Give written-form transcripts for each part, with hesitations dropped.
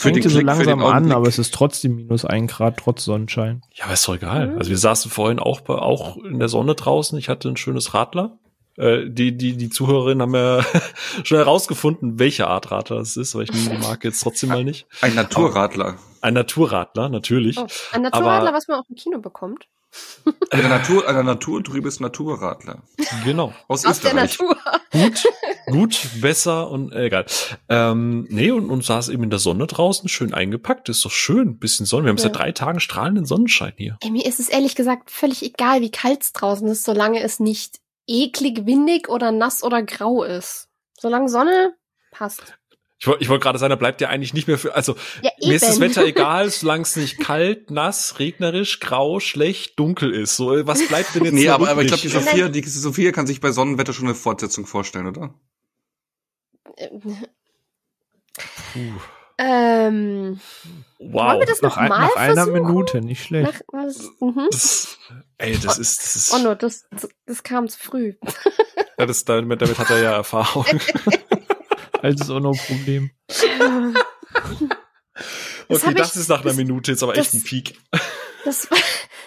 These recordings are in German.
Fängt so langsam an, aber es ist trotzdem -1 Grad, trotz Sonnenschein. Ja, aber ist doch egal. Also wir saßen vorhin auch in der Sonne draußen. Ich hatte ein schönes Radler. Die Zuhörerinnen haben ja schnell herausgefunden, welche Art Radler es ist, aber ich nehme die Marke jetzt trotzdem mal nicht. Ein Naturradler. Ein Naturradler, natürlich. Oh, ein Naturradler, aber, was man auch im Kino bekommt. An der Natur trübes Naturradler. Genau. Aus der Natur. Gut, besser und egal. Und saß eben in der Sonne draußen, schön eingepackt, ist doch schön, bisschen Sonne. Wir haben seit 3 Tagen strahlenden Sonnenschein hier. Ey, mir ist es ehrlich gesagt völlig egal, wie kalt es draußen ist, solange es nicht eklig, windig oder nass oder grau ist. Solange Sonne passt. Ich wollte gerade sagen, da bleibt ja eigentlich nicht mehr für, also ja, mir ist das Wetter egal, solange es nicht kalt, nass, regnerisch, grau, schlecht, dunkel ist. So, was bleibt denn jetzt? Nee, aber ich glaube, die Sophia kann sich bei Sonnenwetter schon eine Fortsetzung vorstellen, oder? Wow. Wollen wir das nach einer Minute, nicht schlecht. Das ist Onno, das kam zu früh. Ja, damit hat er ja Erfahrung. Altes Onno-Problem. Okay, das ist nach einer Minute jetzt aber echt ein Peak.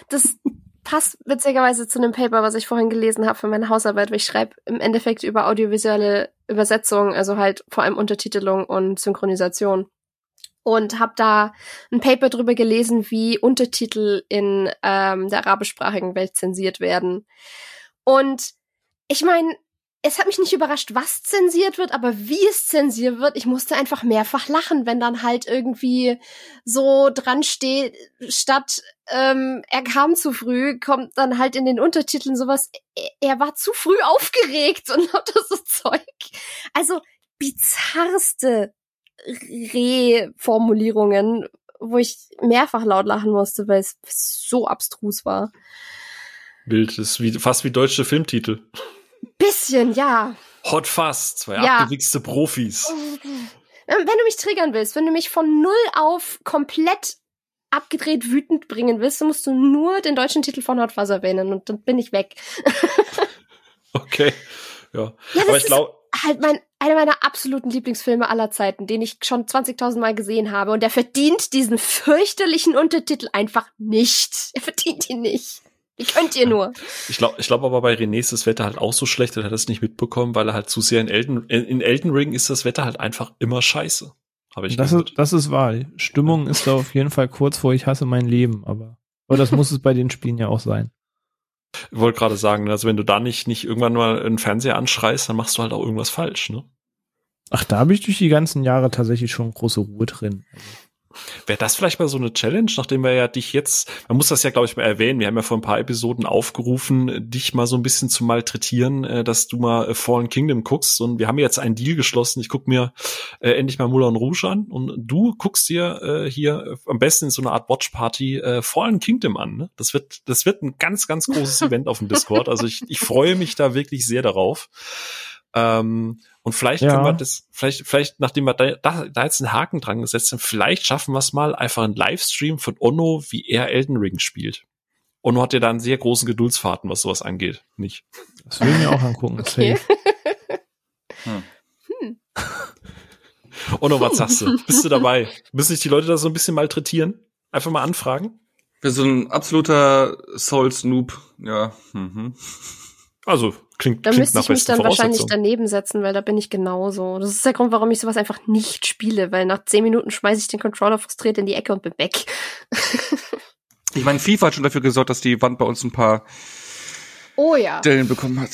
Das passt witzigerweise zu einem Paper, was ich vorhin gelesen habe für meine Hausarbeit, weil ich schreibe im Endeffekt über audiovisuelle Übersetzung, also halt vor allem Untertitelung und Synchronisation. Und habe da ein Paper drüber gelesen, wie Untertitel in der arabischsprachigen Welt zensiert werden. Und ich meine, es hat mich nicht überrascht, was zensiert wird, aber wie es zensiert wird, ich musste einfach mehrfach lachen, wenn dann halt irgendwie so dran steht, statt er kam zu früh, kommt dann halt in den Untertiteln sowas, er war zu früh aufgeregt und lauter so Zeug. Also bizarrste Reformulierungen, wo ich mehrfach laut lachen musste, weil es so abstrus war. Bild ist fast wie deutsche Filmtitel. Bisschen, ja. Hot Fast, zwei abgewichste Profis. Wenn du mich triggern willst, wenn du mich von 0 auf komplett abgedreht wütend bringen willst, dann musst du nur den deutschen Titel von Hot Fast erwähnen und dann bin ich weg. Okay, ja. Aber ich glaube halt einer meiner absoluten Lieblingsfilme aller Zeiten, den ich schon 20.000 Mal gesehen habe und der verdient diesen fürchterlichen Untertitel einfach nicht. Er verdient ihn nicht. Wie könnt ihr nur? Ich glaube aber bei René ist das Wetter halt auch so schlecht, dass er das nicht mitbekommen, weil er halt zu sehr in Elden Ring ist das Wetter halt einfach immer scheiße. Habe ich gehört. Das ist wahr. Die Stimmung ist da auf jeden Fall kurz vor, ich hasse mein Leben, aber das muss es bei den Spielen ja auch sein. Ich wollte gerade sagen, also wenn du da nicht irgendwann mal einen Fernseher anschreist, dann machst du halt auch irgendwas falsch, ne? Ach, da habe ich durch die ganzen Jahre tatsächlich schon große Ruhe drin. Wäre das vielleicht mal so eine Challenge, nachdem wir ja dich jetzt, man muss das ja, glaube ich, mal erwähnen, wir haben ja vor ein paar Episoden aufgerufen, dich mal so ein bisschen zu malträtieren, dass du mal Fallen Kingdom guckst und wir haben jetzt einen Deal geschlossen, ich gucke mir endlich mal Moulin Rouge an und du guckst dir hier am besten in so einer Art Watchparty Fallen Kingdom an, ne? Das wird ein ganz, ganz großes Event auf dem Discord, also ich freue mich da wirklich sehr darauf. Und vielleicht können wir das, vielleicht nachdem wir da jetzt einen Haken dran gesetzt haben, vielleicht schaffen wir es mal, einfach einen Livestream von Onno, wie er Elden Ring spielt. Onno hat ja da einen sehr großen Geduldsfaden, was sowas angeht. Nicht. Das will ich mir auch angucken. Okay. Onno, was sagst du? Bist du dabei? Müssen sich die Leute da so ein bisschen malträtieren? Einfach mal anfragen? Ich bin so ein absoluter Souls-Noob. Ja. Mhm. Also, klingt nach besten Voraussetzungen. Da müsste ich mich dann wahrscheinlich daneben setzen, weil da bin ich genauso. Das ist der Grund, warum ich sowas einfach nicht spiele, weil nach 10 Minuten schmeiße ich den Controller frustriert in die Ecke und bin weg. Ich meine, FIFA hat schon dafür gesorgt, dass die Wand bei uns ein paar Dellen bekommen hat.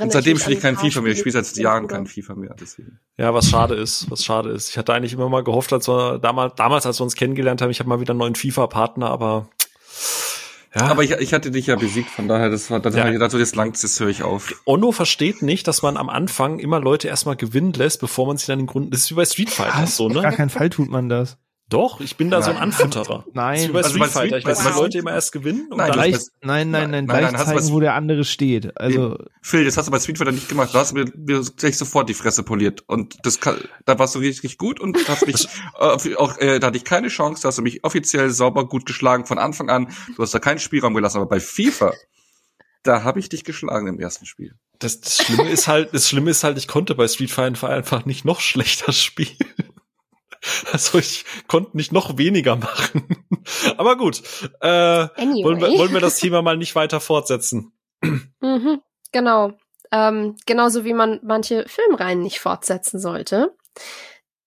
Und seitdem spiele ich kein FIFA mehr. Ich spiele seit Jahren kein FIFA mehr. Deswegen. Ja, was schade ist. Ich hatte eigentlich immer mal gehofft, als wir damals, als wir uns kennengelernt haben, ich habe mal wieder einen neuen FIFA-Partner, aber ja. Aber ich hatte dich ja besiegt, von daher, habe ich gedacht, so, jetzt langt es, höre ich auf. Onno versteht nicht, dass man am Anfang immer Leute erstmal gewinnen lässt, bevor man sie dann in den Grund. Das ist wie bei Street Fighter, so, ne? Auf gar keinen Fall tut man das. Doch, ich bin da so ein Anfutterer. Nein. Das ist wie bei Street Fighter, ich lasse die Leute immer erst gewinnen und dann gleich zeigen, wo der andere steht. Also Phil, das hast du bei Street Fighter nicht gemacht, da hast du mir gleich sofort die Fresse poliert und da warst du richtig gut und hast mich da hatte ich keine Chance, da hast du mich offiziell sauber gut geschlagen von Anfang an. Du hast da keinen Spielraum gelassen, aber bei FIFA da habe ich dich geschlagen im ersten Spiel. Das Schlimme ist halt, ich konnte bei Street Fighter einfach nicht noch schlechter spielen. Also ich konnte nicht noch weniger machen. Aber gut, anyway. wollen wir das Thema mal nicht weiter fortsetzen. Mhm, genau. Genauso wie man manche Filmreihen nicht fortsetzen sollte.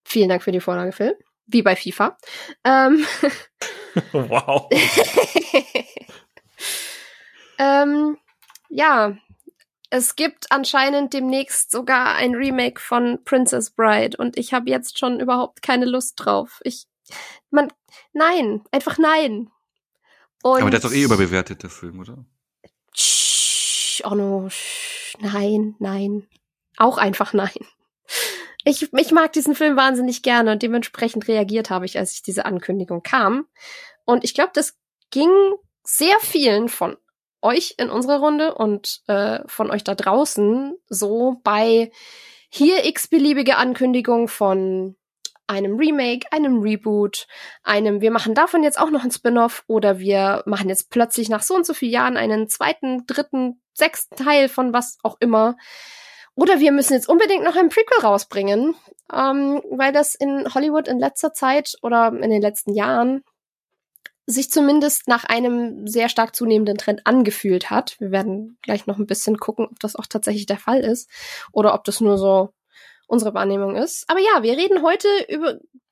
Vielen Dank für die Vorlage, Phil. Wie bei FIFA. Wow. Ja, es gibt anscheinend demnächst sogar ein Remake von Princess Bride und ich habe jetzt schon überhaupt keine Lust drauf. Nein. Und aber der ist doch eh überbewertet, der Film, oder? Nein. Auch einfach nein. Ich mag diesen Film wahnsinnig gerne und dementsprechend reagiert habe ich, als ich diese Ankündigung kam. Und ich glaube, das ging sehr vielen von euch in unserer Runde und von euch da draußen so bei hier x-beliebige Ankündigung von einem Remake, einem Reboot, einem wir machen davon jetzt auch noch ein Spin-off oder wir machen jetzt plötzlich nach so und so vielen Jahren einen zweiten, dritten, sechsten Teil von was auch immer. Oder wir müssen jetzt unbedingt noch ein Prequel rausbringen, weil das in Hollywood in letzter Zeit oder in den letzten Jahren sich zumindest nach einem sehr stark zunehmenden Trend angefühlt hat. Wir werden gleich noch ein bisschen gucken, ob das auch tatsächlich der Fall ist oder ob das nur so unsere Wahrnehmung ist. Aber ja, wir reden heute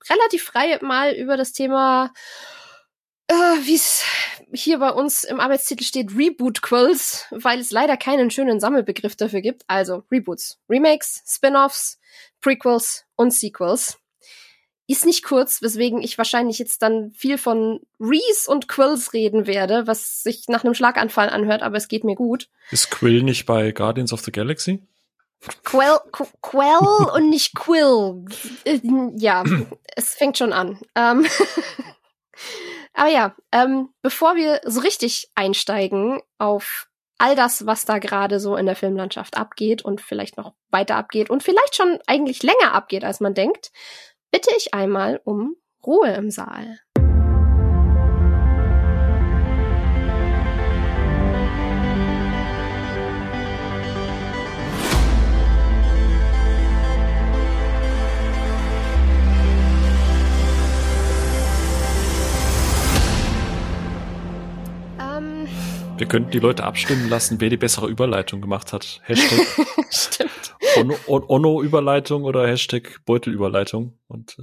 relativ frei mal über das Thema, wie es hier bei uns im Arbeitstitel steht, Reboot-Quels, weil es leider keinen schönen Sammelbegriff dafür gibt. Also Reboots, Remakes, Spin-Offs, Prequels und Sequels. Ist nicht kurz, weswegen ich wahrscheinlich jetzt dann viel von Rees und Quills reden werde, was sich nach einem Schlaganfall anhört, aber es geht mir gut. Ist Quill nicht bei Guardians of the Galaxy? Quell und nicht Quill. Ja, es fängt schon an. Aber ja, bevor wir so richtig einsteigen auf all das, was da gerade so in der Filmlandschaft abgeht und vielleicht noch weiter abgeht und vielleicht schon eigentlich länger abgeht, als man denkt, bitte ich einmal um Ruhe im Saal. Wir könnten die Leute abstimmen lassen, wer die bessere Überleitung gemacht hat. Hashtag Stimmt. Onno-Überleitung oder Hashtag Beutelüberleitung. Und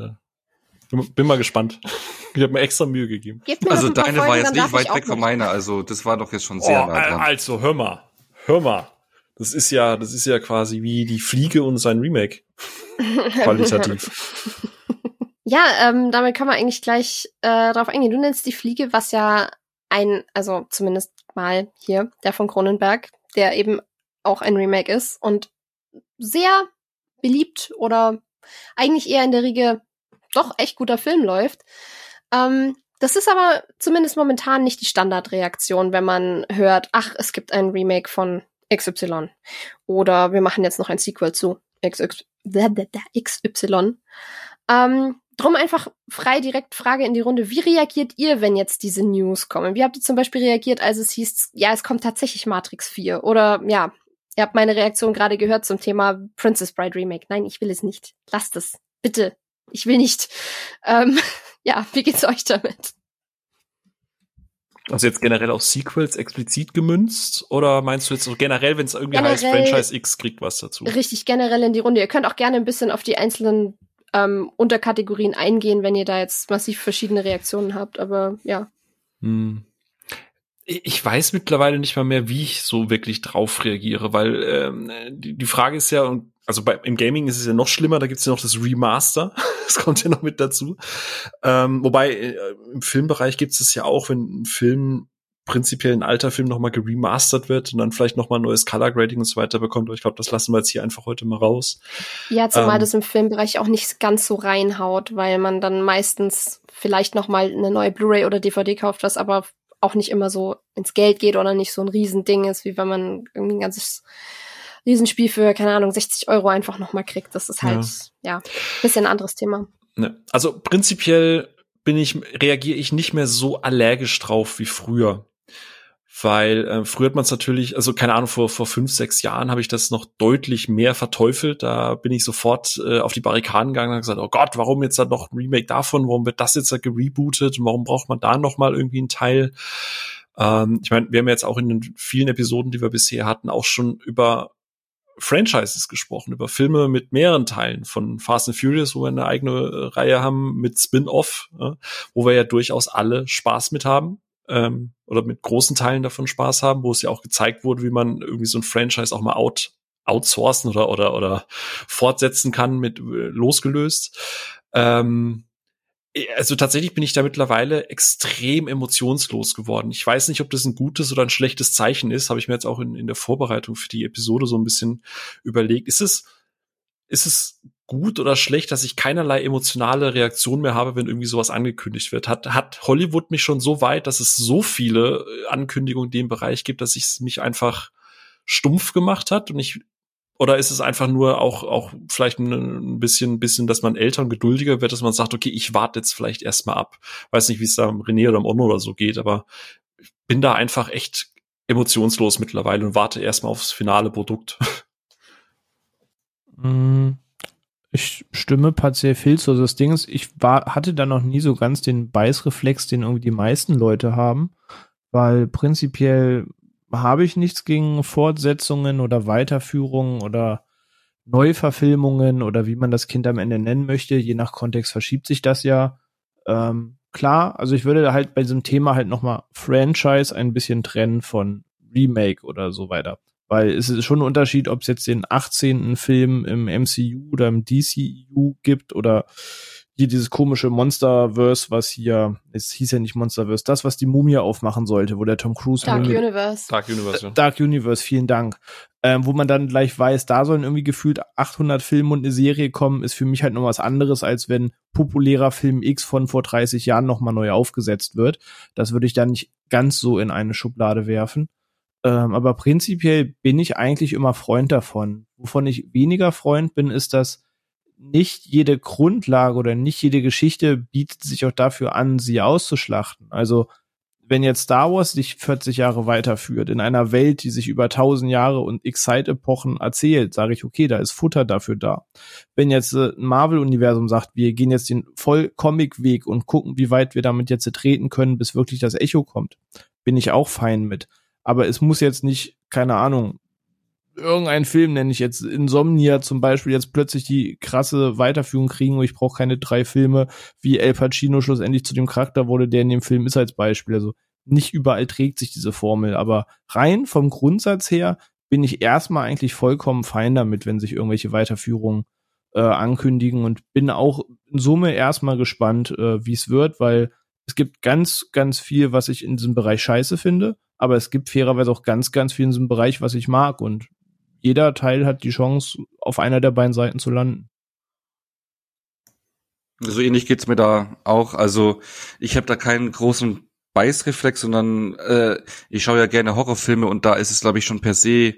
bin mal gespannt. Ich habe mir extra Mühe gegeben. Also deine Folgen, war jetzt nicht weit weg von meiner. Also das war doch jetzt schon sehr nah dran. Also hör mal. Das ist ja quasi wie die Fliege und sein Remake. Qualitativ. Ja, damit kann man eigentlich gleich drauf eingehen. Du nennst die Fliege, was ja also zumindest mal hier, der von Cronenberg, der eben auch ein Remake ist und sehr beliebt oder eigentlich eher in der Riege doch echt guter Film läuft. Das ist aber zumindest momentan nicht die Standardreaktion, wenn man hört, ach, es gibt ein Remake von XY oder wir machen jetzt noch ein Sequel zu XY. Drum einfach frei direkt Frage in die Runde. Wie reagiert ihr, wenn jetzt diese News kommen? Wie habt ihr zum Beispiel reagiert, als es hieß, ja, es kommt tatsächlich Matrix 4? Oder, ja, ihr habt meine Reaktion gerade gehört zum Thema Princess Bride Remake. Nein, ich will es nicht. Lasst es. Bitte. Ich will nicht. Ja, wie geht's euch damit? Also jetzt generell auf Sequels explizit gemünzt? Oder meinst du jetzt so generell, wenn es irgendwie heißt, Franchise X kriegt was dazu? Richtig, generell in die Runde. Ihr könnt auch gerne ein bisschen auf die einzelnen Unterkategorien eingehen, wenn ihr da jetzt massiv verschiedene Reaktionen habt, aber ja. Ich weiß mittlerweile nicht mal mehr, wie ich so wirklich drauf reagiere, weil die Frage ist ja, also im Gaming ist es ja noch schlimmer, da gibt's ja noch das Remaster, das kommt ja noch mit dazu. Wobei im Filmbereich gibt's es ja auch, wenn ein Film prinzipiell ein alter Film nochmal geremastert wird und dann vielleicht nochmal ein neues Color Grading und so weiter bekommt. Aber ich glaube, das lassen wir jetzt hier einfach heute mal raus. Ja, zumal das im Filmbereich auch nicht ganz so reinhaut, weil man dann meistens vielleicht nochmal eine neue Blu-ray oder DVD kauft, was aber auch nicht immer so ins Geld geht oder nicht so ein Riesending ist, wie wenn man irgendwie ein ganzes Riesenspiel für, keine Ahnung, 60 € einfach nochmal kriegt. Das ist halt, ja, bisschen ein anderes Thema. Ne. Also prinzipiell reagiere ich nicht mehr so allergisch drauf wie früher. weil früher hat man es natürlich, also keine Ahnung, vor 5, 6 Jahren habe ich das noch deutlich mehr verteufelt. Da bin ich sofort auf die Barrikaden gegangen und habe gesagt, oh Gott, warum jetzt dann noch ein Remake davon? Warum wird das jetzt da gerebootet? Warum braucht man da nochmal irgendwie einen Teil? Ich meine, wir haben jetzt auch in den vielen Episoden, die wir bisher hatten, auch schon über Franchises gesprochen, über Filme mit mehreren Teilen, von Fast and Furious, wo wir eine eigene Reihe haben, mit Spin-Off, wo wir ja durchaus alle Spaß mit haben, oder mit großen Teilen davon Spaß haben, wo es ja auch gezeigt wurde, wie man irgendwie so ein Franchise auch mal outsourcen oder fortsetzen kann, mit losgelöst. Also tatsächlich bin ich da mittlerweile extrem emotionslos geworden. Ich weiß nicht, ob das ein gutes oder ein schlechtes Zeichen ist. Habe ich mir jetzt auch in der Vorbereitung für die Episode so ein bisschen überlegt. Ist es gut oder schlecht, dass ich keinerlei emotionale Reaktion mehr habe, wenn irgendwie sowas angekündigt wird? Hat Hollywood mich schon so weit, dass es so viele Ankündigungen in dem Bereich gibt, dass ich es mich einfach stumpf gemacht hat? Oder ist es einfach nur auch vielleicht ein bisschen, dass man älter und geduldiger wird, dass man sagt, okay, ich warte jetzt vielleicht erstmal ab. Weiß nicht, wie es da am René oder am Onno oder so geht, aber ich bin da einfach echt emotionslos mittlerweile und warte erstmal aufs finale Produkt. Ich stimme partiell viel zu. Also das Ding ist, ich hatte da noch nie so ganz den Beißreflex, den irgendwie die meisten Leute haben, weil prinzipiell habe ich nichts gegen Fortsetzungen oder Weiterführungen oder Neuverfilmungen oder wie man das Kind am Ende nennen möchte. Je nach Kontext verschiebt sich das ja. Klar, also ich würde halt bei diesem Thema halt nochmal Franchise ein bisschen trennen von Remake oder so weiter. Weil es ist schon ein Unterschied, ob es jetzt den 18. Film im MCU oder im DCU gibt oder hier dieses komische Monsterverse, was hier, es hieß ja nicht Monsterverse, das, was die Mumie aufmachen sollte, wo der Tom Cruise... Dark Universe. Dark Universe, vielen Dank. Wo man dann gleich weiß, da sollen irgendwie gefühlt 800 Filme und eine Serie kommen, ist für mich halt noch was anderes, als wenn populärer Film X von vor 30 Jahren nochmal neu aufgesetzt wird. Das würde ich dann nicht ganz so in eine Schublade werfen. Aber prinzipiell bin ich eigentlich immer Freund davon. Wovon ich weniger Freund bin, ist, dass nicht jede Grundlage oder nicht jede Geschichte bietet sich auch dafür an, sie auszuschlachten. Also wenn jetzt Star Wars sich 40 Jahre weiterführt, in einer Welt, die sich über 1000 Jahre und Excite-Epochen erzählt, sage ich, okay, da ist Futter dafür da. Wenn jetzt ein Marvel-Universum sagt, wir gehen jetzt den Voll-Comic-Weg und gucken, wie weit wir damit jetzt treten können, bis wirklich das Echo kommt, bin ich auch fein mit. Aber es muss jetzt nicht, keine Ahnung, irgendein Film, nenne ich jetzt Insomnia zum Beispiel, jetzt plötzlich die krasse Weiterführung kriegen und ich brauche keine 3 Filme, wie El Pacino schlussendlich zu dem Charakter wurde, der in dem Film ist als Beispiel. Also nicht überall trägt sich diese Formel, aber rein vom Grundsatz her bin ich erstmal eigentlich vollkommen fein damit, wenn sich irgendwelche Weiterführungen ankündigen und bin auch in Summe erstmal gespannt, wie es wird, weil es gibt ganz, ganz viel, was ich in diesem Bereich scheiße finde, aber es gibt fairerweise auch ganz, ganz viel in diesem Bereich, was ich mag und jeder Teil hat die Chance, auf einer der beiden Seiten zu landen. So ähnlich geht's mir da auch. Also ich habe da keinen großen Beißreflex, sondern ich schaue ja gerne Horrorfilme und da ist es, glaube ich, schon per se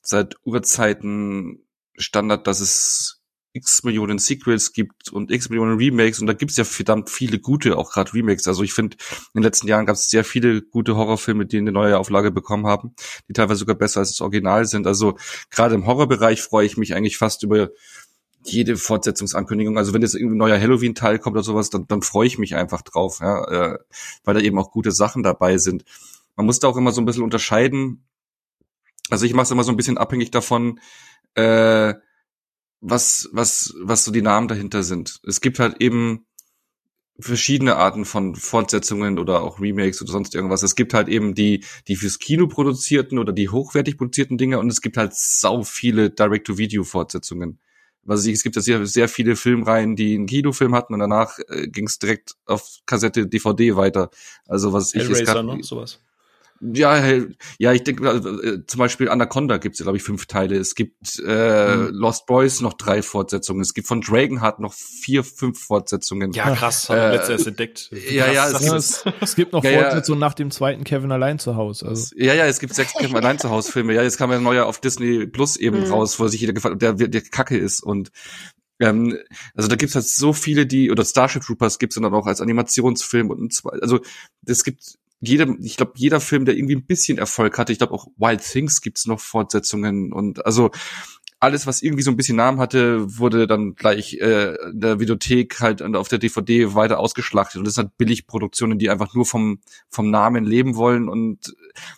seit Urzeiten Standard, dass es x Millionen Sequels gibt und x Millionen Remakes und da gibt's ja verdammt viele gute, auch gerade Remakes. Also ich finde, in den letzten Jahren gab's sehr viele gute Horrorfilme, die eine neue Auflage bekommen haben, die teilweise sogar besser als das Original sind. Also gerade im Horrorbereich freue ich mich eigentlich fast über jede Fortsetzungsankündigung. Also wenn jetzt irgendwie ein neuer Halloween-Teil kommt oder sowas, dann freue ich mich einfach drauf, ja, weil da eben auch gute Sachen dabei sind. Man muss da auch immer so ein bisschen unterscheiden. Also ich mache es immer so ein bisschen abhängig davon, was so die Namen dahinter sind. Es gibt halt eben verschiedene Arten von Fortsetzungen oder auch Remakes oder sonst irgendwas. Es gibt halt eben die fürs Kino produzierten oder die hochwertig produzierten Dinge und es gibt halt sau viele Direct-to-Video-Fortsetzungen. Also es gibt ja sehr, sehr viele Filmreihen, die einen Kinofilm hatten und danach ging es direkt auf Kassette, DVD weiter. Also was ich jetzt grad, ne? Sowas. Ja, ich denke, zum Beispiel Anaconda gibt's ja, glaube ich, 5 Teile. Es gibt Lost Boys noch 3 Fortsetzungen. Es gibt von Dragonheart noch 4, 5 Fortsetzungen. Ja, krass, haben wir letztes entdeckt. Es gibt noch Fortsetzungen nach dem 2. Kevin allein zu Hause. Also. Ja, es gibt 6 Kevin allein zu Hause Filme. Ja, jetzt kam ja ein neuer auf Disney Plus eben raus, wo sich jeder gefällt, der Kacke ist und also da gibt's halt so viele, die, oder Starship Troopers gibt's dann auch als Animationsfilm und also es gibt jeder Film, der irgendwie ein bisschen Erfolg hatte, ich glaube auch Wild Things gibt's noch Fortsetzungen und also alles, was irgendwie so ein bisschen Namen hatte, wurde dann gleich in der Videothek halt auf der DVD weiter ausgeschlachtet. Und das sind halt Billigproduktionen, die einfach nur vom Namen leben wollen und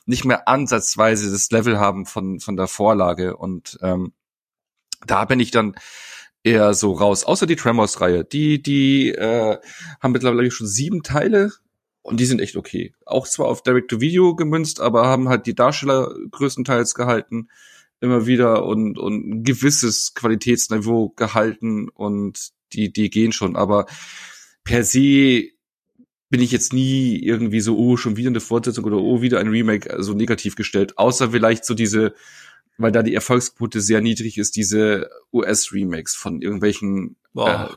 nicht mehr ansatzweise das Level haben von der Vorlage. Und da bin ich dann eher so raus. Außer die Tremors-Reihe. Die haben mittlerweile schon 7 Teile. Und die sind echt okay. Auch zwar auf Direct-to-Video gemünzt, aber haben halt die Darsteller größtenteils gehalten, immer wieder und ein gewisses Qualitätsniveau gehalten und die gehen schon. Aber per se bin ich jetzt nie irgendwie so, oh, schon wieder eine Fortsetzung oder oh, wieder ein Remake, so also negativ gestellt. Außer vielleicht so diese, weil da die Erfolgsquote sehr niedrig ist, diese US-Remakes von irgendwelchen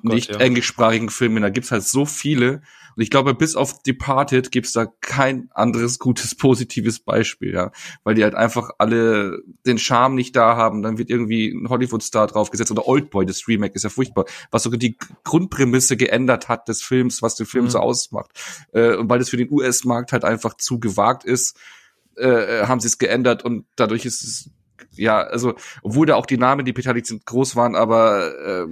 nicht englischsprachigen Filmen. Da gibt's halt so viele. Und ich glaube, bis auf Departed gibt's da kein anderes gutes, positives Beispiel, ja. Weil die halt einfach alle den Charme nicht da haben. Dann wird irgendwie ein Hollywood-Star draufgesetzt. Oder Oldboy, das Remake ist ja furchtbar. Was sogar die Grundprämisse geändert hat des Films, was den Film so ausmacht. Und weil das für den US-Markt halt einfach zu gewagt ist, haben sie es geändert. Und dadurch ist es, ja, also, obwohl da auch die Namen, die beteiligt sind, groß waren, aber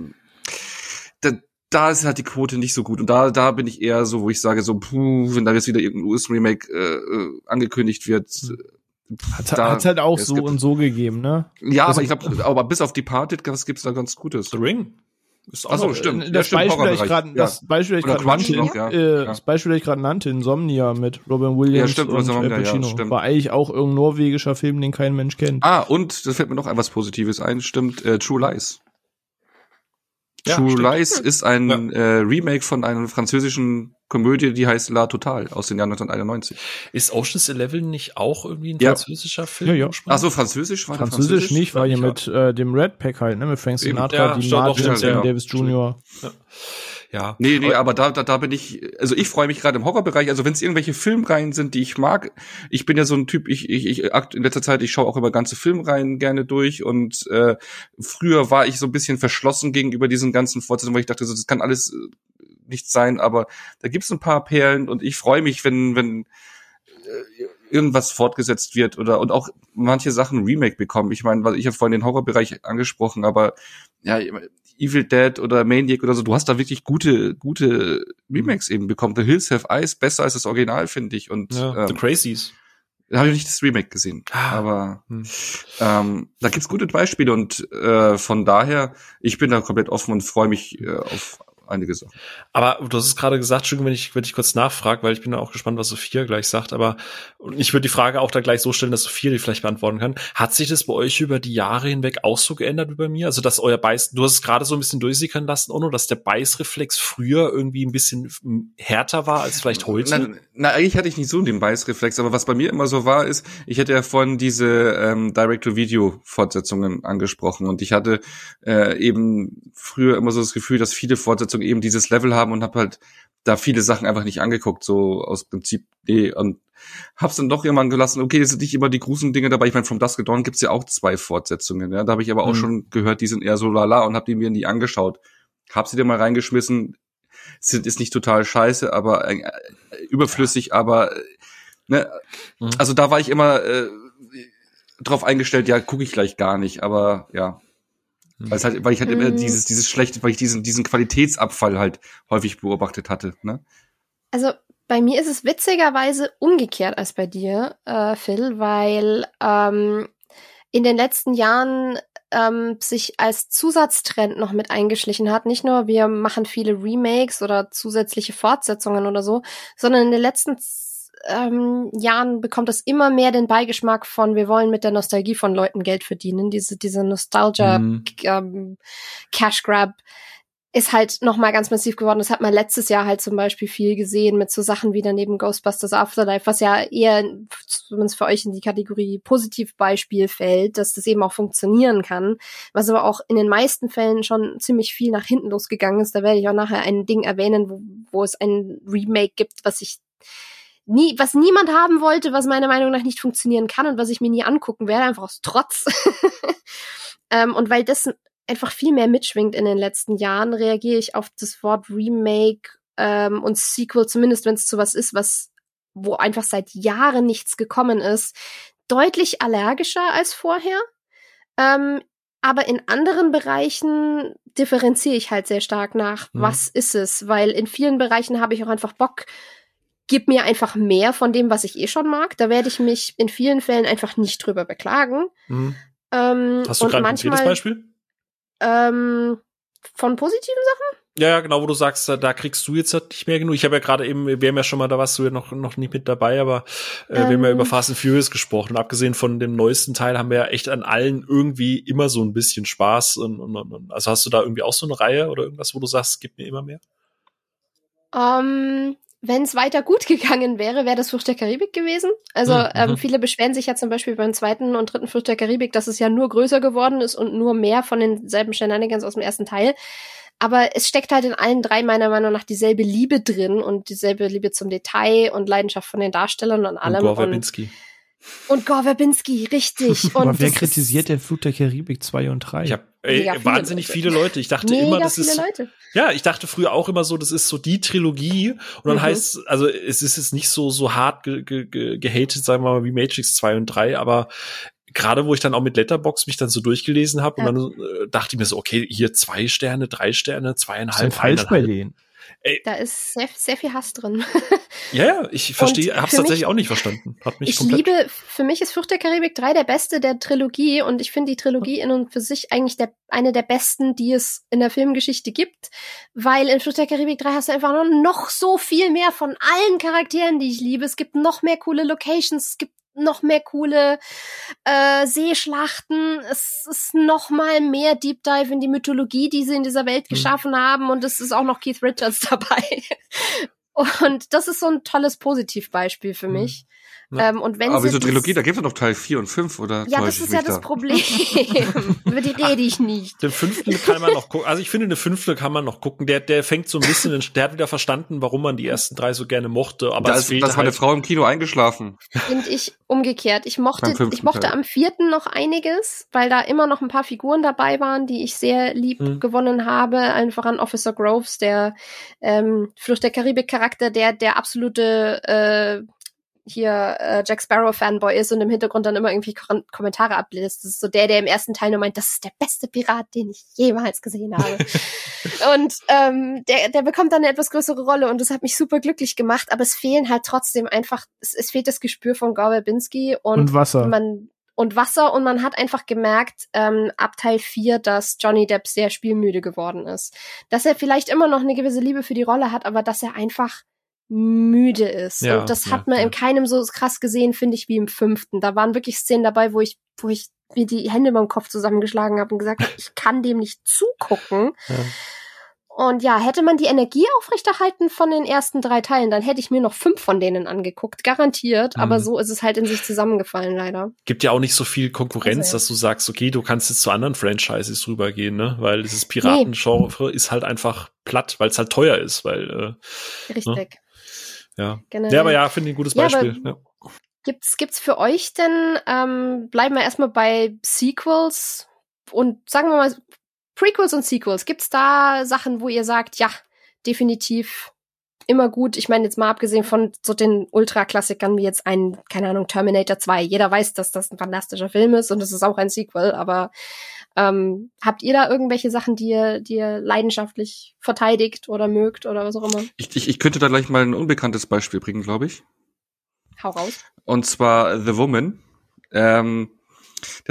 da ist halt die Quote nicht so gut. Und da bin ich eher so, wo ich sage, so, wenn da jetzt wieder irgendein US-Remake angekündigt wird. Hat's halt auch so und so gegeben, ne? Ja, aber ich glaube, aber bis auf Departed, was gibt's da ganz Gutes? The Ring. Achso, stimmt. Das Beispiel, das ich gerade nannte, Insomnia mit Robin Williams und Al Pacino. Ja, war eigentlich auch irgendein norwegischer Film, den kein Mensch kennt. Ah, und, das fällt mir noch etwas Positives ein, stimmt, True Lies. Ja, True Lies ist ein Remake von einer französischen Komödie, die heißt La Totale aus den Jahren 1991. Ist Ocean's 11 nicht auch irgendwie ein französischer Film? Ja. Ach so, französisch war Französisch nicht, war hier mit dem Red Pack halt, ne, mit Frank Sinatra, die Martin und Sammy Davis Jr. Ja. Nee, aber da bin ich, also ich freue mich gerade im Horrorbereich, also wenn es irgendwelche Filmreihen sind, die ich mag, ich bin ja so ein Typ, ich in letzter Zeit, ich schaue auch über ganze Filmreihen gerne durch und früher war ich so ein bisschen verschlossen gegenüber diesen ganzen Fortsetzungen, weil ich dachte, so, das kann alles nicht sein, aber da gibt's ein paar Perlen und ich freue mich, wenn irgendwas fortgesetzt wird oder und auch manche Sachen Remake bekommen. Ich meine, weil ich habe vorhin den Horrorbereich angesprochen, aber ja, Evil Dead oder Maniac oder so, du hast da wirklich gute Remakes eben bekommen. The Hills Have Eyes, besser als das Original, finde ich. Und The Crazies. Da habe ich nicht das Remake gesehen. Aber da gibt's gute Beispiele und von daher, ich bin da komplett offen und freue mich auf einige Sachen. Aber du hast es gerade gesagt, Entschuldigung, wenn ich kurz nachfrage, weil ich bin auch gespannt, was Sophia gleich sagt, aber ich würde die Frage auch da gleich so stellen, dass Sophia die vielleicht beantworten kann. Hat sich das bei euch über die Jahre hinweg auch so geändert wie bei mir? Also, dass euer Beiß, du hast es gerade so ein bisschen durchsickern lassen, Onno, dass der Beißreflex früher irgendwie ein bisschen härter war als vielleicht heute? Na, eigentlich hatte ich nicht so den Beißreflex, aber was bei mir immer so war, ist, ich hätte ja vorhin diese Direct-to-Video-Fortsetzungen angesprochen und ich hatte eben früher immer so das Gefühl, dass viele Fortsetzungen eben dieses Level haben und habe halt da viele Sachen einfach nicht angeguckt, so aus Prinzip und hab's dann doch irgendwann gelassen, okay, das sind nicht immer die gruseligen Dinge dabei, ich meine, From Dusk to Dawn gibt's ja auch 2 Fortsetzungen, ja, da habe ich aber auch schon gehört, die sind eher so lala und hab die mir nie angeschaut. Hab sie dir mal reingeschmissen, ist nicht total scheiße, aber überflüssig, aber ne, also da war ich immer drauf eingestellt, ja, gucke ich gleich gar nicht, aber ja. Weil ich halt immer dieses schlechte, weil ich diesen Qualitätsabfall halt häufig beobachtet hatte, ne? Also bei mir ist es witzigerweise umgekehrt als bei dir, Phil, weil in den letzten Jahren sich als Zusatztrend noch mit eingeschlichen hat. Nicht nur wir machen viele Remakes oder zusätzliche Fortsetzungen oder so, sondern in den letzten Jahren bekommt das immer mehr den Beigeschmack von, wir wollen mit der Nostalgie von Leuten Geld verdienen. Diese Nostalgia Cash Grab ist halt nochmal ganz massiv geworden. Das hat man letztes Jahr halt zum Beispiel viel gesehen mit so Sachen wie daneben Ghostbusters Afterlife, was ja eher zumindest für euch in die Kategorie Positivbeispiel fällt, dass das eben auch funktionieren kann, was aber auch in den meisten Fällen schon ziemlich viel nach hinten losgegangen ist. Da werde ich auch nachher ein Ding erwähnen, wo es ein Remake gibt, was niemand haben wollte, was meiner Meinung nach nicht funktionieren kann und was ich mir nie angucken werde, einfach aus Trotz. Und weil das einfach viel mehr mitschwingt in den letzten Jahren, reagiere ich auf das Wort Remake und Sequel, zumindest wenn es zu was ist, was wo einfach seit Jahren nichts gekommen ist, deutlich allergischer als vorher. Aber in anderen Bereichen differenziere ich halt sehr stark nach, was ist es? Weil in vielen Bereichen habe ich auch einfach Bock, gib mir einfach mehr von dem, was ich eh schon mag. Da werde ich mich in vielen Fällen einfach nicht drüber beklagen. Mhm. Hast du gerade ein konkretes Beispiel? Von positiven Sachen? Ja, genau, wo du sagst, da kriegst du jetzt halt nicht mehr genug. Ich habe ja gerade eben, wir haben ja schon mal, da warst du ja noch nicht mit dabei, aber wir haben ja über Fast and Furious gesprochen. Und abgesehen von dem neuesten Teil haben wir ja echt an allen irgendwie immer so ein bisschen Spaß. Und. Also hast du da irgendwie auch so eine Reihe oder irgendwas, wo du sagst, gib mir immer mehr? Wenn es weiter gut gegangen wäre, wäre das Flucht der Karibik gewesen. Also viele beschweren sich ja zum Beispiel beim zweiten und dritten Flucht der Karibik, dass es ja nur größer geworden ist und nur mehr von denselben Shenanigans aus dem ersten Teil. Aber es steckt halt in allen drei meiner Meinung nach dieselbe Liebe drin und dieselbe Liebe zum Detail und Leidenschaft von den Darstellern und allem. Und Gore Verbinski. Und Gore Verbinski, richtig. Und aber wer kritisiert denn Flucht der Karibik 2 und 3? Ich hab wahnsinnig viele Leute. Ich dachte mega immer, das ist. Leute. Ja, ich dachte früher auch immer so, das ist so die Trilogie. Und dann heißt, also es ist jetzt nicht so hart gehatet, sagen wir mal, wie Matrix 2 und 3, aber gerade wo ich dann auch mit Letterboxd mich dann so durchgelesen habe und dann dachte ich mir so, okay, hier 2 Sterne, 3 Sterne, 2,5. Das ist falsch bei denen. Ey. Da ist sehr, sehr viel Hass drin. Ja, ich verstehe, hab's tatsächlich auch nicht verstanden. Für mich ist Flucht der Karibik 3 der beste der Trilogie und ich finde die Trilogie in und für sich eigentlich eine der besten, die es in der Filmgeschichte gibt, weil in Flucht der Karibik 3 hast du einfach noch so viel mehr von allen Charakteren, die ich liebe. Es gibt noch mehr coole Locations, es gibt noch mehr coole Seeschlachten. Es ist noch mal mehr Deep Dive in die Mythologie, die sie in dieser Welt geschaffen haben. Und es ist auch noch Keith Richards dabei. Und das ist so ein tolles Positivbeispiel für mich. Ja. Und wenn aber wieso Trilogie? Da gibt es doch Teil 4 und 5, oder? Ja, das ist ja das Problem. Über die rede ich nicht. Den 5. kann man noch gucken. Also ich finde, den 5. kann man noch gucken. Der fängt so ein bisschen, der hat wieder verstanden, warum man die ersten 3 so gerne mochte. Aber das war halt eine Frau im Kino eingeschlafen. Finde ich umgekehrt. Ich mochte am 4. noch einiges, weil da immer noch ein paar Figuren dabei waren, die ich sehr lieb gewonnen habe. Allen voran Officer Groves, der Flucht der Karibik-Charakter, der absolute Jack Sparrow-Fanboy ist und im Hintergrund dann immer irgendwie Kommentare ablässt. Das ist so der im ersten Teil nur meint, das ist der beste Pirat, den ich jemals gesehen habe. Und der bekommt dann eine etwas größere Rolle und das hat mich super glücklich gemacht, aber es fehlen halt trotzdem einfach, es fehlt das Gespür von Gore Verbinski und Wasser. Und man hat einfach gemerkt, ab Teil 4, dass Johnny Depp sehr spielmüde geworden ist. Dass er vielleicht immer noch eine gewisse Liebe für die Rolle hat, aber dass er einfach müde ist. Ja, und das hat man in keinem so krass gesehen, finde ich, wie im 5. Da waren wirklich Szenen dabei, wo ich mir die Hände beim Kopf zusammengeschlagen habe und gesagt habe, ich kann dem nicht zugucken. Ja. Und ja, hätte man die Energie aufrechterhalten von den ersten 3 Teilen, dann hätte ich mir noch 5 von denen angeguckt, garantiert. Aber so ist es halt in sich zusammengefallen, leider. Gibt ja auch nicht so viel Konkurrenz, dass du sagst, okay, du kannst jetzt zu anderen Franchises rübergehen, ne? Weil dieses Piratengenre ist halt einfach platt, weil es halt teuer ist, weil richtig. Ne? Ja, generell. Ja, aber ja, finde ich ein gutes Beispiel. Ja, ja. Gibt's für euch denn, bleiben wir erstmal bei Sequels und sagen wir mal Prequels und Sequels. Gibt's da Sachen, wo ihr sagt, ja, definitiv immer gut? Ich meine, jetzt mal abgesehen von so den Ultra-Klassikern wie jetzt Terminator 2. Jeder weiß, dass das ein fantastischer Film ist und es ist auch ein Sequel, aber habt ihr da irgendwelche Sachen, die ihr leidenschaftlich verteidigt oder mögt oder was auch immer? Ich könnte da gleich mal ein unbekanntes Beispiel bringen, glaube ich. Hau raus. Und zwar The Woman. Der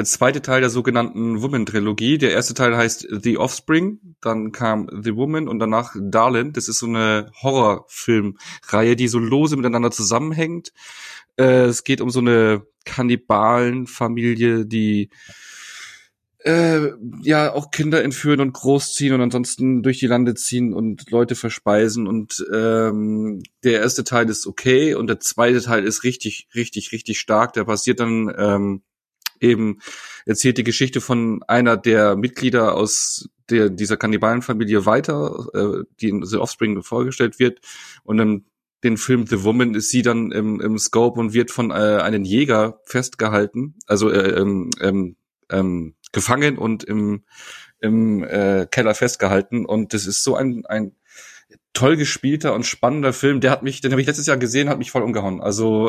zweite Teil der sogenannten Woman-Trilogie. Der erste Teil heißt The Offspring, dann kam The Woman und danach Darling. Das ist so eine Horrorfilmreihe, die so lose miteinander zusammenhängt. Es geht um so eine Kannibalenfamilie, die auch Kinder entführen und großziehen und ansonsten durch die Lande ziehen und Leute verspeisen. Und der erste Teil ist okay und der zweite Teil ist richtig, richtig, richtig stark. Der passiert dann eben erzählt die Geschichte von einer der Mitglieder aus dieser Kannibalenfamilie weiter, die in The Offspring vorgestellt wird. Und in den Film The Woman ist sie dann im Scope und wird von einem Jäger festgehalten, also gefangen und im Keller festgehalten. Und das ist so ein toll gespielter und spannender Film. Der hat mich, den habe ich letztes Jahr gesehen, hat mich voll umgehauen. Also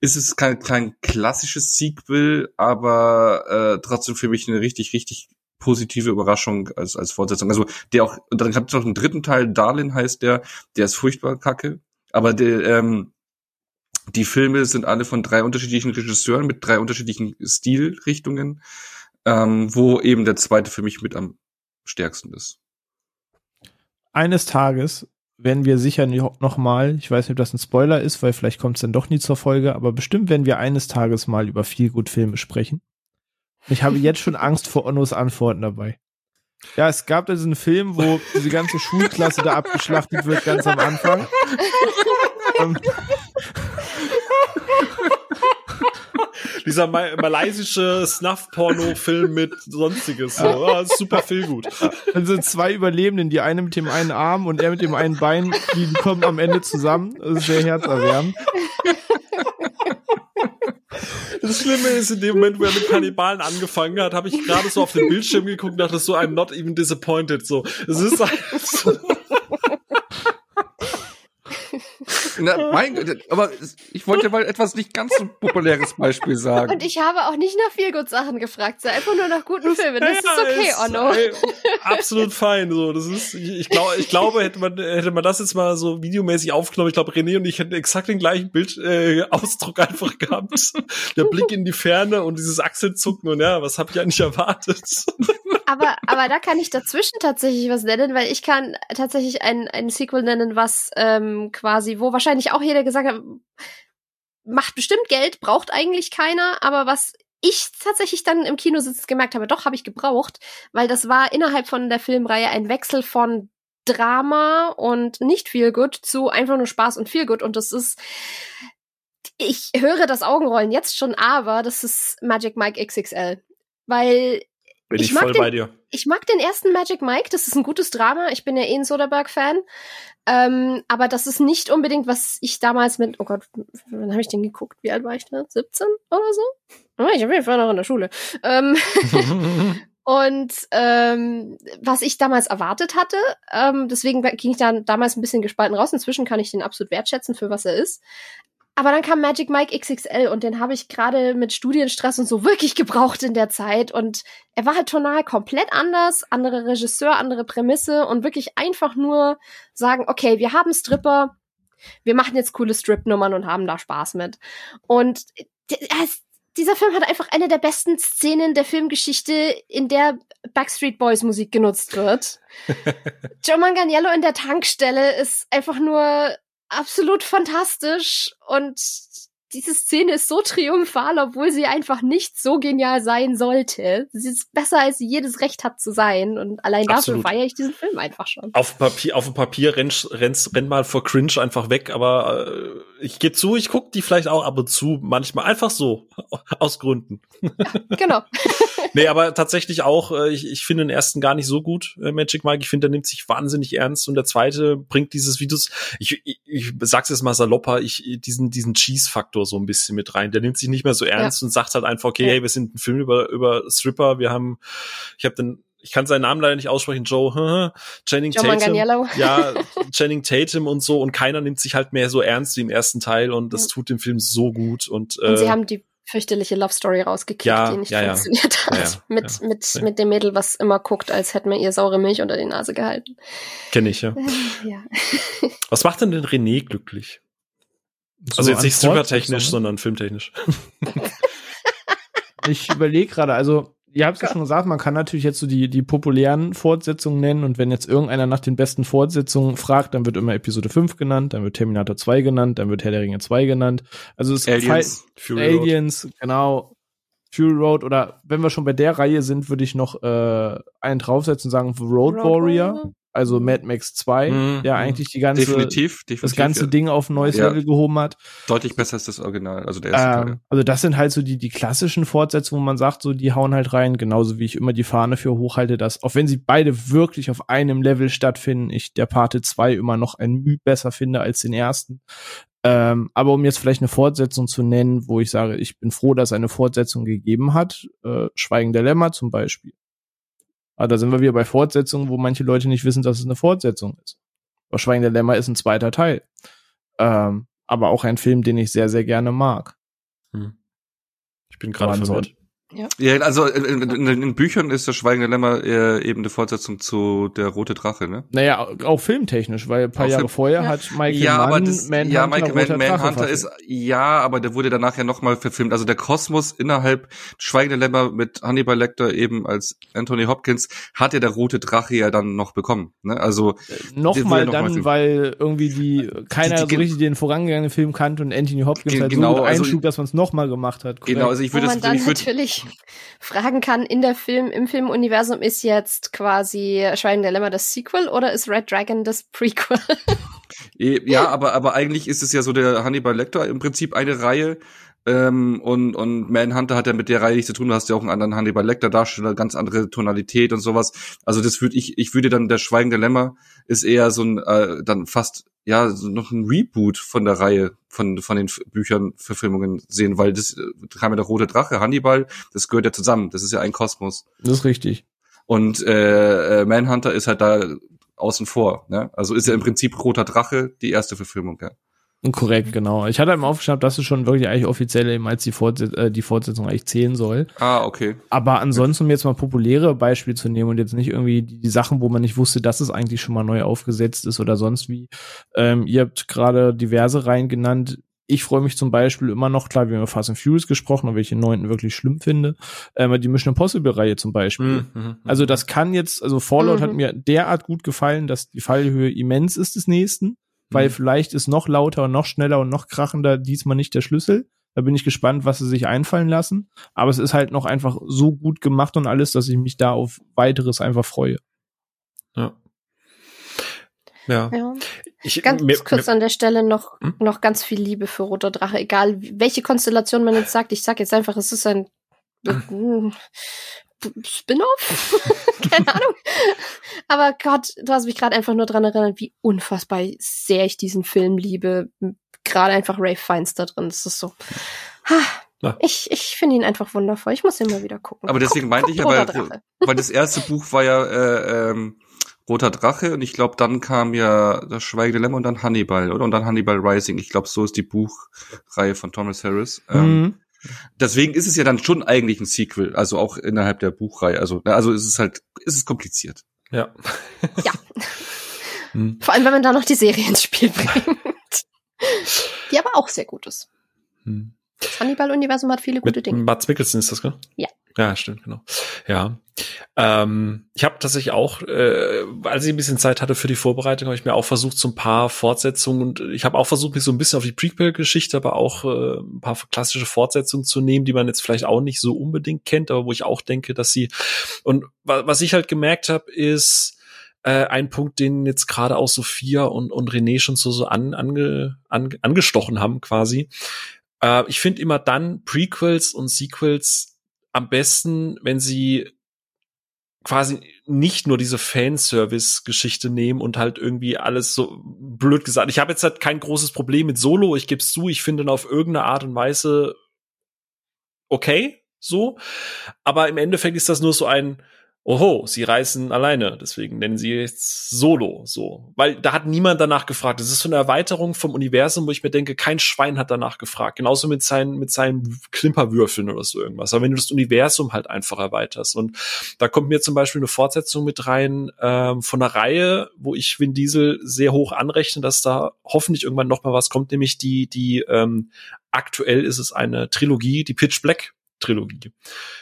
ist es kein klassisches Sequel, aber trotzdem für mich eine richtig, richtig positive Überraschung als Fortsetzung. Also der auch, und dann gab es noch einen dritten Teil, Darlin heißt der ist furchtbar kacke. Aber die Filme sind alle von 3 unterschiedlichen Regisseuren mit 3 unterschiedlichen Stilrichtungen, wo eben der zweite für mich mit am stärksten ist. Eines Tages werden wir sicher noch mal, ich weiß nicht, ob das ein Spoiler ist, weil vielleicht kommt es dann doch nie zur Folge, aber bestimmt werden wir eines Tages mal über Feelgood-Filme sprechen. Ich habe jetzt schon Angst vor Onnos Antworten dabei. Ja, es gab also einen Film, wo diese ganze Schulklasse da abgeschlachtet wird, ganz am Anfang. Dieser malaysische Snuff-Porno-Film mit Sonstiges. So. Oh, super viel gut. Dann sind 2 Überlebenden, die eine mit dem einen Arm und er mit dem einen Bein, die kommen am Ende zusammen. Das ist sehr herzerwärmend. Das Schlimme ist, in dem Moment, wo er mit Kannibalen angefangen hat, habe ich gerade so auf den Bildschirm geguckt und dachte so, I'm not even disappointed. So, es ist einfach so. Na, mein Gott, aber ich wollte mal etwas nicht ganz so populäres Beispiel sagen. Und ich habe auch nicht nach viel gut Sachen gefragt, so einfach nur nach guten Filmen. Das ist okay, Onno. Absolut fein. So, das ist, ich glaube, hätte man das jetzt mal so videomäßig aufgenommen, ich glaube, René und ich hätten exakt den gleichen Bildausdruck einfach gehabt. Der Blick in die Ferne und dieses Achselzucken und ja, was habe ich eigentlich erwartet? Aber da kann ich dazwischen tatsächlich was nennen, weil ich kann tatsächlich ein Sequel nennen, was quasi, wo wahrscheinlich auch jeder gesagt hat, macht bestimmt Geld, braucht eigentlich keiner, aber was ich tatsächlich dann im Kino sitzend gemerkt habe, doch, habe ich gebraucht, weil das war innerhalb von der Filmreihe ein Wechsel von Drama und nicht viel gut zu einfach nur Spaß und viel gut, und das ist, ich höre das Augenrollen jetzt schon, aber das ist Magic Mike XXL, weil bin ich voll bei dir. Ich mag den ersten Magic Mike, das ist ein gutes Drama. Ich bin ja eh ein Soderbergh-Fan. Aber das ist nicht unbedingt, was ich damals mit, oh Gott, wann habe ich den geguckt? Wie alt war ich da? 17 oder so? Oh, ich war auf jeden Fall noch in der Schule. Und was ich damals erwartet hatte, deswegen ging ich dann damals ein bisschen gespalten raus. Inzwischen kann ich den absolut wertschätzen, für was er ist. Aber dann kam Magic Mike XXL und den habe ich gerade mit Studienstress und so wirklich gebraucht in der Zeit. Und er war halt tonal komplett anders, anderer Regisseur, andere Prämisse und wirklich einfach nur sagen, okay, wir haben Stripper, wir machen jetzt coole Strip-Nummern und haben da Spaß mit. Und dieser Film hat einfach eine der besten Szenen der Filmgeschichte, in der Backstreet Boys Musik genutzt wird. Joe Manganiello in der Tankstelle ist einfach nur absolut fantastisch, und diese Szene ist so triumphal, obwohl sie einfach nicht so genial sein sollte. Sie ist besser, als sie jedes Recht hat zu sein, und allein absolut. Dafür feiere ich diesen Film einfach schon. Auf dem Papier renn mal vor Cringe einfach weg, aber ich gebe zu, ich gucke die vielleicht auch ab und zu, manchmal einfach so, aus Gründen. Ja, genau. Nee, aber tatsächlich auch, ich finde den ersten gar nicht so gut, Magic Mike. Ich finde, der nimmt sich wahnsinnig ernst, und der zweite bringt dieses Videos, ich sag's jetzt mal salopper, diesen Cheese-Faktor so ein bisschen mit rein. Der nimmt sich nicht mehr so ernst, ja, und sagt halt einfach, okay, ja, hey, wir sind ein Film über Stripper, ich kann seinen Namen leider nicht aussprechen, Channing Tatum und so, und keiner nimmt sich halt mehr so ernst wie im ersten Teil, und das tut dem Film so gut, und sie haben die fürchterliche Love Story rausgekickt, die nicht funktioniert hat. Mit dem Mädel, was immer guckt, als hätte man ihr saure Milch unter die Nase gehalten. Kenn ich, ja. Was macht denn René glücklich? So, also jetzt nicht strippertechnisch, sondern filmtechnisch. Ich überlege gerade, also ihr habt es ja schon gesagt, man kann natürlich jetzt so die populären Fortsetzungen nennen, und wenn jetzt irgendeiner nach den besten Fortsetzungen fragt, dann wird immer Episode 5 genannt, dann wird Terminator 2 genannt, dann wird Herr der Ringe 2 genannt. Also es Fury Road. Genau, Fury Road, oder wenn wir schon bei der Reihe sind, würde ich noch einen draufsetzen und sagen Road Warrior, also Mad Max 2, der eigentlich das ganze Ding auf ein neues Level gehoben hat. Deutlich besser ist das Original, also der erste Teil. Also das sind halt so die klassischen Fortsetzungen, wo man sagt, so die hauen halt rein, genauso wie ich immer die Fahne für hochhalte, dass, auch wenn sie beide wirklich auf einem Level stattfinden, ich der Parte 2 immer noch ein Mühe besser finde als den ersten. Aber um jetzt vielleicht eine Fortsetzung zu nennen, wo ich sage, ich bin froh, dass es eine Fortsetzung gegeben hat, Schweigen der Lämmer zum Beispiel. Aber da sind wir wieder bei Fortsetzungen, wo manche Leute nicht wissen, dass es eine Fortsetzung ist. Das Schweigende Lämmer ist ein zweiter Teil. Aber auch ein Film, den ich sehr, sehr gerne mag. Hm. Ich bin gerade verwirrt. Ja, also in Büchern ist das Schweigende Lämmer eben eine Fortsetzung zu Der rote Drache, ne? Naja, auch filmtechnisch, weil ein paar Jahre vorher hat Michael Manhunter ist, ja, aber der wurde danach ja nochmal verfilmt. Also der Kosmos innerhalb Schweigende Lämmer mit Hannibal Lecter eben als Anthony Hopkins hat ja der rote Drache ja dann noch bekommen, ne? Also nochmal, weil irgendwie keiner so richtig den vorangegangenen Film kannte und Anthony Hopkins halt so gut einschlug, dass man es nochmal gemacht hat. Korrekt. Genau, also ich würde fragen kann, im Filmuniversum ist jetzt quasi Schweigende Lämmer das Sequel oder ist Red Dragon das Prequel? Ja, aber eigentlich ist es ja so der Hannibal Lecter im Prinzip eine Reihe und Manhunter hat ja mit der Reihe nichts zu tun, du hast ja auch einen anderen Hannibal Lecter Darsteller, ganz andere Tonalität und sowas. Also das würde ich würde dann der Schweigende Lämmer ist eher so ein dann fast ja so noch ein Reboot von der Reihe von den Büchern, Verfilmungen sehen, weil das kam ja der Rote Drache, Hannibal, das gehört ja zusammen, das ist ja ein Kosmos. Das ist richtig. Und Manhunter ist halt da außen vor, ne? Also ist ja im Prinzip Roter Drache die erste Verfilmung, ja. Korrekt, genau. Ich hatte eben aufgeschnappt, dass es schon wirklich eigentlich offiziell eben als die Fortsetzung eigentlich zählen soll. Ah, okay. Aber ansonsten, um jetzt mal populäre Beispiele zu nehmen und jetzt nicht irgendwie die Sachen, wo man nicht wusste, dass es eigentlich schon mal neu aufgesetzt ist oder sonst wie. Ihr habt gerade diverse Reihen genannt. Ich freue mich zum Beispiel immer noch, klar, wir haben über Fast and Furious gesprochen, aber ich den 9. wirklich schlimm finde, die Mission Impossible-Reihe zum Beispiel. Also das kann jetzt, also Fallout hat mir derart gut gefallen, dass die Fallhöhe immens ist des Nächsten. Weil vielleicht ist noch lauter und noch schneller und noch krachender diesmal nicht der Schlüssel. Da bin ich gespannt, was sie sich einfallen lassen. Aber es ist halt noch einfach so gut gemacht und alles, dass ich mich da auf Weiteres einfach freue. Ja. Ganz kurz an der Stelle noch ganz viel Liebe für Roter Drache. Egal, welche Konstellation man jetzt sagt. Ich sag jetzt einfach, es ist ein Spin-off? Keine Ahnung. Aber Gott, du hast mich gerade einfach nur dran erinnert, wie unfassbar sehr ich diesen Film liebe. Gerade einfach Ralph Fiennes da drin. Das ist so. Ich finde ihn einfach wundervoll. Ich muss ihn mal wieder gucken. Aber deswegen meinte ich weil das erste Buch war ja Roter Drache und ich glaube, dann kam ja das Schweigende Lämmer und dann Hannibal, oder? Und dann Hannibal Rising. Ich glaube, so ist die Buchreihe von Thomas Harris. Deswegen ist es ja dann schon eigentlich ein Sequel, also auch innerhalb der Buchreihe. Also es ist halt, es ist kompliziert. Ja. Vor allem, wenn man da noch die Serie ins Spiel bringt. Die aber auch sehr gut ist. Das Hannibal-Universum hat viele gute Dinge. Mats Mikkelsen ist das, gell? Ja. Ja, stimmt, genau. Ja. Ich habe tatsächlich auch, als ich ein bisschen Zeit hatte für die Vorbereitung, habe ich mir auch versucht, so ein paar Fortsetzungen und ich habe auch versucht, mich so ein bisschen auf die Prequel-Geschichte, aber auch ein paar klassische Fortsetzungen zu nehmen, die man jetzt vielleicht auch nicht so unbedingt kennt, aber wo ich auch denke, dass sie und was ich halt gemerkt habe, ist ein Punkt, den jetzt gerade auch Sophia und René schon angestochen haben quasi. Ich finde immer dann Prequels und Sequels am besten, wenn sie quasi nicht nur diese Fanservice-Geschichte nehmen und halt irgendwie alles so blöd gesagt. Ich habe jetzt halt kein großes Problem mit Solo, ich gebe es zu, ich finde ihn auf irgendeine Art und Weise okay, so. Aber im Endeffekt ist das nur so ein Oho, sie reisen alleine, deswegen nennen sie jetzt Solo, so. Weil da hat niemand danach gefragt. Das ist so eine Erweiterung vom Universum, wo ich mir denke, kein Schwein hat danach gefragt. Genauso mit seinen Klimperwürfeln oder so irgendwas. Aber wenn du das Universum halt einfach erweiterst. Und da kommt mir zum Beispiel eine Fortsetzung mit rein, von einer Reihe, wo ich Vin Diesel sehr hoch anrechne, dass da hoffentlich irgendwann noch mal was kommt, nämlich die aktuell ist es eine Trilogie, die Pitch Black Trilogie,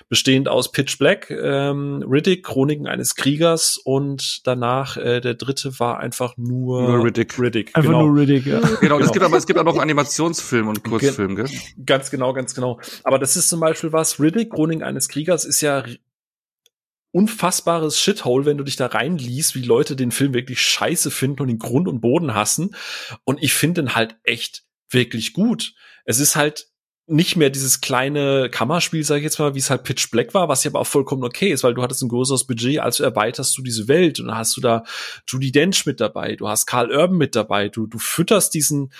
bestehend aus Pitch Black, Riddick, Chroniken eines Kriegers und danach der dritte war einfach nur Riddick. Einfach genau. Nur Riddick, ja. Genau, es gibt auch noch einen Animationsfilm und Kurzfilm, gell? Ganz genau. Aber das ist zum Beispiel was, Riddick, Chroniken eines Kriegers ist ja unfassbares Shithole, wenn du dich da reinliest, wie Leute den Film wirklich scheiße finden und den Grund und Boden hassen und ich finde ihn halt echt wirklich gut. Es ist halt nicht mehr dieses kleine Kammerspiel, sag ich jetzt mal, wie es halt Pitch Black war, was ja aber auch vollkommen okay ist, weil du hattest ein größeres Budget, also erweiterst du diese Welt und dann hast du da Judi Dench mit dabei, du hast Karl Urban mit dabei, du fütterst diesen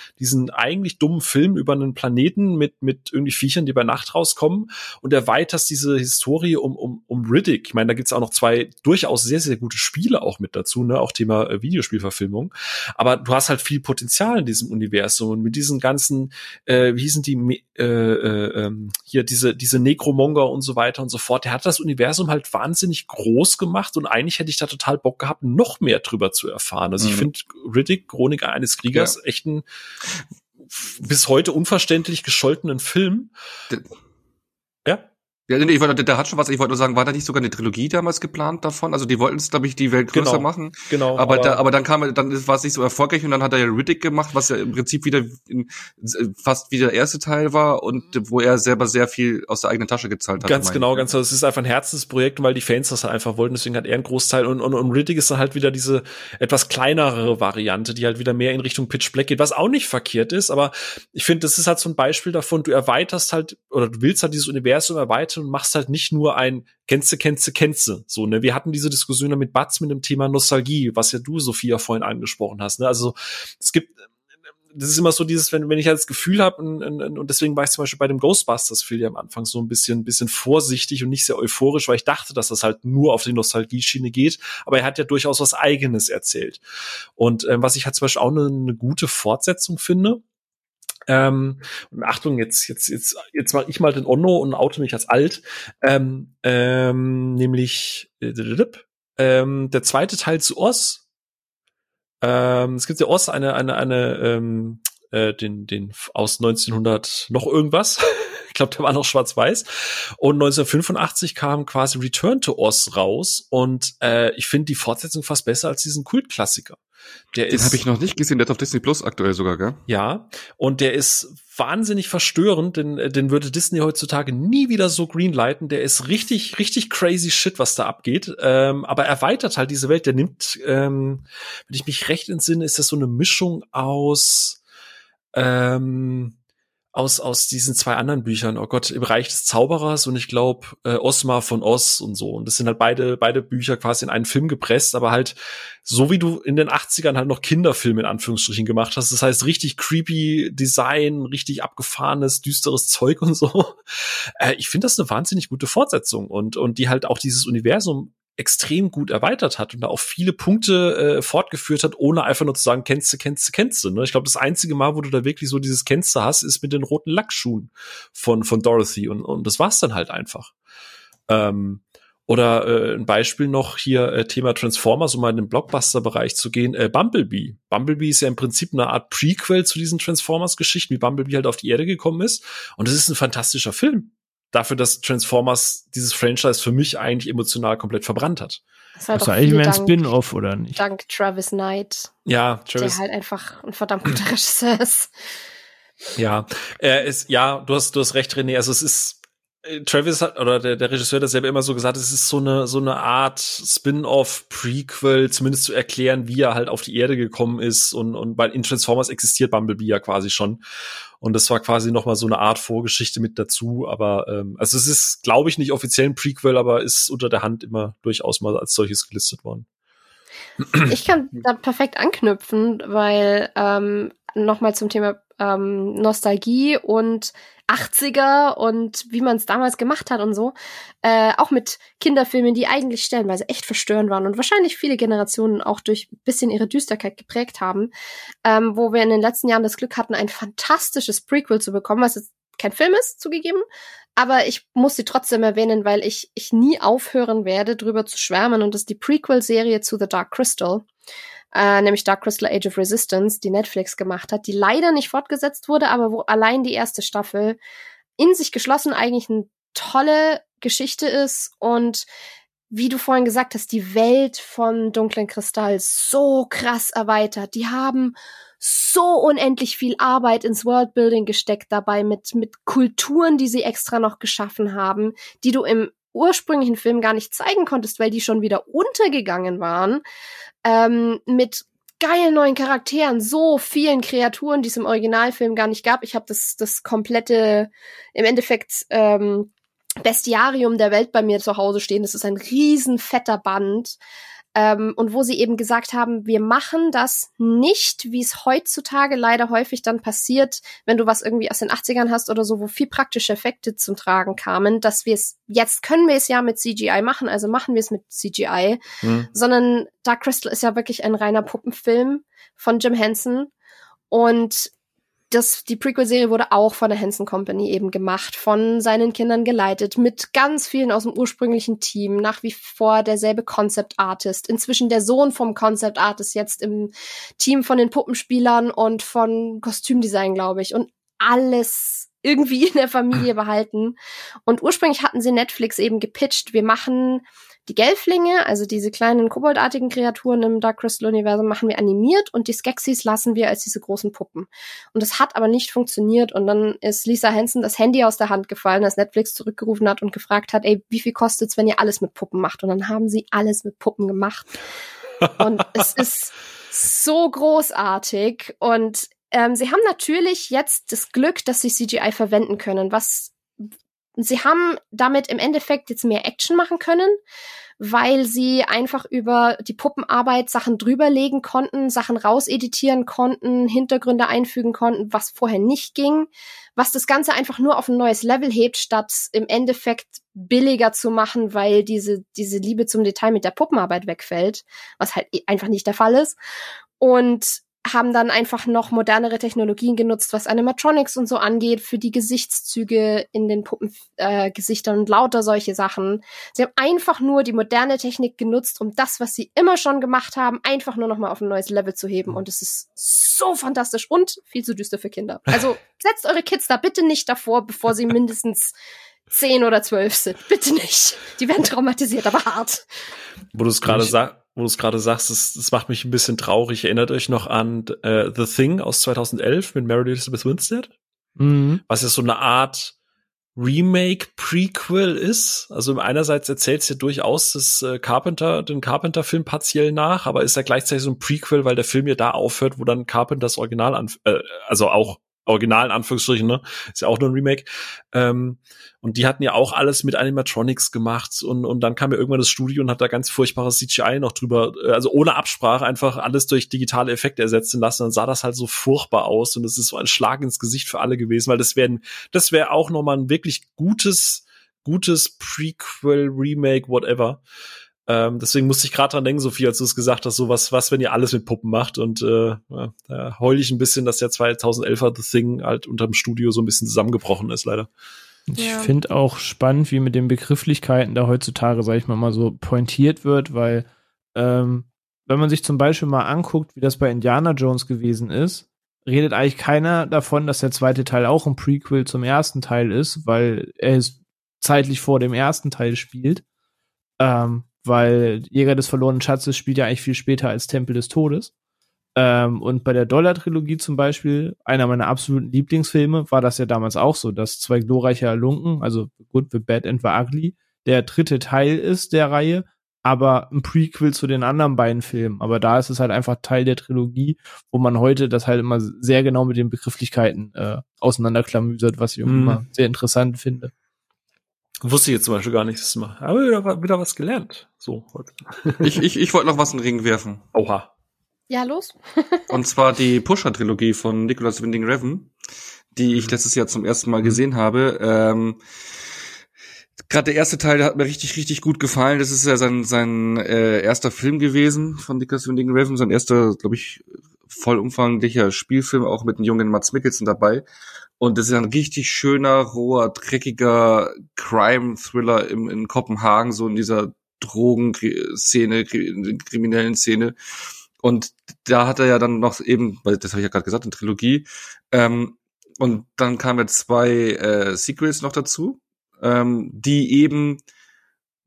eigentlich dummen Film über einen Planeten mit irgendwie Viechern, die bei Nacht rauskommen und erweiterst diese Historie um Riddick. Ich meine, da gibt's auch noch zwei durchaus sehr, sehr gute Spiele auch mit dazu, ne, auch Thema Videospielverfilmung, aber du hast halt viel Potenzial in diesem Universum und mit diesen ganzen, wie hießen die, hier diese Necromonger und so weiter und so fort. Der hat das Universum halt wahnsinnig groß gemacht und eigentlich hätte ich da total Bock gehabt, noch mehr drüber zu erfahren. Also ich finde Riddick, Chronik eines Kriegers, echt einen bis heute unverständlich gescholtenen Film. Der hat schon was, ich wollte nur sagen, war da nicht sogar eine Trilogie damals geplant davon? Also die wollten es, glaube ich, die Welt größer machen. Genau. Aber dann war es nicht so erfolgreich und dann hat er ja Riddick gemacht, was ja im Prinzip wieder fast wie der erste Teil war und wo er selber sehr viel aus der eigenen Tasche gezahlt hat. Ganz genau. Es ist einfach ein Herzensprojekt, weil die Fans das halt einfach wollten, deswegen hat er einen Großteil und Riddick ist dann halt wieder diese etwas kleinere Variante, die halt wieder mehr in Richtung Pitch Black geht, was auch nicht verkehrt ist, aber ich finde, das ist halt so ein Beispiel davon, du erweiterst halt, oder du willst halt dieses Universum erweitern und machst halt nicht nur ein Kennste, so, ne, wir hatten diese Diskussion mit Batz mit dem Thema Nostalgie, was ja du, Sophia, vorhin angesprochen hast, ne, also das ist immer so dieses, wenn ich halt das Gefühl habe und deswegen war ich zum Beispiel bei dem Ghostbusters-Film ja am Anfang so ein bisschen vorsichtig und nicht sehr euphorisch, weil ich dachte, dass das halt nur auf die Nostalgie-Schiene geht, aber er hat ja durchaus was Eigenes erzählt und was ich halt zum Beispiel auch eine gute Fortsetzung finde. Und Achtung, jetzt mache ich mal den Onno und oute mich als alt. Nämlich der zweite Teil zu Oz. Es gibt ja Oz, den aus 1900 noch irgendwas. Ich glaube, der war noch schwarz-weiß. Und 1985 kam quasi Return to Oz raus. Und ich finde die Fortsetzung fast besser als diesen Kultklassiker. Den habe ich noch nicht gesehen, der ist auf Disney Plus aktuell sogar, gell? Ja, und der ist wahnsinnig verstörend, denn den würde Disney heutzutage nie wieder so greenlighten. Der ist richtig, richtig crazy shit, was da abgeht. Aber erweitert halt diese Welt. Der nimmt, wenn ich mich recht entsinne, ist das so eine Mischung aus diesen zwei anderen Büchern, oh Gott, im Reich des Zauberers und ich glaube Ozma von Oz und so. Und das sind halt beide Bücher quasi in einen Film gepresst, aber halt so wie du in den 80ern halt noch Kinderfilme in Anführungsstrichen gemacht hast. Das heißt, richtig creepy Design, richtig abgefahrenes, düsteres Zeug und so. Ich finde das eine wahnsinnig gute Fortsetzung und die halt auch dieses Universum extrem gut erweitert hat und da auch viele Punkte fortgeführt hat, ohne einfach nur zu sagen, kennste, ne? Ich glaube, das einzige Mal, wo du da wirklich so dieses Kennste hast, ist mit den roten Lackschuhen von Dorothy und das war's dann halt einfach. Oder ein Beispiel noch hier, Thema Transformers, um mal in den Blockbuster-Bereich zu gehen, Bumblebee. Bumblebee ist ja im Prinzip eine Art Prequel zu diesen Transformers-Geschichten, wie Bumblebee halt auf die Erde gekommen ist und es ist ein fantastischer Film. Dafür, dass Transformers dieses Franchise für mich eigentlich emotional komplett verbrannt hat. Das war eigentlich mehr ein Spin-off, oder nicht? Dank Travis Knight. Ja, der halt einfach ein verdammt guter Regisseur ist. Ja, du hast recht, René. Also es ist, Travis hat, oder der Regisseur hat das selber immer so gesagt, es ist so eine Art Spin-off, Prequel, zumindest zu erklären, wie er halt auf die Erde gekommen ist und weil in Transformers existiert Bumblebee ja quasi schon. Und das war quasi nochmal so eine Art Vorgeschichte mit dazu, aber also es ist, glaube ich, nicht offiziell ein Prequel, aber ist unter der Hand immer durchaus mal als solches gelistet worden. Ich kann da perfekt anknüpfen, weil nochmal zum Thema Nostalgie und 80er und wie man es damals gemacht hat und so, auch mit Kinderfilmen, die eigentlich stellenweise echt verstörend waren und wahrscheinlich viele Generationen auch durch ein bisschen ihre Düsterkeit geprägt haben, wo wir in den letzten Jahren das Glück hatten, ein fantastisches Prequel zu bekommen, was jetzt kein Film ist, zugegeben, aber ich muss sie trotzdem erwähnen, weil ich nie aufhören werde, drüber zu schwärmen, und das ist die Prequel-Serie zu The Dark Crystal. Nämlich Dark Crystal Age of Resistance, die Netflix gemacht hat, die leider nicht fortgesetzt wurde, aber wo allein die erste Staffel in sich geschlossen eigentlich eine tolle Geschichte ist und, wie du vorhin gesagt hast, die Welt von Dunklen Kristall so krass erweitert. Die haben so unendlich viel Arbeit ins Worldbuilding gesteckt dabei mit Kulturen, die sie extra noch geschaffen haben, die du im ursprünglichen Film gar nicht zeigen konntest, weil die schon wieder untergegangen waren, mit geilen neuen Charakteren, so vielen Kreaturen, die es im Originalfilm gar nicht gab. Ich habe das komplette, im Endeffekt, Bestiarium der Welt bei mir zu Hause stehen. Das ist ein riesen fetter Band. Und wo sie eben gesagt haben, wir machen das nicht, wie es heutzutage leider häufig dann passiert, wenn du was irgendwie aus den 80ern hast oder so, wo viel praktische Effekte zum Tragen kamen, dass wir es, jetzt können wir es ja mit CGI machen, also machen wir es mit CGI, sondern Dark Crystal ist ja wirklich ein reiner Puppenfilm von Jim Henson und die Prequel-Serie wurde auch von der Henson Company eben gemacht, von seinen Kindern geleitet, mit ganz vielen aus dem ursprünglichen Team, nach wie vor derselbe Concept Artist, inzwischen der Sohn vom Concept Artist, jetzt im Team von den Puppenspielern und von Kostümdesign, glaube ich, und alles irgendwie in der Familie behalten. Und ursprünglich hatten sie Netflix eben gepitcht, wir machen die Gelflinge, also diese kleinen koboldartigen Kreaturen im Dark Crystal-Universum, machen wir animiert und die Skeksis lassen wir als diese großen Puppen. Und das hat aber nicht funktioniert und dann ist Lisa Hansen das Handy aus der Hand gefallen, als Netflix zurückgerufen hat und gefragt hat, ey, wie viel kostet's, wenn ihr alles mit Puppen macht? Und dann haben sie alles mit Puppen gemacht. Und es ist so großartig und sie haben natürlich jetzt das Glück, dass sie CGI verwenden können, Sie haben damit im Endeffekt jetzt mehr Action machen können, weil sie einfach über die Puppenarbeit Sachen drüberlegen konnten, Sachen rauseditieren konnten, Hintergründe einfügen konnten, was vorher nicht ging, was das Ganze einfach nur auf ein neues Level hebt, statt im Endeffekt billiger zu machen, weil diese Liebe zum Detail mit der Puppenarbeit wegfällt, was halt einfach nicht der Fall ist. Und haben dann einfach noch modernere Technologien genutzt, was Animatronics und so angeht, für die Gesichtszüge in den Puppengesichtern und lauter solche Sachen. Sie haben einfach nur die moderne Technik genutzt, um das, was sie immer schon gemacht haben, einfach nur nochmal auf ein neues Level zu heben. Und es ist so fantastisch und viel zu düster für Kinder. Also setzt eure Kids da bitte nicht davor, bevor sie mindestens 10 oder 12 sind. Bitte nicht. Die werden traumatisiert, aber hart. Wo du es gerade sagst, das macht mich ein bisschen traurig. Erinnert euch noch an The Thing aus 2011 mit Mary Elizabeth Winstead? Mhm. Was ja so eine Art Remake-Prequel ist. Also einerseits erzählt es ja durchaus den Carpenter-Film partiell nach, aber ist ja gleichzeitig so ein Prequel, weil der Film ja da aufhört, wo dann Carpenters Original, also auch Original in Anführungsstrichen, ne? Ist ja auch nur ein Remake. Und die hatten ja auch alles mit Animatronics gemacht und dann kam ja irgendwann das Studio und hat da ganz furchtbares CGI noch drüber, also ohne Absprache einfach alles durch digitale Effekte ersetzen lassen. Dann sah das halt so furchtbar aus und das ist so ein Schlag ins Gesicht für alle gewesen, weil das wäre auch nochmal ein wirklich gutes Prequel, Remake, whatever. Deswegen musste ich gerade dran denken, Sophie, als du es gesagt hast, so was, wenn ihr alles mit Puppen macht und da heul ich ein bisschen, dass der 2011er The Thing halt unterm Studio so ein bisschen zusammengebrochen ist, leider. Ich finde auch spannend, wie mit den Begrifflichkeiten da heutzutage, sag ich mal, so pointiert wird, weil wenn man sich zum Beispiel mal anguckt, wie das bei Indiana Jones gewesen ist, redet eigentlich keiner davon, dass der zweite Teil auch ein Prequel zum ersten Teil ist, weil er ist zeitlich vor dem ersten Teil spielt. Weil Jäger des verlorenen Schatzes spielt ja eigentlich viel später als Tempel des Todes. Und bei der Dollar-Trilogie zum Beispiel, einer meiner absoluten Lieblingsfilme, war das ja damals auch so, dass zwei glorreiche Halunken, also Good, The Bad and The Ugly, der dritte Teil ist der Reihe, aber ein Prequel zu den anderen beiden Filmen. Aber da ist es halt einfach Teil der Trilogie, wo man heute das halt immer sehr genau mit den Begrifflichkeiten auseinanderklamüsert, was ich immer sehr interessant finde. Wusste ich jetzt zum Beispiel gar nicht, das mal. Aber wieder was gelernt. So heute. Ich wollte noch was in den Ring werfen. Oha. Ja, los. Und zwar die Pusher-Trilogie von Nicolas Winding Refn, die ich letztes Jahr zum ersten Mal gesehen habe. Gerade der erste Teil, der hat mir richtig, richtig gut gefallen. Das ist ja sein erster Film gewesen von Nicolas Winding Refn. Sein erster, glaube ich, vollumfänglicher Spielfilm, auch mit einem jungen Mats Mikkelsen dabei. Und das ist ein richtig schöner, roher, dreckiger Crime-Thriller in Kopenhagen, so in dieser Drogenszene, kriminellen Szene. Und da hat er ja dann noch eben, das habe ich ja gerade gesagt, eine Trilogie. Und dann kamen ja 2 Sequels noch dazu, die eben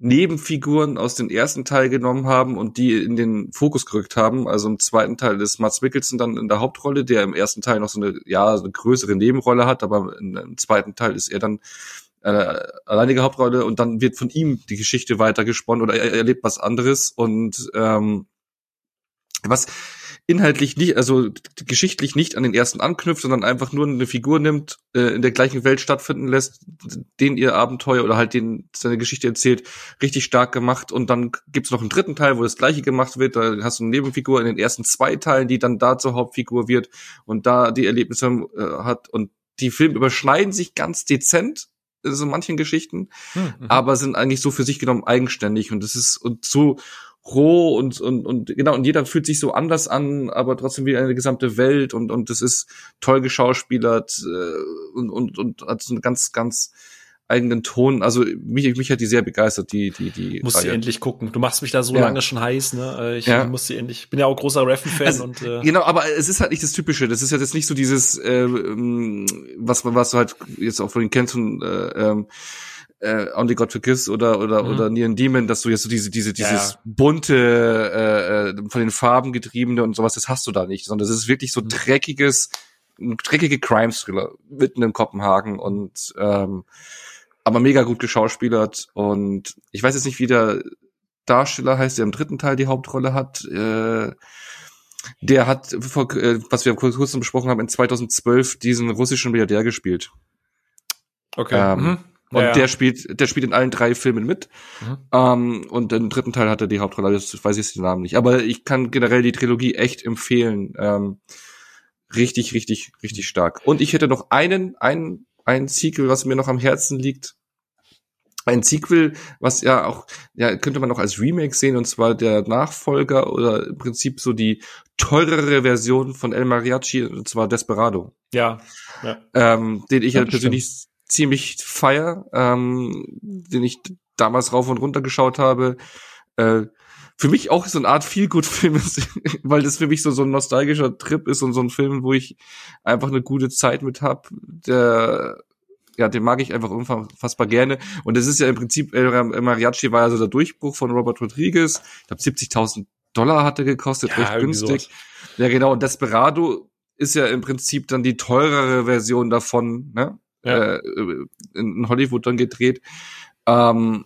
Nebenfiguren aus dem ersten Teil genommen haben und die in den Fokus gerückt haben. Also im zweiten Teil ist Mats Mikkelsen dann in der Hauptrolle, der im ersten Teil noch so eine größere Nebenrolle hat, aber im zweiten Teil ist er dann eine alleinige Hauptrolle und dann wird von ihm die Geschichte weitergesponnen oder er erlebt was anderes und was inhaltlich nicht, also geschichtlich nicht an den ersten anknüpft, sondern einfach nur eine Figur nimmt, in der gleichen Welt stattfinden lässt, den ihr Abenteuer oder halt den seine Geschichte erzählt, richtig stark gemacht. Und dann gibt's noch einen dritten Teil, wo das Gleiche gemacht wird. Da hast du eine Nebenfigur in den ersten zwei Teilen, die dann da zur Hauptfigur wird und da die Erlebnisse hat. Und die Filme überschneiden sich ganz dezent, also in manchen Geschichten, aber sind eigentlich so für sich genommen eigenständig. Und das ist und so roh und genau, und jeder fühlt sich so anders an, aber trotzdem wie eine gesamte Welt, und das ist toll geschauspielert und hat so einen ganz, ganz eigenen Ton. Also mich hat die sehr begeistert, die musst Reihe. Die endlich gucken. Du machst mich da so lange schon heiß, ne? Ich muss die endlich. Ich bin ja auch großer Refn-Fan, also, und genau, aber es ist halt nicht das Typische. Das ist ja jetzt nicht so dieses was du halt jetzt auch von den kennst und Only God Forgives oder Neon Demon, dass du jetzt so dieses bunte, von den Farben getriebene und sowas, das hast du da nicht, sondern das ist wirklich so dreckige Crime-Thriller mitten in Kopenhagen, und aber mega gut geschauspielert. Und ich weiß jetzt nicht, wie der Darsteller heißt, der im dritten Teil die Hauptrolle hat, der hat, was wir kurz besprochen haben, in 2012 diesen russischen Milliardär gespielt. Okay. Und der spielt in allen drei Filmen mit. Und im dritten Teil hat er die Hauptrolle, das weiß ich den Namen nicht. Aber ich kann generell die Trilogie echt empfehlen. Richtig, richtig, richtig stark. Und ich hätte noch einen Sequel, was mir noch am Herzen liegt. Ein Sequel, was ja auch, könnte man auch als Remake sehen, und zwar der Nachfolger oder im Prinzip so die teurere Version von El Mariachi, und zwar Desperado. Ja. Den ich halt persönlich ziemlich feier, den ich damals rauf und runter geschaut habe. Für mich auch so eine Art Feel-Good-Film ist, weil das für mich so ein nostalgischer Trip ist und so ein Film, wo ich einfach eine gute Zeit mit hab. Den mag ich einfach unfassbar gerne. Und das ist ja im Prinzip, El Mariachi war ja so der Durchbruch von Robert Rodriguez. Ich glaube, $70,000 hatte gekostet, recht günstig. Sowas. Ja, genau. Und Desperado ist ja im Prinzip dann die teurere Version davon, ne? In Hollywood dann gedreht. Und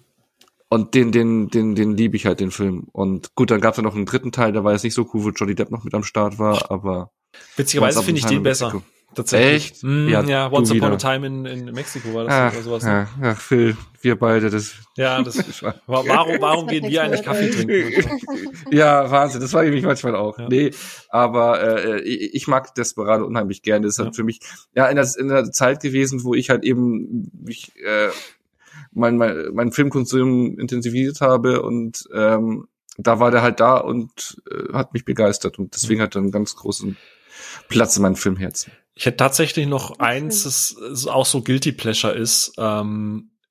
den liebe ich halt, den Film. Und gut, dann gab es ja noch einen dritten Teil, da war jetzt nicht so cool, wo Johnny Depp noch mit am Start war, aber witzigerweise finde ich den besser. Tatsächlich. Echt? Ja, Once Upon a Time in Mexiko war das oder sowas. Ach, Phil, wir beide, das. Ja, das. Warum gehen wir eigentlich Kaffee trinken? Ja, Wahnsinn, das frage ich mich manchmal auch. Ja. Nee, aber ich mag Desperado unheimlich gerne. Das ist halt für mich in der Zeit gewesen, wo ich halt eben mich meinen Filmkonsum intensiviert habe, und da war der halt da und hat mich begeistert, und deswegen hat er einen ganz großen Platz in meinem Filmherzen. Ich hätte tatsächlich noch eins, das auch so Guilty Pleasure ist. Ich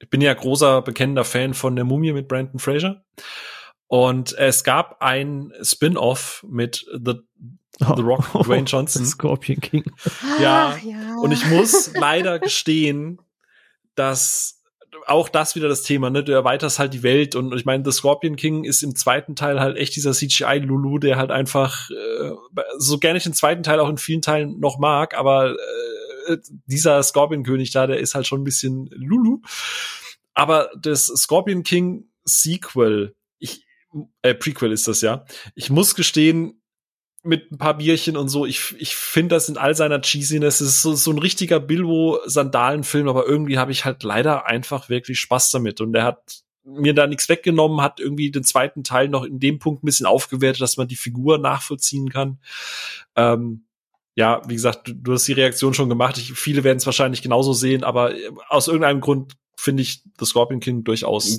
bin ja großer, bekennender Fan von der Mumie mit Brandon Fraser. Und es gab ein Spin-Off mit The Rock, Dwayne Johnson. Scorpion King. Ja, und ich muss leider gestehen, dass auch das wieder das Thema, ne? Du erweiterst halt die Welt, und ich meine, The Scorpion King ist im zweiten Teil halt echt dieser CGI-Lulu, der halt einfach, so gerne ich den zweiten Teil auch in vielen Teilen noch mag, aber dieser Scorpion-König da, der ist halt schon ein bisschen Lulu. Aber das Scorpion King Sequel, Prequel ist das ja, ich muss gestehen, mit ein paar Bierchen und so, ich finde das in all seiner Cheesiness, es ist so ein richtiger Bilbo-Sandalenfilm, aber irgendwie habe ich halt leider einfach wirklich Spaß damit, und er hat mir da nichts weggenommen, hat irgendwie den zweiten Teil noch in dem Punkt ein bisschen aufgewertet, dass man die Figur nachvollziehen kann. Wie gesagt, du hast die Reaktion schon gemacht, viele werden es wahrscheinlich genauso sehen, aber aus irgendeinem Grund finde ich The Scorpion King durchaus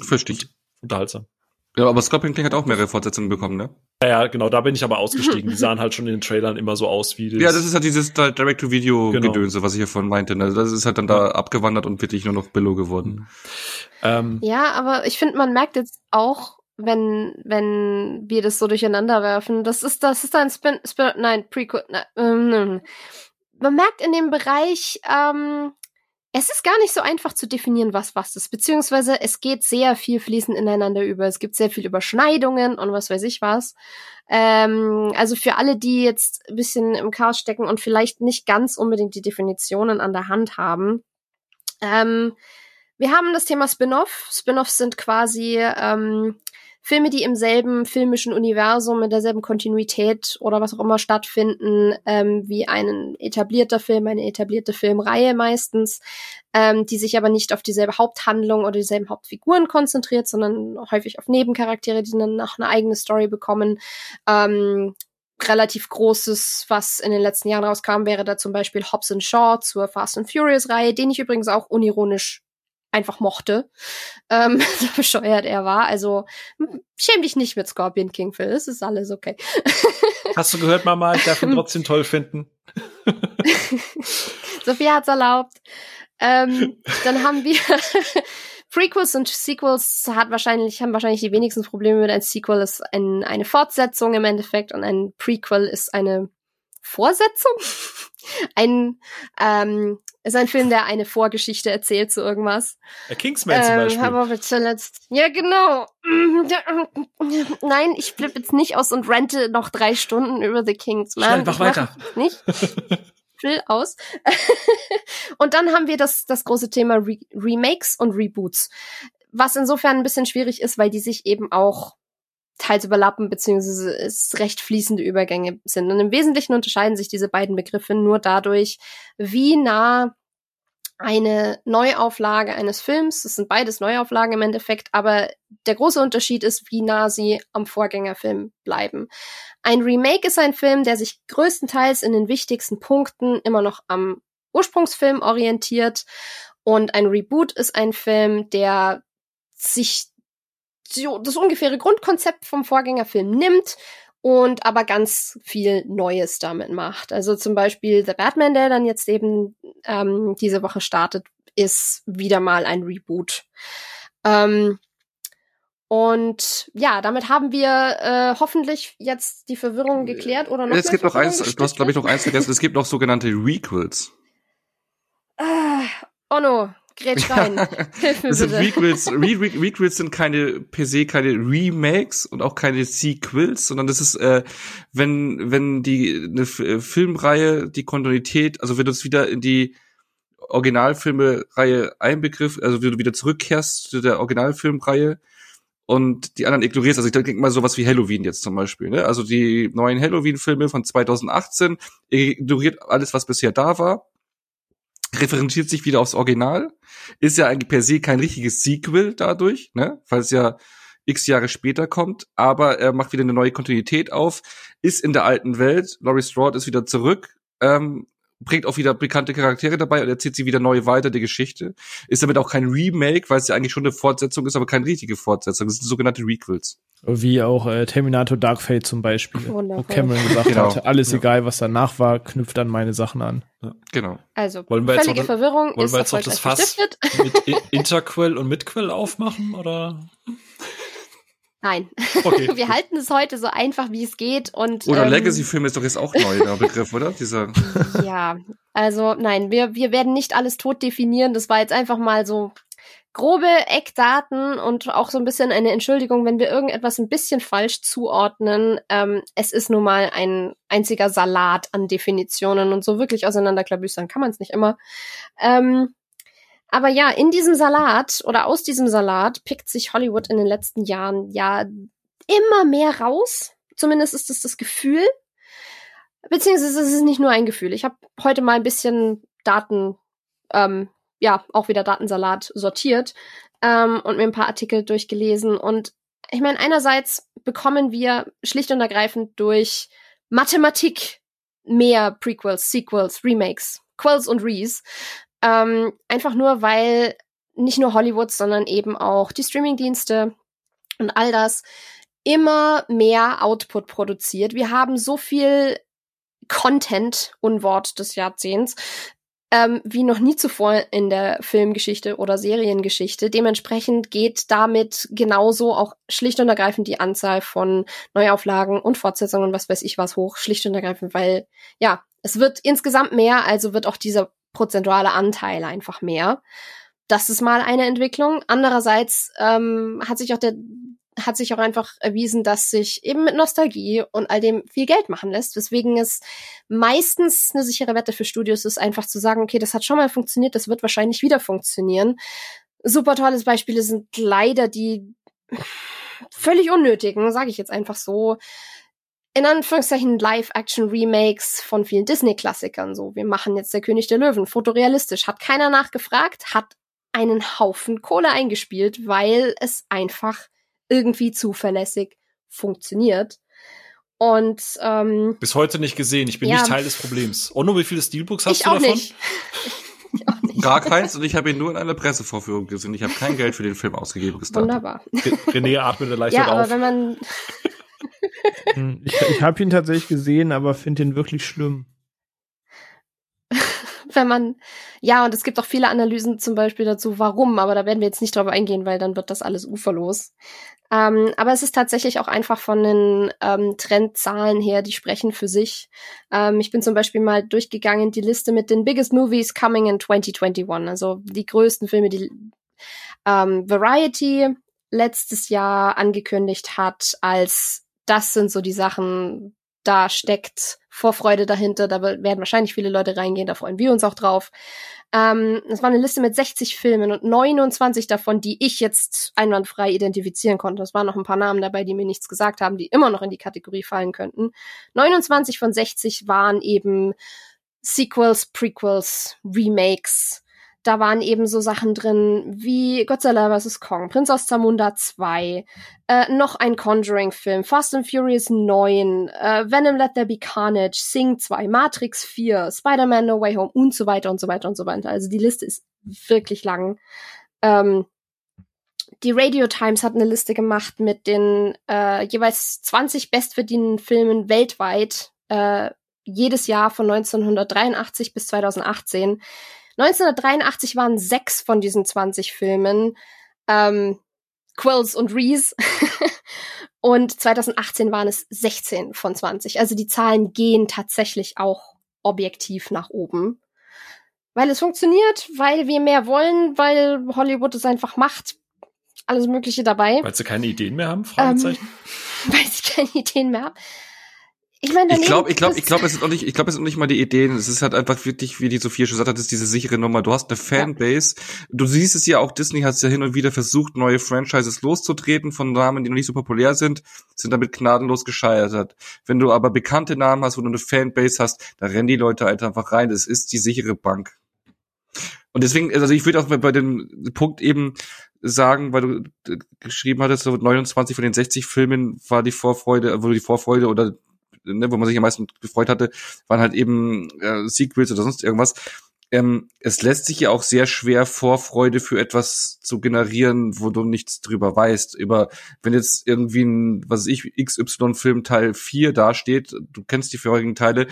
unterhaltsam. Ja, aber Scorpion King hat auch mehrere Fortsetzungen bekommen, ne? Ja, genau, da bin ich aber ausgestiegen. Die sahen halt schon in den Trailern immer so aus wie das. Ja, das ist halt dieses Direct-to-Video-Gedönse, was ich ja vorhin meinte. Also das ist halt dann da abgewandert und wirklich nur noch Billo geworden. Ja, aber ich finde, man merkt jetzt auch, wenn wir das so durcheinander werfen, das ist ein Prequel. Man merkt in dem Bereich, es ist gar nicht so einfach zu definieren, was ist, beziehungsweise es geht sehr viel fließend ineinander über. Es gibt sehr viel Überschneidungen und was weiß ich was. Also für alle, die jetzt ein bisschen im Chaos stecken und vielleicht nicht ganz unbedingt die Definitionen an der Hand haben. Wir haben das Thema Spin-off. Spin-offs sind quasi Filme, die im selben filmischen Universum, mit derselben Kontinuität oder was auch immer stattfinden, wie ein etablierter Film, eine etablierte Filmreihe meistens, die sich aber nicht auf dieselbe Haupthandlung oder dieselben Hauptfiguren konzentriert, sondern häufig auf Nebencharaktere, die dann noch eine eigene Story bekommen. Relativ Großes, was in den letzten Jahren rauskam, wäre da zum Beispiel Hobbs & Shaw zur Fast and Furious-Reihe, den ich übrigens auch unironisch einfach mochte, so bescheuert er war. Also schäm dich nicht mit Scorpion King, Phil, es ist alles okay. Hast du gehört, Mama? Ich darf ihn trotzdem toll finden. Sophia hat's erlaubt. Dann haben wir Prequels und Sequels haben wahrscheinlich die wenigsten Probleme mit. Ein Sequel ist eine Fortsetzung im Endeffekt und ein Prequel ist eine Vorsetzung? Ist ein Film, der eine Vorgeschichte erzählt zu irgendwas. A Kingsman zum Beispiel. Haben wir zuletzt. Ja, genau. Nein, ich flippe jetzt nicht aus und rente noch 3 Stunden über The Kingsman. Schnell, mach weiter. Nicht? Aus. Und dann haben wir das große Thema Remakes und Reboots. Was insofern ein bisschen schwierig ist, weil die sich eben auch teils überlappen, beziehungsweise es recht fließende Übergänge sind. Und im Wesentlichen unterscheiden sich diese beiden Begriffe nur dadurch, wie nah eine Neuauflage eines Films, das sind beides Neuauflagen im Endeffekt, aber der große Unterschied ist, wie nah sie am Vorgängerfilm bleiben. Ein Remake ist ein Film, der sich größtenteils in den wichtigsten Punkten immer noch am Ursprungsfilm orientiert, und ein Reboot ist ein Film, der sich das ungefähre Grundkonzept vom Vorgängerfilm nimmt und aber ganz viel Neues damit macht. Also zum Beispiel The Batman, der dann jetzt eben diese Woche startet, ist wieder mal ein Reboot. Und ja, damit haben wir hoffentlich jetzt die Verwirrung geklärt oder noch. Es gibt noch eins, du hast glaube ich noch eins vergessen, es gibt noch sogenannte Requels. Onno. Grätsch rein. Ja. Hilf mir das bitte. Requels sind per se keine Remakes und auch keine Sequels, sondern das ist, wenn die eine Filmreihe, die Kontinuität, also wenn du es wieder in die Originalfilmreihe also wenn du wieder zurückkehrst zu der Originalfilmreihe und die anderen ignorierst, also ich denke mal sowas wie Halloween jetzt zum Beispiel, ne? Also die neuen Halloween-Filme von 2018, ignoriert alles, was bisher da war, referenziert sich wieder aufs Original, ist ja eigentlich per se kein richtiges Sequel dadurch, ne, weil es ja x Jahre später kommt, aber er macht wieder eine neue Kontinuität auf, ist in der alten Welt, Laurie Strode ist wieder zurück, bringt auch wieder bekannte Charaktere dabei und erzählt sie wieder neu weiter, die Geschichte. Ist damit auch kein Remake, weil es ja eigentlich schon eine Fortsetzung ist, aber keine richtige Fortsetzung. Das sind sogenannte Requels. Wie auch Terminator Dark Fate zum Beispiel. Wundervoll. Wo Cameron gesagt hat, alles egal, was danach war, knüpft an meine Sachen an. Ja. Genau. Also, völlige Verwirrung. Wollen wir jetzt noch das Fass mit Interquel und Midquel aufmachen, oder? Nein. Okay. Wir halten es heute so einfach, wie es geht. Und oder Legacy-Film ist doch jetzt auch neu, der Begriff, oder? Dieser. Ja, also nein, wir werden nicht alles tot definieren. Das war jetzt einfach mal so grobe Eckdaten und auch so ein bisschen eine Entschuldigung, wenn wir irgendetwas ein bisschen falsch zuordnen. Es ist nun mal ein einziger Salat an Definitionen und so wirklich auseinanderklabüstern kann man es nicht immer. Aber ja, in diesem Salat oder aus diesem Salat pickt sich Hollywood in den letzten Jahren ja immer mehr raus. Zumindest ist es das Gefühl. Beziehungsweise es ist nicht nur ein Gefühl. Ich habe heute mal ein bisschen Daten, auch wieder Datensalat sortiert und mir ein paar Artikel durchgelesen. Und ich meine, einerseits bekommen wir schlicht und ergreifend durch Mathematik mehr Prequels, Sequels, Remakes, Quells und Rees. Einfach nur, weil nicht nur Hollywood, sondern eben auch die Streamingdienste und all das immer mehr Output produziert. Wir haben so viel Content, Unwort des Jahrzehnts, wie noch nie zuvor in der Filmgeschichte oder Seriengeschichte. Dementsprechend geht damit genauso auch schlicht und ergreifend die Anzahl von Neuauflagen und Fortsetzungen und was weiß ich was hoch, schlicht und ergreifend, weil ja, es wird insgesamt mehr, also wird auch dieser prozentuale Anteil einfach mehr. Das ist mal eine Entwicklung. Andererseits hat sich auch einfach erwiesen, dass sich eben mit Nostalgie und all dem viel Geld machen lässt, weswegen es meistens eine sichere Wette für Studios ist, einfach zu sagen, okay, das hat schon mal funktioniert, das wird wahrscheinlich wieder funktionieren. Super tolles Beispiele sind leider die völlig unnötigen, sage ich jetzt einfach so, in Anführungszeichen Live-Action-Remakes von vielen Disney-Klassikern. So, wir machen jetzt der König der Löwen, fotorealistisch. Hat keiner nachgefragt, hat einen Haufen Kohle eingespielt, weil es einfach irgendwie zuverlässig funktioniert. Und bis heute nicht gesehen. Ich bin nicht Teil des Problems. Onno, wie viele Steelbooks hast du davon? Nicht. Ich auch nicht. Gar keins, und ich habe ihn nur in einer Pressevorführung gesehen. Ich habe kein Geld für den Film ausgegeben. Wunderbar. René atmet leicht auf. Ja, aber wenn man... Ich habe ihn tatsächlich gesehen, aber finde ihn wirklich schlimm. Wenn man, und es gibt auch viele Analysen zum Beispiel dazu, warum, aber da werden wir jetzt nicht drauf eingehen, weil dann wird das alles uferlos. Aber es ist tatsächlich auch einfach von den Trendzahlen her, die sprechen für sich. Ich bin zum Beispiel mal durchgegangen, die Liste mit den Biggest Movies Coming in 2021, also die größten Filme, die Variety letztes Jahr angekündigt hat, als das sind so die Sachen, da steckt Vorfreude dahinter, da werden wahrscheinlich viele Leute reingehen, da freuen wir uns auch drauf. Das war eine Liste mit 60 Filmen und 29 davon, die ich jetzt einwandfrei identifizieren konnte. Es waren noch ein paar Namen dabei, die mir nichts gesagt haben, die immer noch in die Kategorie fallen könnten. 29 von 60 waren eben Sequels, Prequels, Remakes. Da waren eben so Sachen drin wie Godzilla vs. Kong, Prinz aus Zamunda 2, noch ein Conjuring-Film, Fast and Furious 9, Venom Let There Be Carnage, Sing 2, Matrix 4, Spider-Man No Way Home und so weiter und so weiter und so weiter. Also die Liste ist wirklich lang. Die Radio Times hat eine Liste gemacht mit den jeweils 20 bestverdienenden Filmen weltweit, jedes Jahr von 1983 bis 2018. 1983 waren 6 von diesen 20 Filmen Quills und Rees und 2018 waren es 16 von 20. Also die Zahlen gehen tatsächlich auch objektiv nach oben, weil es funktioniert, weil wir mehr wollen, weil Hollywood es einfach macht, alles Mögliche dabei. Weil sie keine Ideen mehr haben? Fragezeichen. Weil sie keine Ideen mehr haben. Ich glaube, es sind auch nicht mal die Ideen. Es ist halt einfach wirklich, wie die Sophia schon gesagt hat, es ist diese sichere Nummer. Du hast eine Fanbase. Ja. Du siehst es ja auch, Disney hat es ja hin und wieder versucht, neue Franchises loszutreten von Namen, die noch nicht so populär sind, sind damit gnadenlos gescheitert. Wenn du aber bekannte Namen hast, wo du eine Fanbase hast, da rennen die Leute halt einfach rein. Das ist die sichere Bank. Und deswegen, also ich würde auch bei dem Punkt eben sagen, weil du geschrieben hattest, 29 von den 60 Filmen war die Vorfreude oder wo man sich am meisten gefreut hatte, waren halt eben Sequels oder sonst irgendwas. Es lässt sich ja auch sehr schwer Vorfreude für etwas zu generieren, wo du nichts drüber weißt. Wenn jetzt irgendwie ein, XY-Film Teil 4 dasteht, du kennst die vorherigen Teile,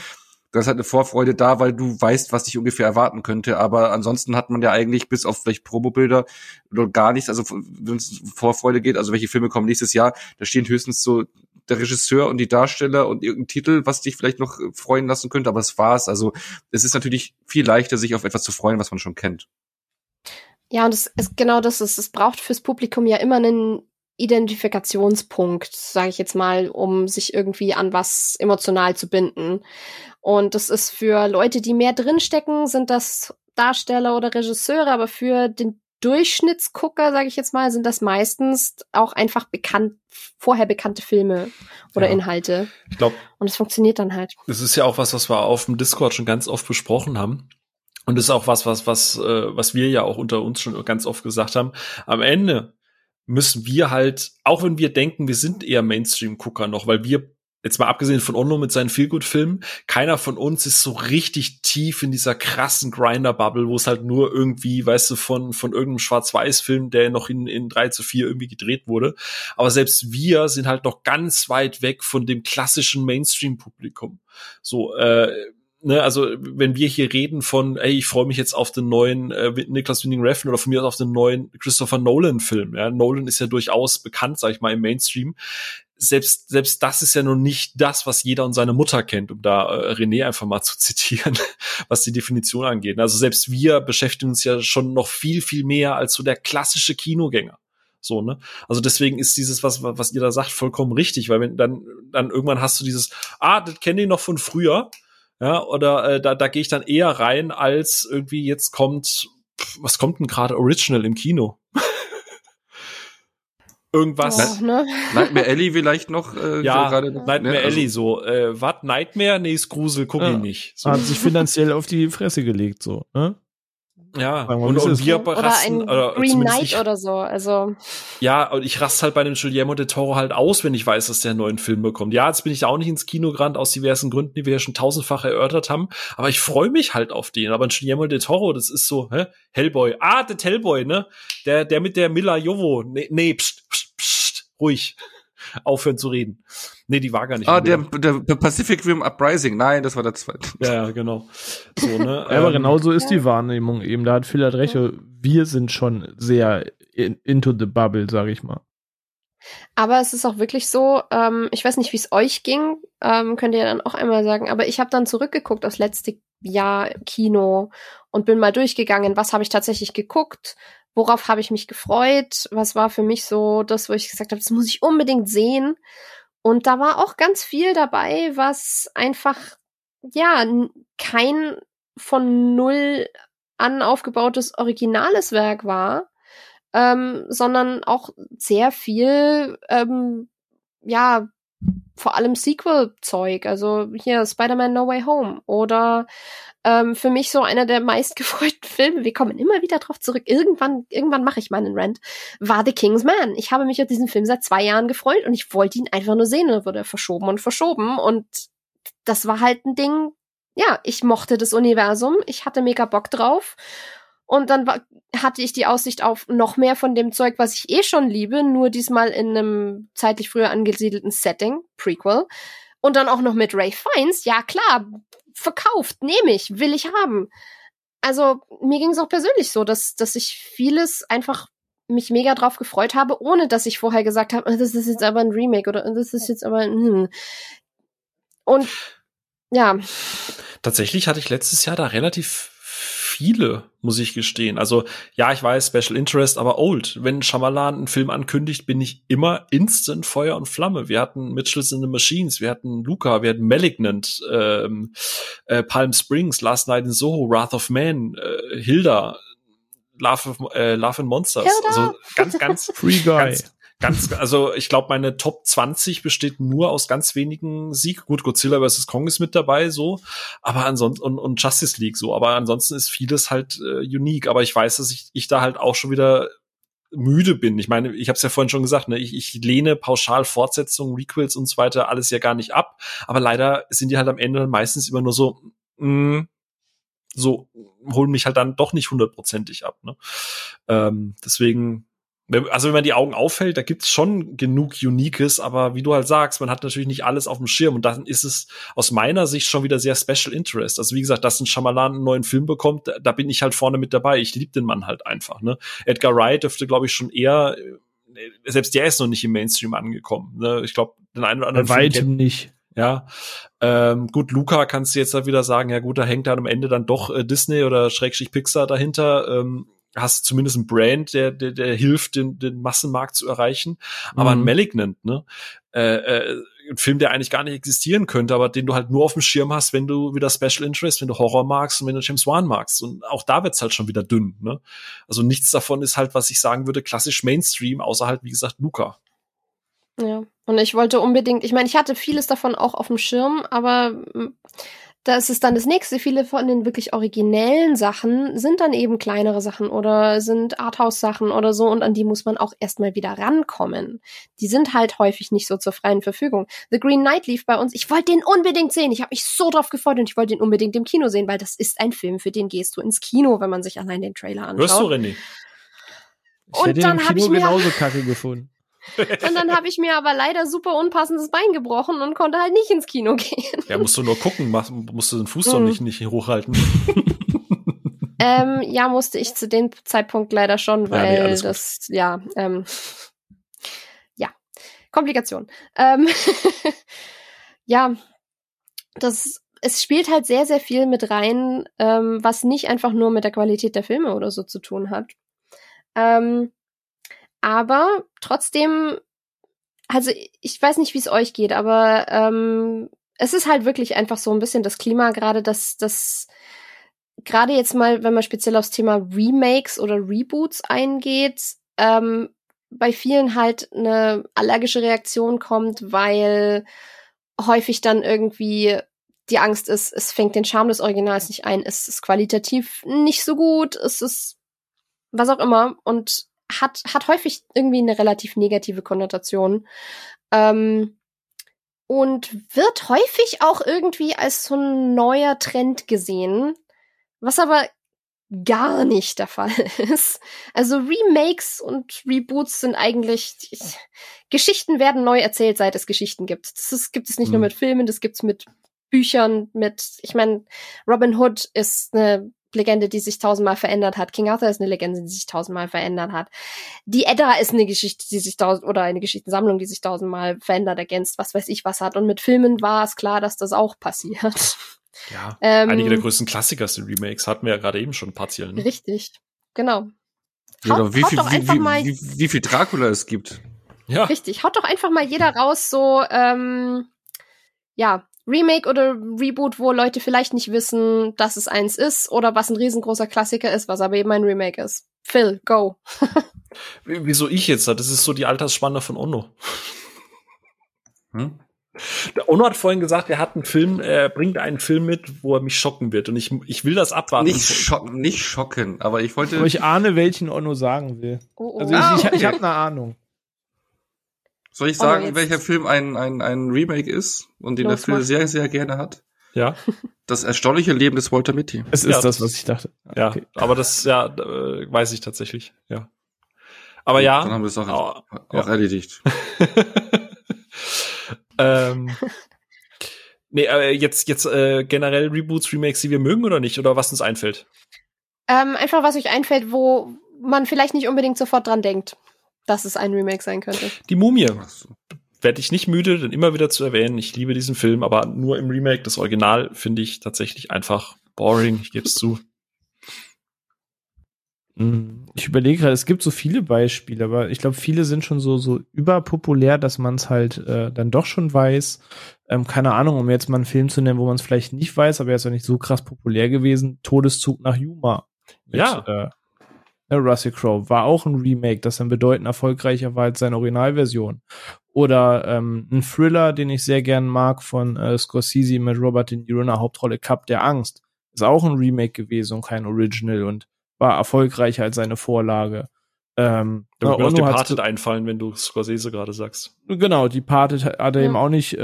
da ist halt eine Vorfreude da, weil du weißt, was dich ungefähr erwarten könnte. Aber ansonsten hat man ja eigentlich bis auf vielleicht Promobilder oder gar nichts, also wenn es um Vorfreude geht, also welche Filme kommen nächstes Jahr, da stehen höchstens so der Regisseur und die Darsteller und irgendein Titel, was dich vielleicht noch freuen lassen könnte, aber es war's. Also es ist natürlich viel leichter, sich auf etwas zu freuen, was man schon kennt. Ja, und es ist genau das. Es braucht fürs Publikum ja immer einen Identifikationspunkt, sage ich jetzt mal, um sich irgendwie an was emotional zu binden. Und das ist für Leute, die mehr drinstecken, sind das Darsteller oder Regisseure, aber für den Durchschnittsgucker, sage ich jetzt mal, sind das meistens auch einfach vorher bekannte Filme oder Inhalte. Ich glaube, und es funktioniert dann halt. Das ist ja auch was wir auf dem Discord schon ganz oft besprochen haben. Und das ist auch was wir ja auch unter uns schon ganz oft gesagt haben. Am Ende müssen wir halt, auch wenn wir denken, wir sind eher Mainstream-Gucker noch, weil wir, jetzt mal abgesehen von Onno mit seinen Feelgood-Filmen, keiner von uns ist so richtig tief in dieser krassen Grinder-Bubble, wo es halt nur irgendwie, weißt du, von irgendeinem Schwarz-Weiß-Film, der noch in 3:4 irgendwie gedreht wurde. Aber selbst wir sind halt noch ganz weit weg von dem klassischen Mainstream-Publikum. So, also wenn wir hier reden von, ey, ich freue mich jetzt auf den neuen Nicolas Winding Refn oder von mir aus auf den neuen Christopher Nolan-Film. Ja? Nolan ist ja durchaus bekannt, sag ich mal, im Mainstream. Selbst das ist ja noch nicht das, was jeder und seine Mutter kennt, um da René einfach mal zu zitieren, was die Definition angeht. Also selbst wir beschäftigen uns ja schon noch viel, viel mehr als so der klassische Kinogänger. So, ne? Also deswegen ist dieses, was ihr da sagt, vollkommen richtig, weil wenn dann irgendwann hast du dieses, das kenne ich noch von früher, ja, oder da gehe ich dann eher rein, als irgendwie jetzt kommt, was kommt denn gerade Original im Kino? irgendwas. Oh, ne? Nightmare Alley vielleicht noch. Ja, so gerade, Nightmare Alley so. Was, Nightmare? Nee, ist Grusel, guck ich nicht. So. Hat sich finanziell auf die Fresse gelegt, so. Ne? Ja, und wir rasten, oder Green Knight oder so. Also. Ja, und ich raste halt bei dem Guillermo del Toro halt aus, wenn ich weiß, dass der einen neuen Film bekommt. Ja, jetzt bin ich da auch nicht ins Kino gerannt, aus diversen Gründen, die wir ja schon tausendfach erörtert haben. Aber ich freue mich halt auf den. Aber ein Guillermo del Toro, das ist so, hä? Hellboy. Ah, der Hellboy, ne? Der mit der Mila Jovo. Nee, ruhig. Aufhören zu reden. Nee, die war gar nicht. Ah, der Pacific Rim Uprising. Nein, das war der zweite. Ja, genau. So, ne? Aber genau so ist die Wahrnehmung eben. Da hat Phil halt recht. Wir sind schon sehr into the bubble, sage ich mal. Aber es ist auch wirklich so, ich weiß nicht, wie es euch ging, könnt ihr dann auch einmal sagen, aber ich habe dann zurückgeguckt aufs letzte Jahr im Kino und bin mal durchgegangen, was habe ich tatsächlich geguckt, worauf habe ich mich gefreut, was war für mich so das, wo ich gesagt habe, das muss ich unbedingt sehen. Und da war auch ganz viel dabei, was einfach, ja, kein von null an aufgebautes originales Werk war, sondern auch sehr viel, ja, vor allem Sequel-Zeug. Also hier Spider-Man No Way Home oder für mich so einer der meistgefreuten Filme, wir kommen immer wieder drauf zurück, irgendwann mache ich meinen Rant, war The King's Man. Ich habe mich auf diesen Film seit 2 Jahren gefreut und ich wollte ihn einfach nur sehen und dann wurde er verschoben und das war halt ein Ding, ja, ich mochte das Universum, ich hatte mega Bock drauf. Und dann hatte ich die Aussicht auf noch mehr von dem Zeug, was ich eh schon liebe, nur diesmal in einem zeitlich früher angesiedelten Setting, Prequel. Und dann auch noch mit Ralph Fiennes, ja klar, verkauft, nehme ich, will ich haben. Also mir ging es auch persönlich so, dass ich vieles einfach mich mega drauf gefreut habe, ohne dass ich vorher gesagt habe, das ist jetzt aber ein Remake oder das ist jetzt aber ein... Und ja. Tatsächlich hatte ich letztes Jahr da relativ... viele, muss ich gestehen. Also, ja, ich weiß, Special Interest, aber old. Wenn Shyamalan einen Film ankündigt, bin ich immer instant Feuer und Flamme. Wir hatten Mitchells in the Machines, wir hatten Luca, wir hatten Malignant, Palm Springs, Last Night in Soho, Wrath of Man, Hilda, Love and Monsters. Hilda. Also ganz Free Guy. Ganz, also ich glaube, meine Top 20 besteht nur aus ganz wenigen Sieg. Gut, Godzilla vs. Kong ist mit dabei, so, aber ansonsten und Justice League so, aber ansonsten ist vieles halt unique. Aber ich weiß, dass ich da halt auch schon wieder müde bin. Ich meine, ich habe es ja vorhin schon gesagt, ne, ich lehne pauschal Fortsetzungen, Requels und so weiter alles ja gar nicht ab. Aber leider sind die halt am Ende meistens immer nur so, so holen mich halt dann doch nicht 100%ig ab. Ne? Deswegen. Also wenn man die Augen aufhält, da gibt's schon genug Uniques, aber wie du halt sagst, man hat natürlich nicht alles auf dem Schirm und dann ist es aus meiner Sicht schon wieder sehr Special Interest. Also wie gesagt, dass ein Shyamalan einen neuen Film bekommt, da bin ich halt vorne mit dabei. Ich liebe den Mann halt einfach. Ne? Edgar Wright dürfte, glaube ich, schon eher, selbst der ist noch nicht im Mainstream angekommen. Ne? Ich glaube, den einen oder anderen Film weitem nicht. Ja, gut, Luca kannst du jetzt halt wieder sagen, ja gut, da hängt dann am Ende dann doch Disney oder Schrägstrich Pixar dahinter, hast zumindest einen Brand, der hilft, den Massenmarkt zu erreichen. Aber ein Malignant, ne? Ein Film, der eigentlich gar nicht existieren könnte, aber den du halt nur auf dem Schirm hast, wenn du wieder Special Interest, wenn du Horror magst und wenn du James Wan magst. Und auch da wird's halt schon wieder dünn, ne? Also nichts davon ist halt, was ich sagen würde, klassisch Mainstream, außer halt, wie gesagt, Luca. Ja, und ich wollte unbedingt, ich meine, ich hatte vieles davon auch auf dem Schirm, aber das ist dann das Nächste. Viele von den wirklich originellen Sachen sind dann eben kleinere Sachen oder sind Arthouse-Sachen oder so und an die muss man auch erstmal wieder rankommen. Die sind halt häufig nicht so zur freien Verfügung. The Green Knight lief bei uns. Ich wollte den unbedingt sehen. Ich habe mich so drauf gefreut und ich wollte den unbedingt im Kino sehen, weil das ist ein Film, für den gehst du ins Kino, wenn man sich allein den Trailer anschaut. Hörst du, René? Ich hätte den im Kino genauso kacke gefunden. Und dann habe ich mir aber leider super unpassendes Bein gebrochen und konnte halt nicht ins Kino gehen. Ja, musst du nur gucken, musst du den Fuß doch nicht hochhalten. Ja, musste ich zu dem Zeitpunkt leider schon, weil ja, Komplikation. Ja, es spielt halt sehr, sehr viel mit rein, was nicht einfach nur mit der Qualität der Filme oder so zu tun hat. Aber trotzdem, also ich weiß nicht, wie es euch geht, aber es ist halt wirklich einfach so ein bisschen das Klima gerade, dass gerade jetzt mal, wenn man speziell aufs Thema Remakes oder Reboots eingeht, bei vielen halt eine allergische Reaktion kommt, weil häufig dann irgendwie die Angst ist, es fängt den Charme des Originals nicht ein, es ist qualitativ nicht so gut, es ist was auch immer und hat häufig irgendwie eine relativ negative Konnotation. Und wird häufig auch irgendwie als so ein neuer Trend gesehen, was aber gar nicht der Fall ist. Also Remakes und Reboots sind eigentlich, Geschichten werden neu erzählt, seit es Geschichten gibt. Das gibt es nicht nur mit Filmen, das gibt's mit Büchern, ich meine, Robin Hood ist eine Legende, die sich tausendmal verändert hat. King Arthur ist eine Legende, die sich tausendmal verändert hat. Die Edda ist eine Geschichte, die sich oder eine Geschichtensammlung, die sich tausendmal verändert, ergänzt, was weiß ich was hat. Und mit Filmen war es klar, dass das auch passiert. Ja, einige der größten Klassiker sind Remakes, hatten wir ja gerade eben schon partiell. Ne? Richtig, genau. Ja, wie viel Dracula es gibt. Ja. Richtig, haut doch einfach mal jeder raus, so, Remake oder Reboot, wo Leute vielleicht nicht wissen, dass es eins ist oder was ein riesengroßer Klassiker ist, was aber eben ein Remake ist. Phil, go. Wieso ich jetzt? Das ist so die Altersspanne von Onno. Der Onno hat vorhin gesagt, er hat einen Film, er bringt einen Film mit, wo er mich schocken wird. Und ich will das abwarten. Nicht schocken, aber ich wollte. Aber ich ahne, welchen Onno sagen will. Oh. Also ich habe eine Ahnung. Soll ich sagen, welcher Film ein Remake ist und den der Phil sehr, sehr gerne hat? Ja. Das erstaunliche Leben des Walter Mitty. Es ist das, was ich dachte. Ja, okay. Aber das weiß ich tatsächlich, ja. Aber gut, ja. Dann haben wir es auch erledigt. Nee, aber jetzt generell Reboots, Remakes, die wir mögen oder nicht? Oder was uns einfällt? Einfach, was euch einfällt, wo man vielleicht nicht unbedingt sofort dran denkt, dass es ein Remake sein könnte. Die Mumie. Werde ich nicht müde, denn immer wieder zu erwähnen. Ich liebe diesen Film, aber nur im Remake. Das Original finde ich tatsächlich einfach boring. Ich gebe es zu. Ich überlege gerade, es gibt so viele Beispiele, aber ich glaube, viele sind schon so überpopulär, dass man es halt dann doch schon weiß. Keine Ahnung, um jetzt mal einen Film zu nennen, wo man es vielleicht nicht weiß, aber er ist auch nicht so krass populär gewesen. Todeszug nach Yuma. Russell Crowe war auch ein Remake, das dann bedeutend erfolgreicher war als seine Originalversion. Oder ein Thriller, den ich sehr gern mag, von Scorsese mit Robert De Niro in der Hauptrolle, Cup der Angst. Ist auch ein Remake gewesen und kein Original und war erfolgreicher als seine Vorlage. Da würde mir noch Departed einfallen, wenn du Scorsese gerade sagst. Genau, Departed hat er eben auch nicht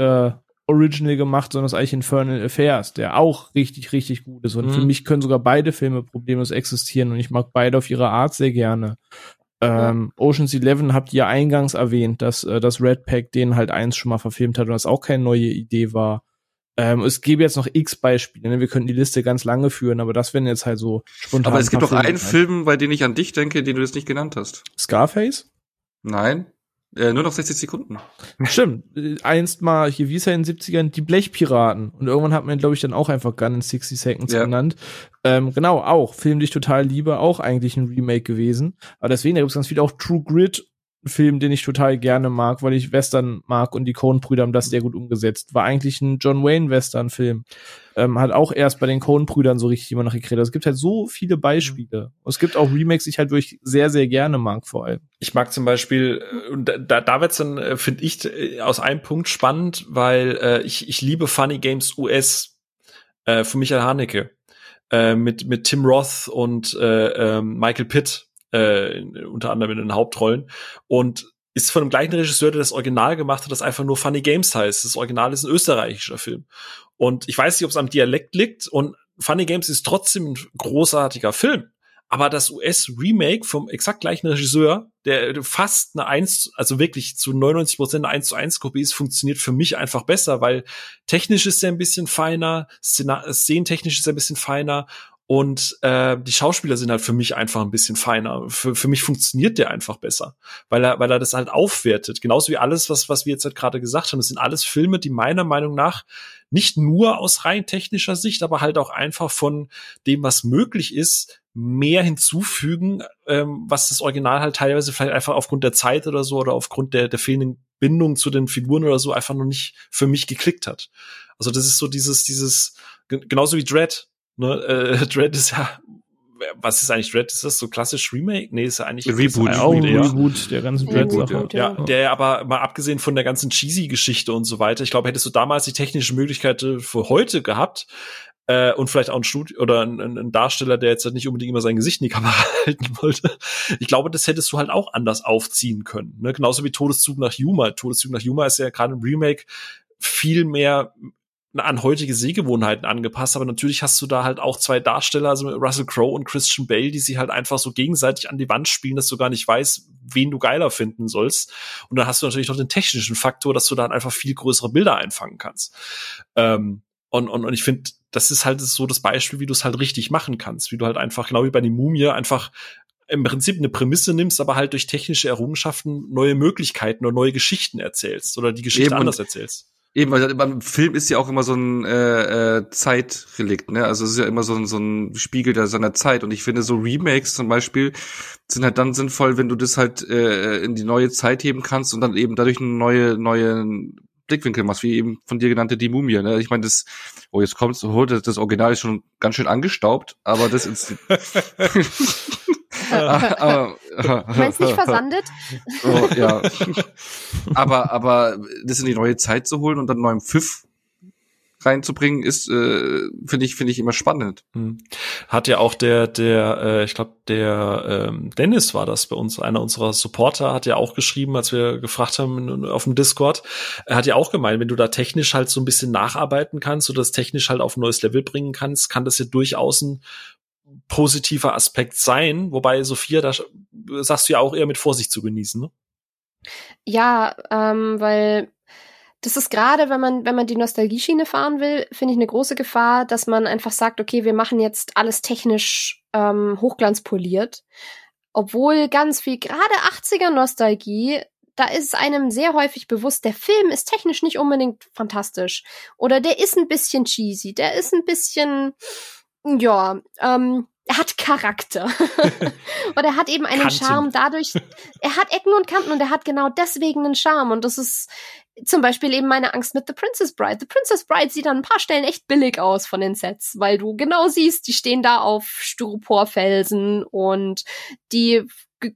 Original gemacht, sondern ist eigentlich Infernal Affairs, der auch richtig, richtig gut ist. Und für mich können sogar beide Filme problemlos existieren und ich mag beide auf ihre Art sehr gerne. Ocean's 11 habt ihr eingangs erwähnt, dass das Red Pack den halt eins schon mal verfilmt hat und das auch keine neue Idee war. Es gäbe jetzt noch x Beispiele, ne? Wir könnten die Liste ganz lange führen, aber das wären jetzt halt so spontan. Aber es gibt doch einen Film, bei dem ich an dich denke, den du jetzt nicht genannt hast. Scarface? Nein. Nur noch 60 Sekunden. Stimmt. Einst mal, hier, wie ist er in den 70ern? Die Blechpiraten. Und irgendwann hat man, glaube ich, dann auch einfach Gun in 60 Seconds genannt. Genau, auch. Film, den ich total liebe, auch eigentlich ein Remake gewesen. Aber deswegen, da gibt es ganz viel auch True Grit, einen Film, den ich total gerne mag, weil ich Western mag und die Coen-Brüder haben das sehr gut umgesetzt. War eigentlich ein John Wayne-Western-Film. Hat auch erst bei den Coen-Brüdern so richtig jemand nachgekriegt. Also es gibt halt so viele Beispiele. Und es gibt auch Remakes, die ich halt wirklich sehr, sehr gerne mag vor allem. Ich mag zum Beispiel, und da wird's dann, finde ich, aus einem Punkt spannend, weil ich liebe Funny Games US von Michael Haneke. Mit Tim Roth und Michael Pitt. Unter anderem in den Hauptrollen und ist von dem gleichen Regisseur, der das Original gemacht hat, das einfach nur Funny Games heißt. Das Original ist ein österreichischer Film. Und ich weiß nicht, ob es am Dialekt liegt und Funny Games ist trotzdem ein großartiger Film. Aber das US-Remake vom exakt gleichen Regisseur, der fast eine 1, also wirklich zu 99% eine 1:1-Kopie ist, funktioniert für mich einfach besser, weil technisch ist er ein bisschen feiner, szenentechnisch ist er ein bisschen feiner und die Schauspieler sind halt für mich einfach ein bisschen feiner. Für mich funktioniert der einfach besser, weil er das halt aufwertet. Genauso wie alles, was wir jetzt halt gerade gesagt haben. Das sind alles Filme, die meiner Meinung nach nicht nur aus rein technischer Sicht, aber halt auch einfach von dem, was möglich ist, mehr hinzufügen, was das Original halt teilweise vielleicht einfach aufgrund der Zeit oder so oder aufgrund der fehlenden Bindung zu den Figuren oder so einfach noch nicht für mich geklickt hat. Also das ist so dieses genauso wie Dread. Ne, Dread ist ja was ist eigentlich Dread? Ist das so klassisch Remake? Nee, ist ja eigentlich Reboot. Auch ein Reboot der ganzen Dread-Sache. Ja, der aber mal abgesehen von der ganzen Cheesy-Geschichte und so weiter, ich glaube, hättest du damals die technische Möglichkeit für heute gehabt, und vielleicht auch ein Studio oder ein Darsteller, der jetzt halt nicht unbedingt immer sein Gesicht in die Kamera halten wollte. Ich glaube, das hättest du halt auch anders aufziehen können. Ne? Genauso wie Todeszug nach Yuma. Todeszug nach Yuma ist ja gerade im Remake viel mehr an heutige Sehgewohnheiten angepasst, aber natürlich hast du da halt auch zwei Darsteller, also Russell Crowe und Christian Bale, die sich halt einfach so gegenseitig an die Wand spielen, dass du gar nicht weißt, wen du geiler finden sollst. Und dann hast du natürlich noch den technischen Faktor, dass du da einfach viel größere Bilder einfangen kannst. Und ich finde, das ist halt so das Beispiel, wie du es halt richtig machen kannst, wie du halt einfach, genau wie bei der Mumie, einfach im Prinzip eine Prämisse nimmst, aber halt durch technische Errungenschaften neue Möglichkeiten oder neue Geschichten erzählst oder die Geschichte anders erzählst. Eben, weil beim Film ist ja auch immer so ein Zeitrelikt, ne? Also es ist ja immer so ein Spiegel der seiner Zeit. Und ich finde, so Remakes zum Beispiel sind halt dann sinnvoll, wenn du das halt in die neue Zeit heben kannst und dann eben dadurch einen neuen Blickwinkel machst, wie eben von dir genannte Die Mumie, ne? Ich meine, das Original ist schon ganz schön angestaubt, aber das ist... Meinst du nicht versandet? Oh, ja. aber das in die neue Zeit zu holen und dann neuen Pfiff reinzubringen, ist, finde ich immer spannend. Hat ja auch der Dennis war das bei uns, einer unserer Supporter, hat ja auch geschrieben, als wir gefragt haben auf dem Discord, hat ja auch gemeint, wenn du da technisch halt so ein bisschen nacharbeiten kannst oder das technisch halt auf ein neues Level bringen kannst, kann das ja durchaus ein positiver Aspekt sein, wobei, Sophia, da sagst du ja auch eher mit Vorsicht zu genießen, ne? Ja, weil das ist gerade, wenn man die Nostalgie-Schiene fahren will, finde ich eine große Gefahr, dass man einfach sagt, okay, wir machen jetzt alles technisch hochglanzpoliert, obwohl ganz viel, gerade 80er-Nostalgie, da ist einem sehr häufig bewusst, der Film ist technisch nicht unbedingt fantastisch oder der ist ein bisschen cheesy, der ist ein bisschen... Ja, er hat Charakter. Und er hat eben einen Kanten. Charme dadurch. Er hat Ecken und Kanten und er hat genau deswegen einen Charme. Und das ist zum Beispiel eben meine Angst mit The Princess Bride. The Princess Bride sieht an ein paar Stellen echt billig aus von den Sets, weil du genau siehst, die stehen da auf Styroporfelsen und die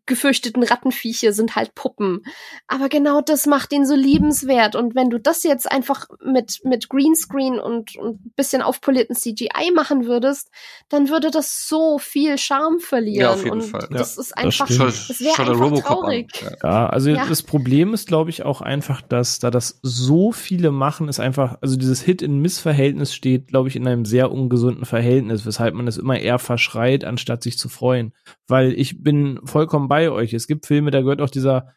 gefürchteten Rattenviecher sind halt Puppen. Aber genau das macht ihn so liebenswert. Und wenn du das jetzt einfach mit Greenscreen und bisschen aufpolierten CGI machen würdest, dann würde das so viel Charme verlieren. Ja, auf jeden Fall. Das ist einfach, das wäre einfach traurig. Ja, also das Problem ist, glaube ich, auch einfach, dass da das so viele machen, ist einfach, also dieses Hit-in-Miss-Verhältnis steht, glaube ich, in einem sehr ungesunden Verhältnis, weshalb man es immer eher verschreit, anstatt sich zu freuen. Weil ich bin vollkommen bei euch. Es gibt Filme, da gehört auch dieser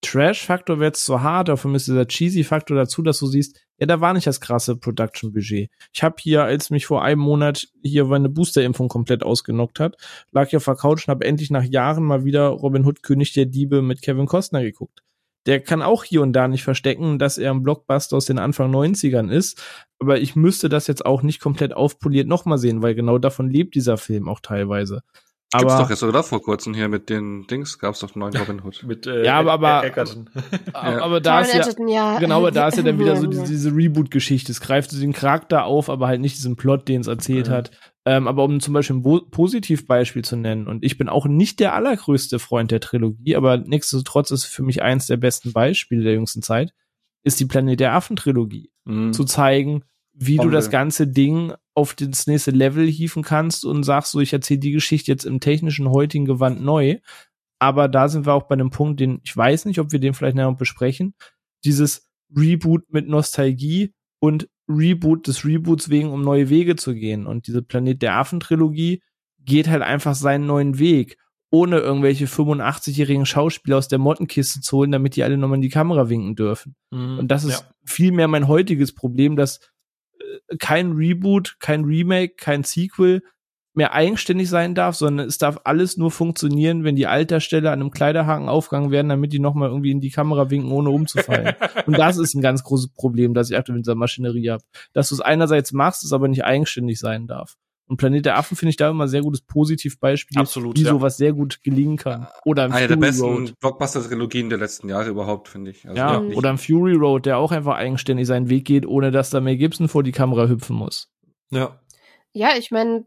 Trash-Faktor, wäre jetzt zu hart, dafür ist dieser Cheesy-Faktor dazu, dass du siehst, ja, da war nicht das krasse Production-Budget. Ich habe hier, als mich vor einem Monat hier meine Booster-Impfung komplett ausgenockt hat, lag ich auf der Couch und habe endlich nach Jahren mal wieder Robin Hood, König der Diebe mit Kevin Costner geguckt. Der kann auch hier und da nicht verstecken, dass er ein Blockbuster aus den Anfang 90ern ist, aber ich müsste das jetzt auch nicht komplett aufpoliert nochmal sehen, weil genau davon lebt dieser Film auch teilweise. Aber gibt's doch jetzt oder vor kurzem hier mit den Dings, gab's doch einen neuen Robin Hood. Mit, ja, aber Edgerton. Aber da ist ja, genau, aber da ist ja dann wieder so diese Reboot-Geschichte. Es greift so den Charakter auf, aber halt nicht diesen Plot, den es erzählt hat. Aber um zum Beispiel ein Positivbeispiel zu nennen, und ich bin auch nicht der allergrößte Freund der Trilogie, aber nichtsdestotrotz ist für mich eins der besten Beispiele der jüngsten Zeit, ist die Planet der Affen-Trilogie. Zu zeigen, wie du das ganze Ding auf das nächste Level hieven kannst und sagst so, ich erzähle die Geschichte jetzt im technischen heutigen Gewand neu. Aber da sind wir auch bei einem Punkt, den ich weiß nicht, ob wir den vielleicht noch besprechen. Dieses Reboot mit Nostalgie und Reboot des Reboots wegen, um neue Wege zu gehen. Und diese Planet der Affen-Trilogie geht halt einfach seinen neuen Weg, ohne irgendwelche 85-jährigen Schauspieler aus der Mottenkiste zu holen, damit die alle nochmal in die Kamera winken dürfen. Und das ist vielmehr mein heutiges Problem, dass kein Reboot, kein Remake, kein Sequel mehr eigenständig sein darf, sondern es darf alles nur funktionieren, wenn die Altersstelle an einem Kleiderhaken aufgehangen werden, damit die nochmal irgendwie in die Kamera winken, ohne umzufallen. Und das ist ein ganz großes Problem, das ich aktuell mit dieser Maschinerie habe. Dass du es einerseits machst, es aber nicht eigenständig sein darf. Und Planet der Affen finde ich da immer ein sehr gutes Positivbeispiel, wie sowas sehr gut gelingen kann. Oder im Fury Road. Eine der besten Blockbuster-Trilogien der letzten Jahre überhaupt, finde ich. Also ja, oder im Fury Road, der auch einfach eigenständig seinen Weg geht, ohne dass da Mel Gibson vor die Kamera hüpfen muss. Ja, ich meine,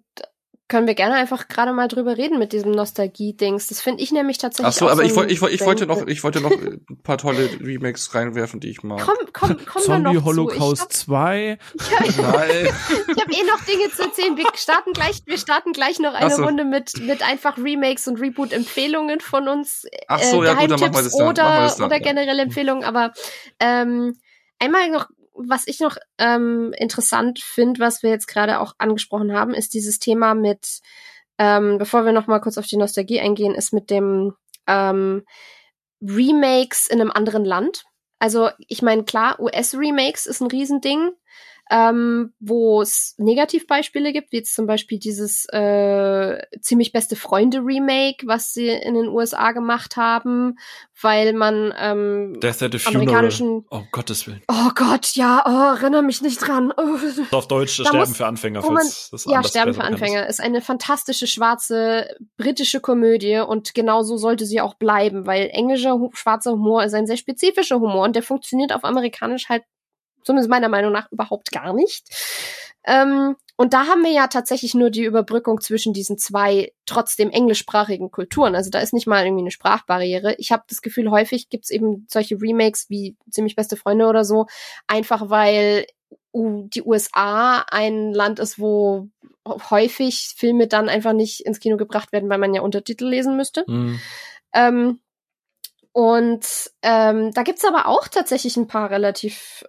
können wir gerne einfach gerade mal drüber reden mit diesem Nostalgie-Dings. Das finde ich nämlich tatsächlich auch. Ach so, aber ich wollte noch ein paar tolle Remakes reinwerfen, die ich mag. Komm Zombie noch Holocaust zu. 2. Ich habe eh noch Dinge zu erzählen. Wir starten gleich noch eine Runde mit einfach Remakes und Reboot-Empfehlungen von uns. Ach so, ja gut, dann machen wir das dann. Oder generelle Empfehlungen. Aber einmal noch, was ich noch interessant finde, was wir jetzt gerade auch angesprochen haben, ist dieses Thema mit, bevor wir noch mal kurz auf die Nostalgie eingehen, ist mit dem Remakes in einem anderen Land. Also ich meine, klar, US-Remakes ist ein Riesending, wo es Negativbeispiele gibt, wie jetzt zum Beispiel dieses ziemlich beste Freunde-Remake, was sie in den USA gemacht haben, weil man Death at the amerikanischen... Funeral. Oh, Gottes Willen. Oh Gott, ja, erinnere mich nicht dran. Oh. Auf Deutsch, Sterben für Anfänger. Sterben für Anfänger ist eine fantastische, schwarze, britische Komödie und genau so sollte sie auch bleiben, weil englischer, schwarzer Humor ist ein sehr spezifischer Humor und der funktioniert auf amerikanisch halt zumindest meiner Meinung nach überhaupt gar nicht. Und da haben wir ja tatsächlich nur die Überbrückung zwischen diesen zwei trotzdem englischsprachigen Kulturen. Also da ist nicht mal irgendwie eine Sprachbarriere. Ich habe das Gefühl, häufig gibt's eben solche Remakes wie Ziemlich beste Freunde oder so, einfach weil die USA ein Land ist, wo häufig Filme dann einfach nicht ins Kino gebracht werden, weil man ja Untertitel lesen müsste. Mhm. Und da gibt's aber auch tatsächlich ein paar relativ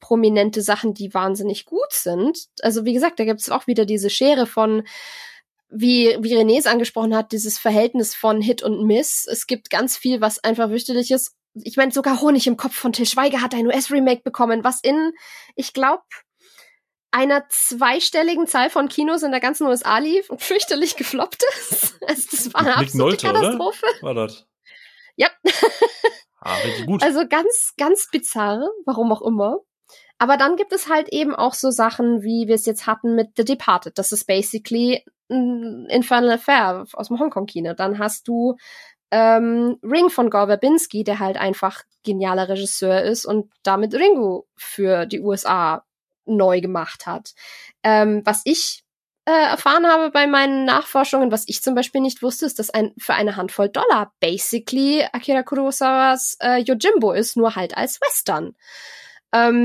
prominente Sachen, die wahnsinnig gut sind. Also wie gesagt, da gibt's auch wieder diese Schere von, wie René es angesprochen hat, dieses Verhältnis von Hit und Miss. Es gibt ganz viel, was einfach wichtig ist. Ich meine, sogar Honig im Kopf von Til Schweiger hat ein US-Remake bekommen, was in, ich glaube, einer zweistelligen Zahl von Kinos in der ganzen USA lief und fürchterlich gefloppt ist. Also das war eine absolute Katastrophe. Oder? War das? Ja. Gut. Also ganz, ganz bizarr, warum auch immer. Aber dann gibt es halt eben auch so Sachen, wie wir es jetzt hatten mit The Departed. Das ist basically ein Infernal Affair aus dem Hongkong-Kino. Dann hast du Ring von Gore Verbinski, der halt einfach genialer Regisseur ist und damit Ringu für die USA neu gemacht hat. Was ich erfahren habe bei meinen Nachforschungen, was ich zum Beispiel nicht wusste, ist, dass für eine Handvoll Dollar basically Akira Kurosawas Yojimbo ist, nur halt als Western. Mal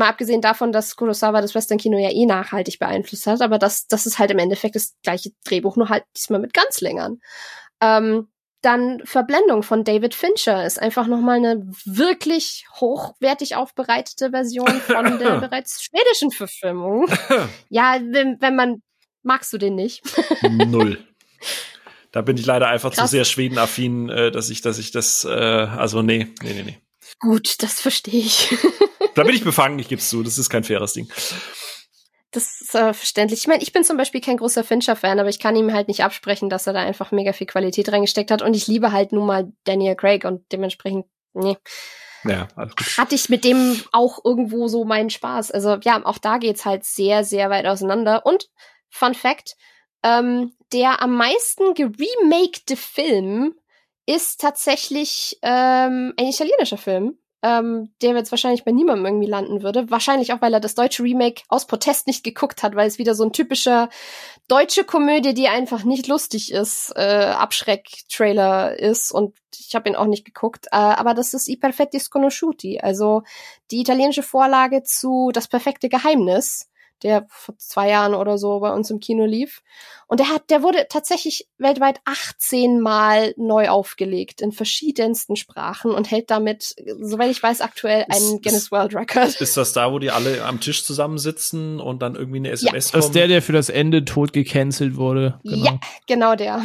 abgesehen davon, dass Kurosawa das Western-Kino ja eh nachhaltig beeinflusst hat, aber das ist halt im Endeffekt das gleiche Drehbuch, nur halt diesmal mit Ganzlängern. Dann Verblendung von David Fincher ist einfach nochmal eine wirklich hochwertig aufbereitete Version von der bereits schwedischen Verfilmung. Ja, wenn man... Magst du den nicht? Null. Da bin ich leider einfach zu sehr schwedenaffin, dass ich das, also nee. Gut, das verstehe ich. Da bin ich befangen, ich gebe es zu, das ist kein faires Ding. Das ist verständlich. Ich meine, ich bin zum Beispiel kein großer Fincher-Fan, aber ich kann ihm halt nicht absprechen, dass er da einfach mega viel Qualität reingesteckt hat und ich liebe halt nun mal Daniel Craig und dementsprechend, nee. Ja, also hatte ich mit dem auch irgendwo so meinen Spaß. Also ja, auch da geht's halt sehr, sehr weit auseinander und Fun Fact, der am meisten geremakte Film ist tatsächlich ein italienischer Film, der jetzt wahrscheinlich bei niemandem irgendwie landen würde. Wahrscheinlich auch, weil er das deutsche Remake aus Protest nicht geguckt hat, weil es wieder so ein typischer deutsche Komödie, die einfach nicht lustig ist, Abschreck-Trailer ist und ich habe ihn auch nicht geguckt. Aber das ist I Perfetti Sconosciuti, also die italienische Vorlage zu Das perfekte Geheimnis, der vor 2 Jahren oder so bei uns im Kino lief. Und der wurde tatsächlich weltweit 18 Mal neu aufgelegt in verschiedensten Sprachen und hält damit, soweit ich weiß, aktuell einen Guinness World Record. Ist das da, wo die alle am Tisch zusammensitzen und dann irgendwie eine SMS kommt? Das ist der für das Ende tot gecancelt wurde. Genau. Ja, genau der.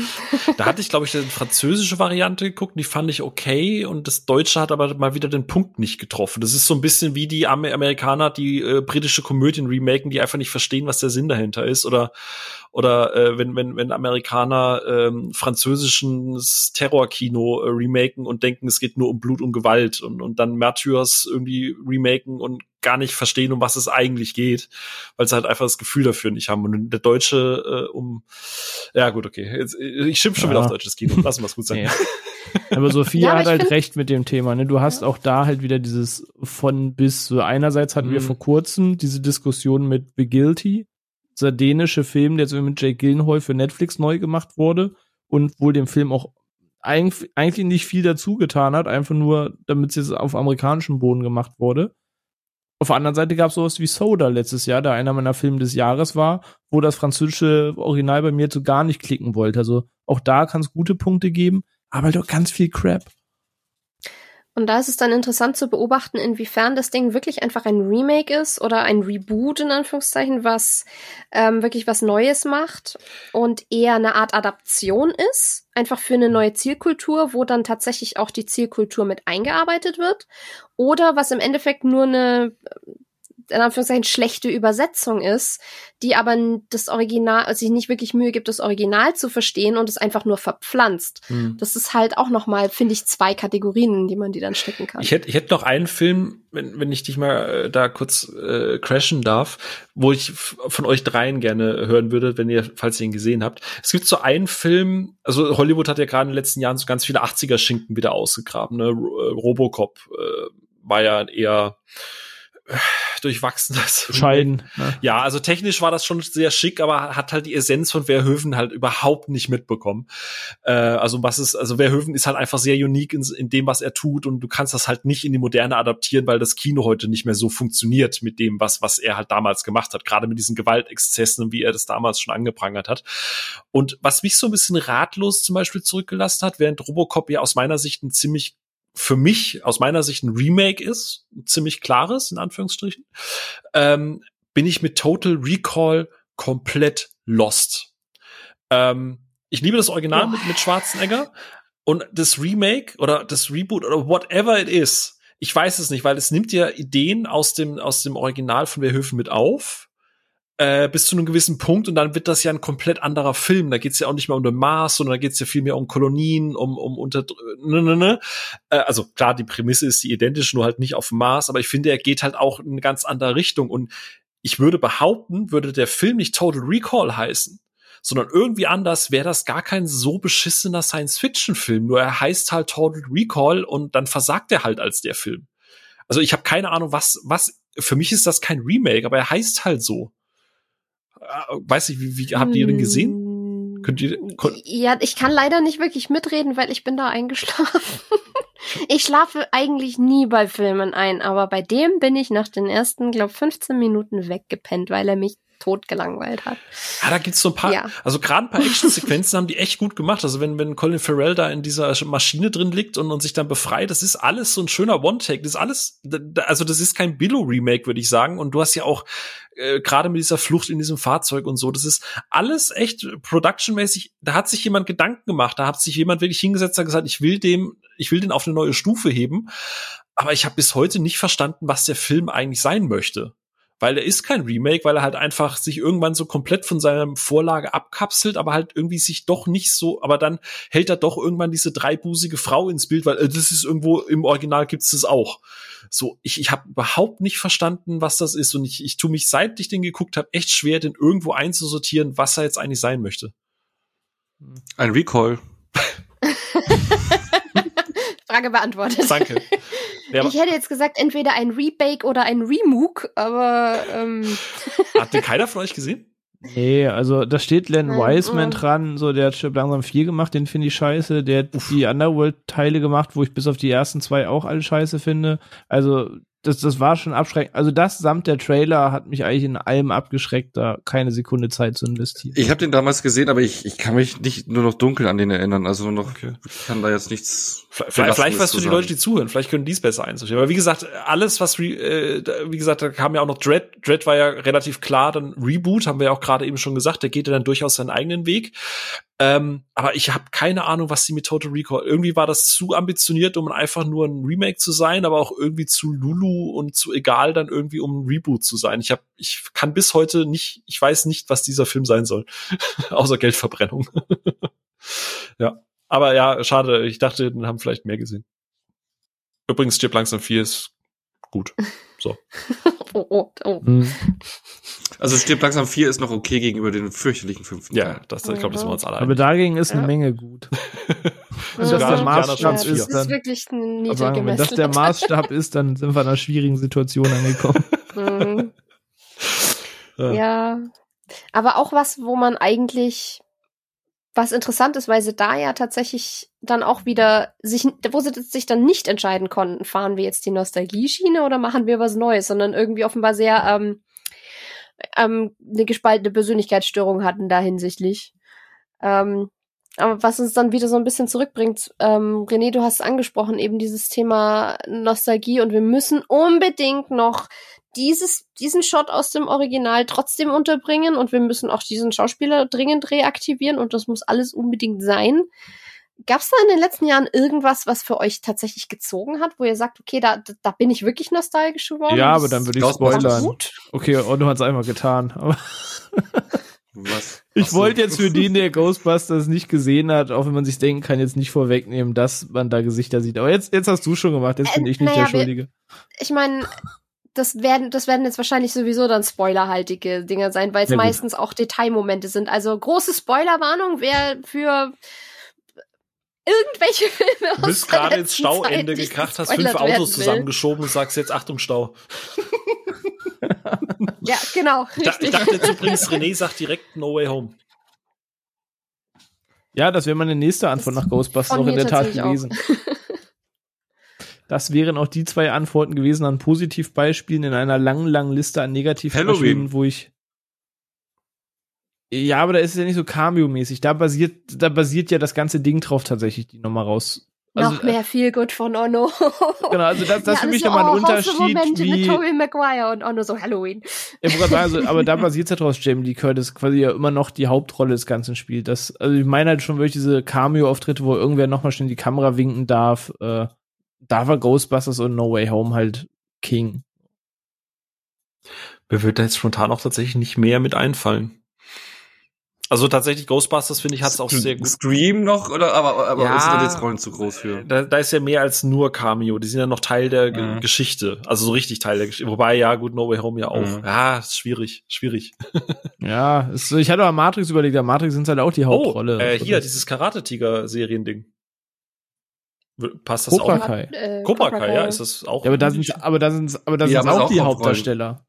Da hatte ich, glaube ich, die französische Variante geguckt, die fand ich okay und das Deutsche hat aber mal wieder den Punkt nicht getroffen. Das ist so ein bisschen wie die Amerikaner, die britische Komödien remaken, die einfach nicht verstehen, was der Sinn dahinter ist oder wenn Amerikaner französisches Terrorkino remaken und denken, es geht nur um Blut und Gewalt und dann Märtyrs irgendwie remaken und gar nicht verstehen, um was es eigentlich geht, weil sie halt einfach das Gefühl dafür nicht haben. Und der Deutsche ja gut, okay. Jetzt, ich schimpf schon wieder auf deutsches Kino. Lassen wir es gut sein. Ja. Aber Sophia hat halt recht mit dem Thema. Ne? Du hast auch da halt wieder dieses von bis. So einerseits hatten wir vor kurzem diese Diskussion mit The Guilty, dieser dänische Film, der jetzt mit Jake Gyllenhaal für Netflix neu gemacht wurde und wohl dem Film auch eigentlich nicht viel dazu getan hat, einfach nur, damit es jetzt auf amerikanischem Boden gemacht wurde. Auf der anderen Seite gab es sowas wie Soda letztes Jahr, der einer meiner Filme des Jahres war, wo das französische Original bei mir so gar nicht klicken wollte. Also auch da kann es gute Punkte geben, aber doch ganz viel Crap. Und da ist es dann interessant zu beobachten, inwiefern das Ding wirklich einfach ein Remake ist oder ein Reboot in Anführungszeichen, was wirklich was Neues macht und eher eine Art Adaption ist, einfach für eine neue Zielkultur, wo dann tatsächlich auch die Zielkultur mit eingearbeitet wird, oder was im Endeffekt nur eine in Anführungszeichen schlechte Übersetzung ist, die aber das Original, also sich nicht wirklich Mühe gibt, das Original zu verstehen und es einfach nur verpflanzt. Mhm. Das ist halt auch nochmal, finde ich, zwei Kategorien, in die man die dann stecken kann. Ich hätte noch einen Film, wenn ich dich mal da kurz crashen darf, wo ich von euch dreien gerne hören würde, falls ihr ihn gesehen habt. Es gibt so einen Film, also Hollywood hat ja gerade in den letzten Jahren so ganz viele 80er-Schinken wieder ausgegraben, ne? Robocop war ja eher durchwachsenes Scheiden. Ne? Ja, also technisch war das schon sehr schick, aber hat halt die Essenz von Verhoeven halt überhaupt nicht mitbekommen. Also Verhoeven ist halt einfach sehr unique in dem, was er tut, und du kannst das halt nicht in die Moderne adaptieren, weil das Kino heute nicht mehr so funktioniert mit dem, was er halt damals gemacht hat, gerade mit diesen Gewaltexzessen und wie er das damals schon angeprangert hat. Und was mich so ein bisschen ratlos zum Beispiel zurückgelassen hat, während Robocop ja aus meiner Sicht aus meiner Sicht ein Remake ist, ein ziemlich klares, in Anführungsstrichen, bin ich mit Total Recall komplett lost. Ich liebe das Original mit Schwarzenegger, und das Remake oder das Reboot oder whatever it is, ich weiß es nicht, weil es nimmt ja Ideen aus dem Original von Verhoeven mit auf, bis zu einem gewissen Punkt, und dann wird das ja ein komplett anderer Film. Da geht's ja auch nicht mehr um den Mars, sondern da geht's ja viel mehr um Kolonien, um also klar, die Prämisse ist die identisch, nur halt nicht auf dem Mars, aber ich finde, er geht halt auch in eine ganz andere Richtung, und ich würde behaupten, würde der Film nicht Total Recall heißen, sondern irgendwie anders, wäre das gar kein so beschissener Science-Fiction-Film, nur er heißt halt Total Recall und dann versagt er halt als der Film. Also ich habe keine Ahnung, was für mich ist das kein Remake, aber er heißt halt so. Weiß nicht, wie habt ihr den gesehen? Könnt ihr? Ja, ich kann leider nicht wirklich mitreden, weil ich bin da eingeschlafen. Ich schlafe eigentlich nie bei Filmen ein, aber bei dem bin ich nach den ersten, 15 Minuten weggepennt, weil er mich tot gelangweilt hat. Ja, da gibt's so ein paar, also gerade ein paar Action-Sequenzen haben die echt gut gemacht. Also wenn Colin Farrell da in dieser Maschine drin liegt und sich dann befreit, das ist alles so ein schöner One-Take. Das ist alles, also das ist kein Billo-Remake, würde ich sagen. Und du hast ja auch gerade mit dieser Flucht in diesem Fahrzeug und so, das ist alles echt productionmäßig. Da hat sich jemand Gedanken gemacht, da hat sich jemand wirklich hingesetzt und gesagt, ich will den auf eine neue Stufe heben. Aber ich habe bis heute nicht verstanden, was der Film eigentlich sein möchte. Weil er ist kein Remake, weil er halt einfach sich irgendwann so komplett von seiner Vorlage abkapselt, aber halt irgendwie sich doch nicht so, aber dann hält er doch irgendwann diese dreibusige Frau ins Bild, weil das ist irgendwo, im Original gibt's das auch. So, ich habe überhaupt nicht verstanden, was das ist, und ich tue mich, seit ich den geguckt habe, echt schwer, den irgendwo einzusortieren, was er jetzt eigentlich sein möchte. Ein Recall. Frage beantwortet. Danke. Ja, ich hätte jetzt gesagt, entweder ein Rebake oder ein Remook, aber Hat den keiner von euch gesehen? Nee, also da steht Len Wiseman dran, so, der hat Stirb langsam 4 gemacht, den finde ich scheiße, der hat die Underworld-Teile gemacht, wo ich bis auf die ersten 2 auch alle scheiße finde, also das war schon abschreckend, also das samt der Trailer hat mich eigentlich in allem abgeschreckt, da keine Sekunde Zeit zu investieren. Ich habe den damals gesehen, aber ich kann mich nicht nur noch dunkel an den erinnern, also nur noch, ich kann da jetzt nichts. Vielleicht was für die Leute, die zuhören, vielleicht können die es besser einsortieren, aber wie gesagt, alles was, wie gesagt, da kam ja auch noch Dread war ja relativ klar, dann Reboot, haben wir ja auch gerade eben schon gesagt, der geht ja dann durchaus seinen eigenen Weg. Aber ich habe keine Ahnung, was sie mit Total Recall, irgendwie war das zu ambitioniert, um einfach nur ein Remake zu sein, aber auch irgendwie zu lulu und zu egal dann irgendwie, um ein Reboot zu sein. Ich kann bis heute nicht, ich weiß nicht, was dieser Film sein soll. Außer Geldverbrennung. Ja, aber ja, schade, ich dachte, den haben vielleicht mehr gesehen. Übrigens, Stirb langsam 4 ist gut. So. Oh. Also Stirb langsam 4 ist noch okay gegenüber den fürchterlichen 5. Ja, ich glaube, das sind wir uns alle einig. Aber dagegen ist eine Menge gut. Also das der Maßstab ist, das ist wirklich niedrig gemessen. Wenn das der Maßstab ist, dann sind wir in einer schwierigen Situation angekommen. Ja, Aber auch was, wo man eigentlich, was interessant ist, weil sie da ja tatsächlich dann auch wieder sich, wo sie sich dann nicht entscheiden konnten, fahren wir jetzt die Nostalgie-Schiene oder machen wir was Neues, sondern irgendwie offenbar sehr eine gespaltene Persönlichkeitsstörung hatten da hinsichtlich. Aber was uns dann wieder so ein bisschen zurückbringt, René, du hast es angesprochen, eben dieses Thema Nostalgie, und wir müssen unbedingt noch diesen Shot aus dem Original trotzdem unterbringen und wir müssen auch diesen Schauspieler dringend reaktivieren und das muss alles unbedingt sein. Gab's da in den letzten Jahren irgendwas, was für euch tatsächlich gezogen hat, wo ihr sagt, okay, da bin ich wirklich nostalgisch geworden? Ja, aber dann würde ich spoilern. Okay, Onno hat's einfach getan. Aber was? Ich wollte jetzt für den, der Ghostbusters nicht gesehen hat, auch wenn man sich denken kann, jetzt nicht vorwegnehmen, dass man da Gesichter sieht. Aber jetzt hast du schon gemacht, jetzt bin ich nicht der Schuldige. Ich meine, das werden jetzt wahrscheinlich sowieso dann spoilerhaltige Dinger sein, weil es meistens auch Detailmomente sind. Also große Spoilerwarnung, wer für irgendwelche Filme aus Du bist gerade ins Stauende gekracht, hast 5 Autos zusammengeschoben und sagst jetzt, Achtung, Stau. Ja, genau. Ich dachte jetzt übrigens, René sagt direkt No Way Home. Ja, das wäre meine nächste Antwort nach Ghostbusters noch in der Tat gewesen. Das wären auch die 2 Antworten gewesen an Positivbeispielen in einer langen, langen Liste an Negativbeispielen, wo ich... Ja, aber da ist es ja nicht so Cameo-mäßig. Da basiert ja das ganze Ding drauf tatsächlich, die nochmal raus. Also, noch mehr Feelgood von Onno. Genau, also das für mich nochmal ein Unterschied. Momente mit Tobey Maguire und Onno so Halloween. Ich wollte sagen, also, aber da basiert es ja drauf, Jamie Lee Curtis quasi ja immer noch die Hauptrolle des ganzen Spiels. Das, also ich meine halt schon wirklich diese Cameo-Auftritte, wo irgendwer nochmal schnell die Kamera winken darf. Da war Ghostbusters und No Way Home halt King. Mir würde da jetzt spontan auch tatsächlich nicht mehr mit einfallen. Also tatsächlich Ghostbusters, finde ich, hat es auch sehr gut. Scream noch, oder? Aber ja, ist das jetzt Rollen zu groß für? Da ist ja mehr als nur Cameo. Die sind ja noch Teil der Geschichte. Also so richtig Teil der Geschichte. Wobei, ja gut, No Way Home ja auch. Ja, ist schwierig. Ja, ich hatte auch an Matrix überlegt. An Matrix sind halt auch die Hauptrolle. Hier, dieses Karate-Tiger-Seriending. Passt das Cobra auch? Kai. Cobra Kai, ja, ist das auch. Ja, aber da sind auch die Hauptdarsteller.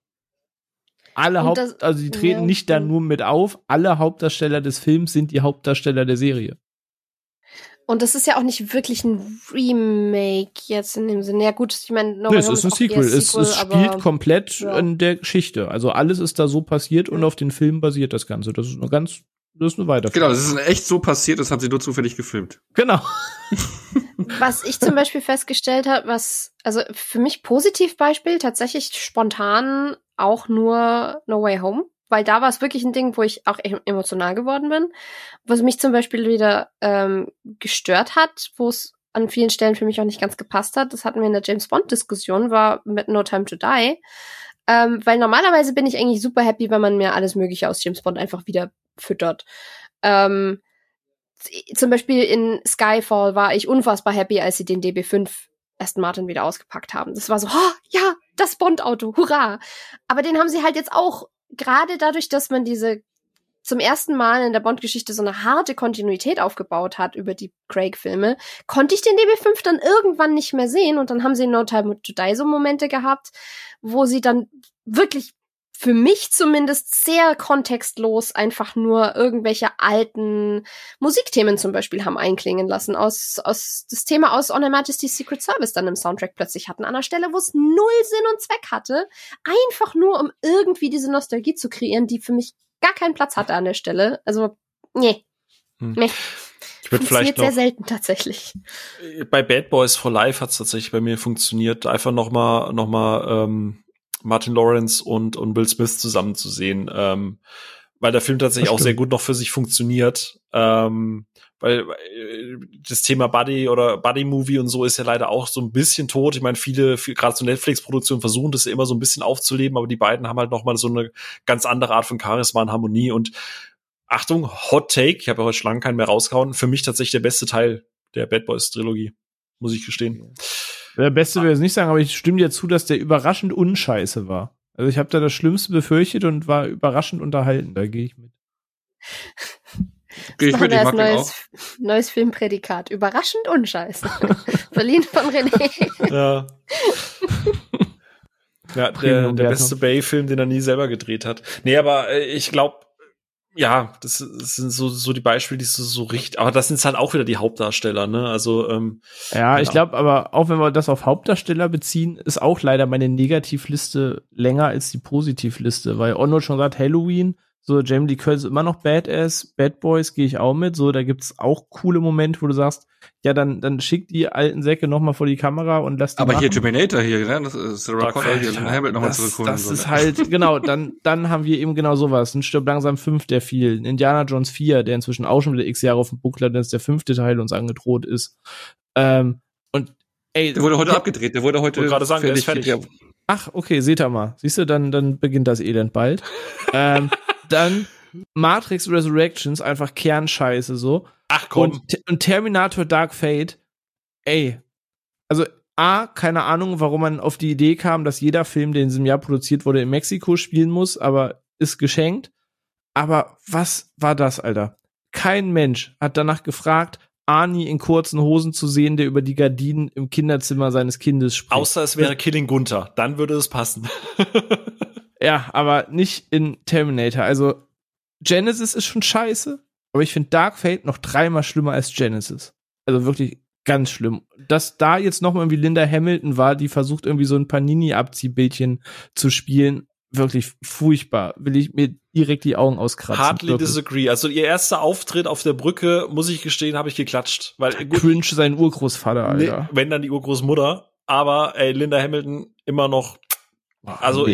Alle also die treten nicht dann nur mit auf, alle Hauptdarsteller des Films sind die Hauptdarsteller der Serie. Und das ist ja auch nicht wirklich ein Remake jetzt in dem Sinne. Ja gut, ich meine, No Way Home ist ein Sequel. Es spielt komplett in der Geschichte. Also alles ist da so passiert und auf den Film basiert das Ganze. Das ist eine Weiterführung. Genau, das ist echt so passiert, das haben sie nur zufällig gefilmt. Genau. Was ich zum Beispiel festgestellt habe, also für mich Positivbeispiel tatsächlich spontan auch nur No Way Home, weil da war es wirklich ein Ding, wo ich auch emotional geworden bin. Was mich zum Beispiel wieder gestört hat, wo es an vielen Stellen für mich auch nicht ganz gepasst hat, das hatten wir in der James-Bond-Diskussion, war mit No Time to Die, weil normalerweise bin ich eigentlich super happy, wenn man mir alles Mögliche aus James Bond einfach wieder füttert. Zum Beispiel in Skyfall war ich unfassbar happy, als sie den DB5 Aston Martin wieder ausgepackt haben. Das war so, oh, ja, das Bond-Auto, hurra! Aber den haben sie halt jetzt auch, gerade dadurch, dass man diese zum ersten Mal in der Bond-Geschichte so eine harte Kontinuität aufgebaut hat über die Craig-Filme, konnte ich den DB5 dann irgendwann nicht mehr sehen und dann haben sie in No Time to Die so Momente gehabt, wo sie dann wirklich für mich zumindest sehr kontextlos einfach nur irgendwelche alten Musikthemen zum Beispiel haben einklingen lassen, aus das Thema aus On Her Majesty's Secret Service dann im Soundtrack plötzlich hatten, an einer Stelle, wo es null Sinn und Zweck hatte, einfach nur, um irgendwie diese Nostalgie zu kreieren, die für mich gar keinen Platz hatte an der Stelle. Also, nee. Ich würde vielleicht noch, sehr selten tatsächlich. Bei Bad Boys for Life hat es tatsächlich bei mir funktioniert, einfach noch mal Martin Lawrence und Will Smith zusammen zu sehen, weil der Film tatsächlich auch sehr gut noch für sich funktioniert, weil das Thema Buddy oder Buddy-Movie und so ist ja leider auch so ein bisschen tot. Ich meine, viele gerade so Netflix-Produktionen versuchen das ja immer so ein bisschen aufzuleben, aber die beiden haben halt noch mal so eine ganz andere Art von Charisma und Harmonie und Achtung, Hot Take, ich habe ja heute schon lange keinen mehr rausgehauen, für mich tatsächlich der beste Teil der Bad Boys-Trilogie, muss ich gestehen. Der Beste will ich jetzt nicht sagen, aber ich stimme dir zu, dass der überraschend unscheiße war. Also ich habe da das Schlimmste befürchtet und war überraschend unterhalten. Da gehe ich mit. Gehe ich mit, ich mag den auch. Neues Filmprädikat. Überraschend unscheiße. Verliehen von René. Ja. Ja, der beste Bay-Film, den er nie selber gedreht hat. Nee, aber ich glaube, ja, das sind so die Beispiele, die so richtig, aber das sind halt auch wieder die Hauptdarsteller, ne? Also ja, ich glaube, aber auch wenn wir das auf Hauptdarsteller beziehen, ist auch leider meine Negativliste länger als die Positivliste, weil Onno schon sagt, Halloween, so Jamie Lee Curtis ist immer noch Badass, Bad Boys gehe ich auch mit, so da gibt's auch coole Momente, wo du sagst, ja, dann schick die alten Säcke nochmal vor die Kamera und lass die aber machen. Hier Terminator hier, ne? Das ist Sarah Connor hier, Hamilton nochmal zurückholen. Das ist halt, genau, dann haben wir eben genau sowas. Ein Stirb langsam 5, der fiel. Ein Indiana Jones 4, der inzwischen auch schon wieder x Jahre auf dem Buckel hat, denn es der 5. Teil uns angedroht ist. Und ey, der wurde heute abgedreht, der wurde heute gerade sagen, der ist fertig. Ja. Ach, okay, seht ihr mal. Siehst du, dann beginnt das Elend bald. Dann Matrix Resurrections, einfach Kernscheiße so. Ach komm. Und Terminator Dark Fate, ey. Also keine Ahnung, warum man auf die Idee kam, dass jeder Film, der in diesem Jahr produziert wurde, in Mexiko spielen muss, aber ist geschenkt. Aber was war das, Alter? Kein Mensch hat danach gefragt, Arnie in kurzen Hosen zu sehen, der über die Gardinen im Kinderzimmer seines Kindes spricht. Außer es wäre Killing Gunther, dann würde es passen. Ja, aber nicht in Terminator. Also Genesis ist schon scheiße, aber ich finde Dark Fate noch dreimal schlimmer als Genesis. Also wirklich ganz schlimm. Dass da jetzt noch mal irgendwie Linda Hamilton war, die versucht irgendwie so ein Panini-Abziehbildchen zu spielen, wirklich furchtbar. Will ich mir direkt die Augen auskratzen. Hardly wirklich. Disagree. Also ihr erster Auftritt auf der Brücke, muss ich gestehen, habe ich geklatscht. Weil Cringe sein Urgroßvater, Alter. Nee, wenn dann die Urgroßmutter. Aber ey, Linda Hamilton immer noch. Also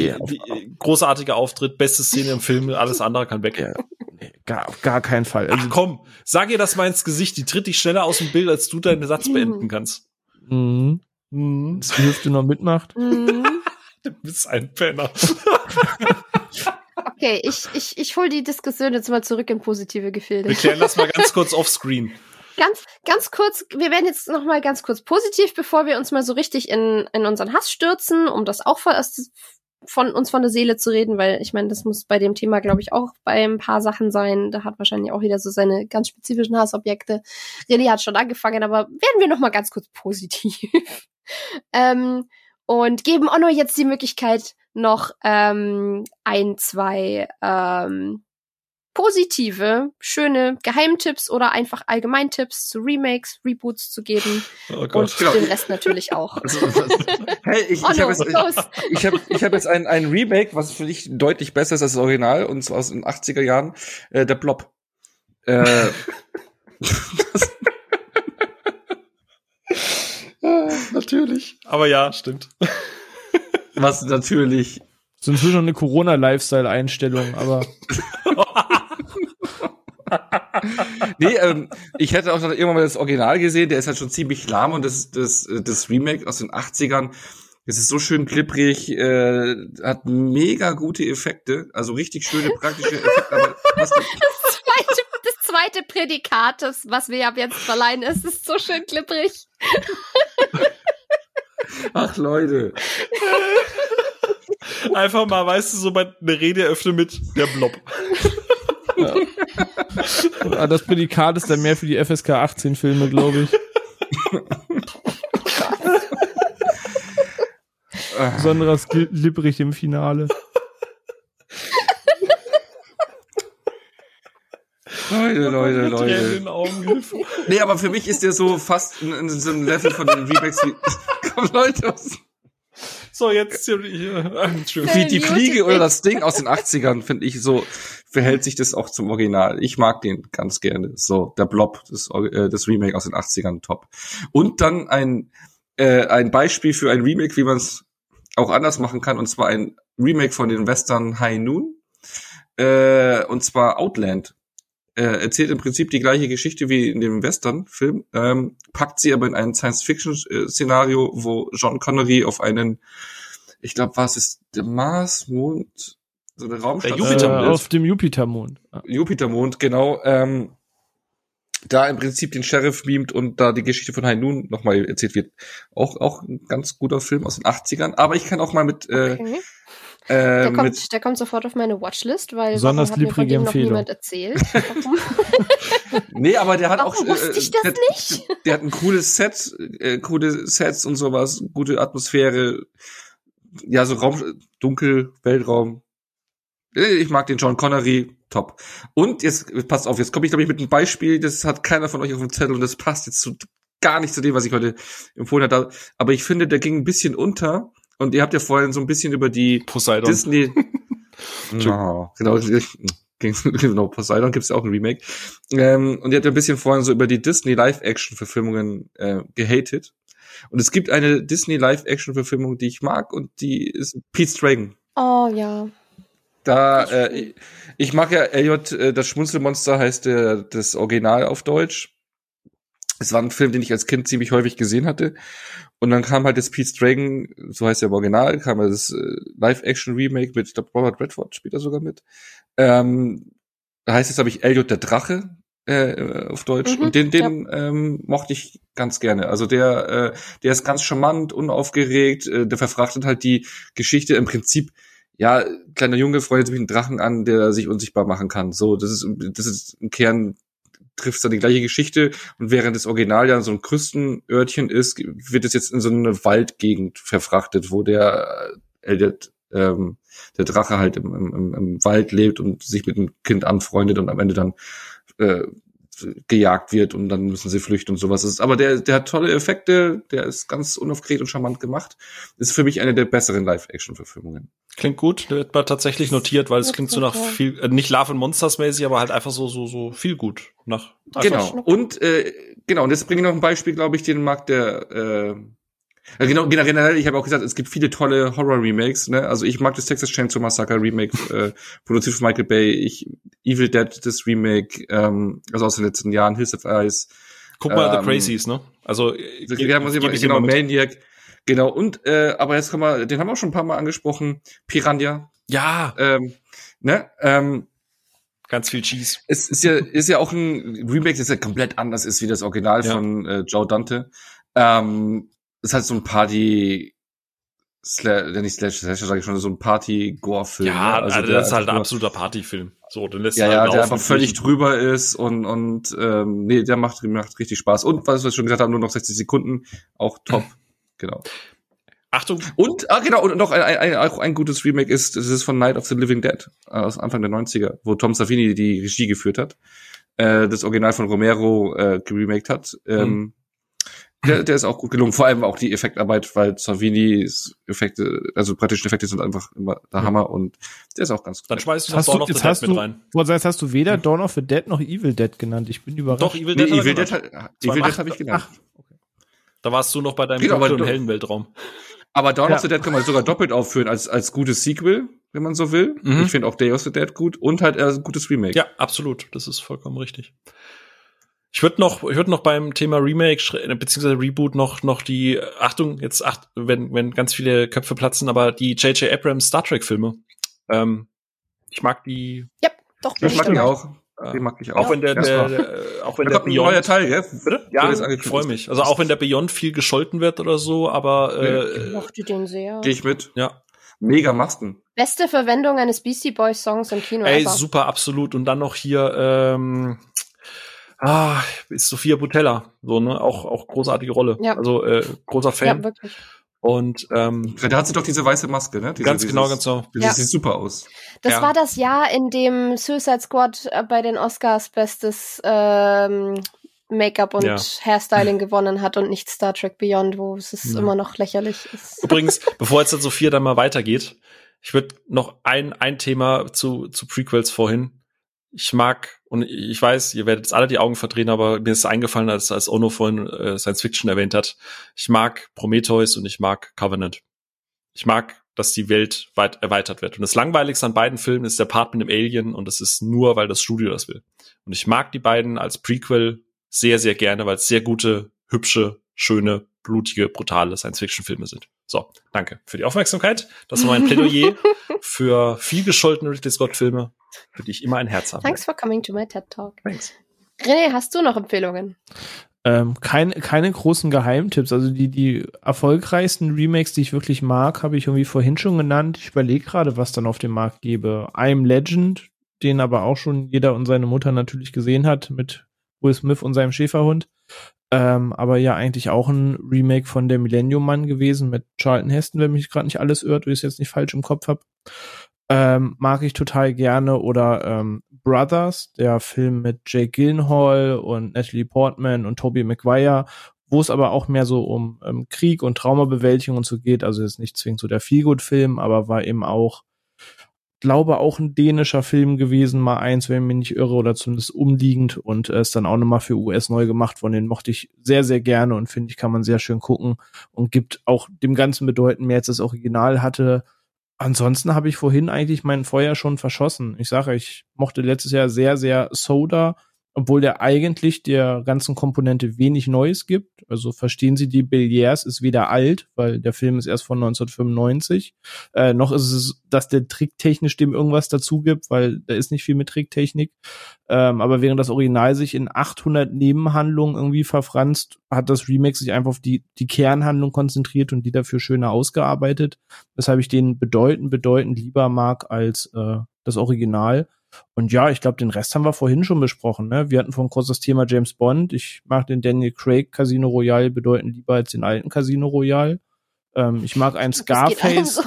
großartiger Auftritt, beste Szene im Film, alles andere kann weg. Ja, nee, auf gar keinen Fall. Also, ach komm, sag ihr das mal ins Gesicht, die tritt dich schneller aus dem Bild, als du deinen Satz beenden kannst. Mhm. Mhm. Dass die Hüfte noch mitmacht. Mhm. Du bist ein Penner. Okay, ich hol die Diskussion jetzt mal zurück in positive Gefilde. Wir klären das mal ganz kurz offscreen. Ganz kurz, wir werden jetzt noch mal ganz kurz positiv, bevor wir uns mal so richtig in unseren Hass stürzen, um das auch von uns von der Seele zu reden, weil ich meine, das muss bei dem Thema, glaube ich, auch bei ein paar Sachen sein. Da hat wahrscheinlich auch jeder so seine ganz spezifischen Hassobjekte. René hat schon angefangen, aber werden wir noch mal ganz kurz positiv. Und geben Onno jetzt die Möglichkeit, noch ein, zwei positive, schöne Geheimtipps oder einfach Allgemeintipps zu Remakes, Reboots zu geben. Oh Gott. Und genau. Den Rest natürlich auch. Hey, ich hab jetzt ein Remake, was für dich deutlich besser ist als das Original, und zwar aus den 80er Jahren, der Blob. Natürlich. Aber ja, stimmt. Was natürlich. Das ist inzwischen eine Corona-Lifestyle-Einstellung, aber... Nee, ich hätte auch irgendwann mal das Original gesehen, der ist halt schon ziemlich lahm, und das Remake aus den 80ern, das ist so schön klipprig, hat mega gute Effekte, also richtig schöne praktische Effekte. Aber das zweite Prädikat, was wir ab jetzt verleihen, ist so schön klipprig. Ach Leute. Einfach mal, weißt du, so eine Rede eröffne mit der Blob. Ja. Das Prädikat ist dann mehr für die FSK 18 Filme, glaube ich. Besonderes Glibberig im Finale. Leute. Nee, aber für mich ist der so fast in so einem Level von den Remakes wie... Komm, Leute, so, jetzt wie die Fliege oder das Ding aus den 80ern, finde ich, so verhält sich das auch zum Original. Ich mag den ganz gerne. So, der Blob, das Remake aus den 80ern, top. Und dann ein Beispiel für ein Remake, wie man es auch anders machen kann, und zwar ein Remake von den Western High Noon, und zwar Outland. Erzählt im Prinzip die gleiche Geschichte wie in dem Western-Film, packt sie aber in ein Science-Fiction-Szenario, wo John Connery auf einen, ich glaube, was ist der Mars-Mond? So eine Raumstation. Auf dem Jupitermond. Ah. Jupitermond, genau. Da im Prinzip den Sheriff mimt und da die Geschichte von High Noon nochmal erzählt wird. Auch ein ganz guter Film aus den 80ern, aber ich kann auch mal mit... okay. Der kommt sofort auf meine Watchlist, weil besonders liebrige Empfehlung. Hat mir von dem noch niemand erzählt. Nee, aber der hat warum auch... wusste ich das nicht? Der hat ein cooles Set, coole Sets und sowas, gute Atmosphäre, ja, so Raum, dunkel, Weltraum. Ich mag den John Connery, top. Und jetzt, passt auf, jetzt komme ich, glaube ich, mit einem Beispiel, das hat keiner von euch auf dem Zettel und das passt jetzt zu, gar nicht zu dem, was ich heute empfohlen hatte. Aber ich finde, der ging ein bisschen unter und ihr habt ja vorhin so ein bisschen über die Poseidon. Disney... no, genau, genau, Poseidon gibt's ja auch ein Remake. Und ihr habt ja ein bisschen vorhin so über die Disney-Live-Action-Verfilmungen gehatet. Und es gibt eine Disney-Live-Action-Verfilmung, die ich mag und die ist Pete's Dragon. Oh, ja. Da, ich mag ja Elliot, das Schmunzelmonster heißt das Original auf Deutsch. Es war ein Film, den ich als Kind ziemlich häufig gesehen hatte. Und dann kam halt das Pete's Dragon, so heißt er im Original, kam das Live-Action-Remake mit, ich glaube, Robert Redford spielt er sogar mit. Da heißt es, glaube ich, Elliot der Drache auf Deutsch. Mhm, und den ja. Mochte ich ganz gerne. Also der ist ganz charmant, unaufgeregt, der verfrachtet halt die Geschichte im Prinzip. Ja, kleiner Junge freut sich einen Drachen an, der sich unsichtbar machen kann. So, das ist im Kern, trifft dann die gleiche Geschichte. Und während das Original ja so ein Küstenörtchen ist, wird es jetzt in so eine Waldgegend verfrachtet, wo der Drache halt im Wald lebt und sich mit dem Kind anfreundet und am Ende dann gejagt wird und dann müssen sie flüchten und sowas. Ist. Aber der hat tolle Effekte, der ist ganz unaufgeregt und charmant gemacht. Ist für mich eine der besseren Live-Action-Verfilmungen. Klingt gut, wird mal tatsächlich notiert, weil es klingt so nach viel, nicht Love and Monsters mäßig, aber halt einfach so viel gut. Nach genau. Und jetzt bringe ich noch ein Beispiel, glaube ich, den mag der, generell, ich habe auch gesagt, es gibt viele tolle Horror-Remakes, ne? Also ich mag das Texas Chainsaw Massacre Remake, produziert von Michael Bay, Evil Dead, das Remake, also aus den letzten Jahren, Hills of Ice. Guck mal, The Crazies, ne? Also, genau, Maniac, genau, und, aber jetzt kommen wir, den haben wir auch schon ein paar Mal angesprochen, Piranha. Ja! Ganz viel Cheese. Es ist ja auch ein Remake, das ja komplett anders ist wie das Original von Joe Dante. Es hat so ein Party, Slasher, sag ich schon, so ein Party-Gore-Film. Ja, ne? Also das ist halt ein absoluter Party-Film. So, den lässt er halt der einfach völlig drüber ist und nee, der macht richtig Spaß. Und, was wir schon gesagt haben, nur noch 60 Sekunden, auch top. Genau. Achtung. Und, und noch ein gutes Remake ist, das ist von Night of the Living Dead, aus Anfang der 90er, wo Tom Savini die Regie geführt hat, das Original von Romero geremaked hat. Der ist auch gut gelungen, vor allem auch die Effektarbeit, weil Savinis Effekte, also praktischen Effekte sind einfach immer der Hammer und der ist auch ganz gut. Dann schmeißt du Dawn of the Dead mit rein. Jetzt hast du weder Dawn of the Dead noch Evil Dead genannt. Ich bin überrascht. Doch, Evil Dead habe ich genannt. Okay. Da warst du noch bei deinem dunklen hellen Weltraum. Aber Dawn of the Dead kann man sogar doppelt aufführen als gutes Sequel, wenn man so will. Mhm. Ich finde auch Day of the Dead gut und halt ein gutes Remake. Ja, absolut. Das ist vollkommen richtig. Ich würde noch beim Thema Remake bzw. Reboot noch die Achtung, wenn ganz viele Köpfe platzen, aber die J.J. Abrams Star Trek Filme. Ich mag die. Ja, doch. Ich mag die auch. Die mag ich auch. Auch wenn der Beyond ein neuer Teil, gell? Bitte? Ja, ich freue mich. Also auch wenn der Beyond viel gescholten wird oder so, aber ich mochte den sehr. Gehe ich mit. Ja. Mega Masken. Beste Verwendung eines Beastie Boys Songs im Kino. Ey, super, absolut. Und dann noch hier ist Sophia Boutella, so, ne, auch großartige Rolle. Ja. Also großer Fan. Ja, wirklich. Und da hat sie doch diese weiße Maske, ne? Ganz genau. Das sieht super aus. Das war das Jahr, in dem Suicide Squad bei den Oscars bestes Make-up und Hairstyling gewonnen hat und nicht Star Trek Beyond, wo es immer noch lächerlich ist. Übrigens, bevor jetzt Sophia dann mal weitergeht, ich würde noch ein Thema zu Prequels vorhin. Ich mag, und ich weiß, ihr werdet jetzt alle die Augen verdrehen, aber mir ist eingefallen, als Onno vorhin Science Fiction erwähnt hat, ich mag Prometheus und ich mag Covenant. Ich mag, dass die Welt weit erweitert wird. Und das Langweiligste an beiden Filmen ist der Part mit dem Alien und das ist nur, weil das Studio das will. Und ich mag die beiden als Prequel sehr, sehr gerne, weil es sehr gute, hübsche, schöne, blutige, brutale Science-Fiction-Filme sind. So, danke für die Aufmerksamkeit. Das war mein Plädoyer für viel gescholtene Ridley Scott-Filme, für die ich immer ein Herz habe. Thanks for coming to my TED Talk. Thanks. René, hast du noch Empfehlungen? Keine großen Geheimtipps. Also die erfolgreichsten Remakes, die ich wirklich mag, habe ich irgendwie vorhin schon genannt. Ich überlege gerade, was dann auf dem Markt gäbe. I Am Legend, den aber auch schon jeder und seine Mutter natürlich gesehen hat, mit Will Smith und seinem Schäferhund. Aber ja eigentlich auch ein Remake von der Millennium-Man gewesen mit Charlton Heston, wenn mich gerade nicht alles irrt, wenn ich es jetzt nicht falsch im Kopf habe. Mag ich total gerne. Oder Brothers, der Film mit Jake Gyllenhaal und Natalie Portman und Tobey Maguire, wo es aber auch mehr so um Krieg und Traumabewältigung und so geht. Also jetzt nicht zwingend so der Feelgood-Film, aber war eben auch, glaube auch ein dänischer Film gewesen, mal eins, wenn ich mich nicht irre, oder zumindest umliegend, und ist dann auch nochmal für US neu gemacht worden. Den mochte ich sehr, sehr gerne und finde ich, kann man sehr schön gucken und gibt auch dem Ganzen bedeutend mehr, als das Original hatte. Ansonsten habe ich vorhin eigentlich mein Feuer schon verschossen. Ich sage, ich mochte letztes Jahr sehr, sehr Soda, obwohl der eigentlich der ganzen Komponente wenig Neues gibt. Also verstehen Sie, die Belliers ist weder alt, weil der Film ist erst von 1995. Noch ist es, dass der tricktechnisch dem irgendwas dazu gibt, weil da ist nicht viel mit Tricktechnik. Aber während das Original sich in 800 Nebenhandlungen irgendwie verfranst, hat das Remake sich einfach auf die Kernhandlung konzentriert und die dafür schöner ausgearbeitet, weshalb ich den bedeutend lieber mag als das Original. Und ja, ich glaube, den Rest haben wir vorhin schon besprochen. Ne? Wir hatten vorhin kurz das Thema James Bond. Ich mag den Daniel Craig Casino Royale bedeutend lieber als den alten Casino Royale. Ich mag einen Scarface.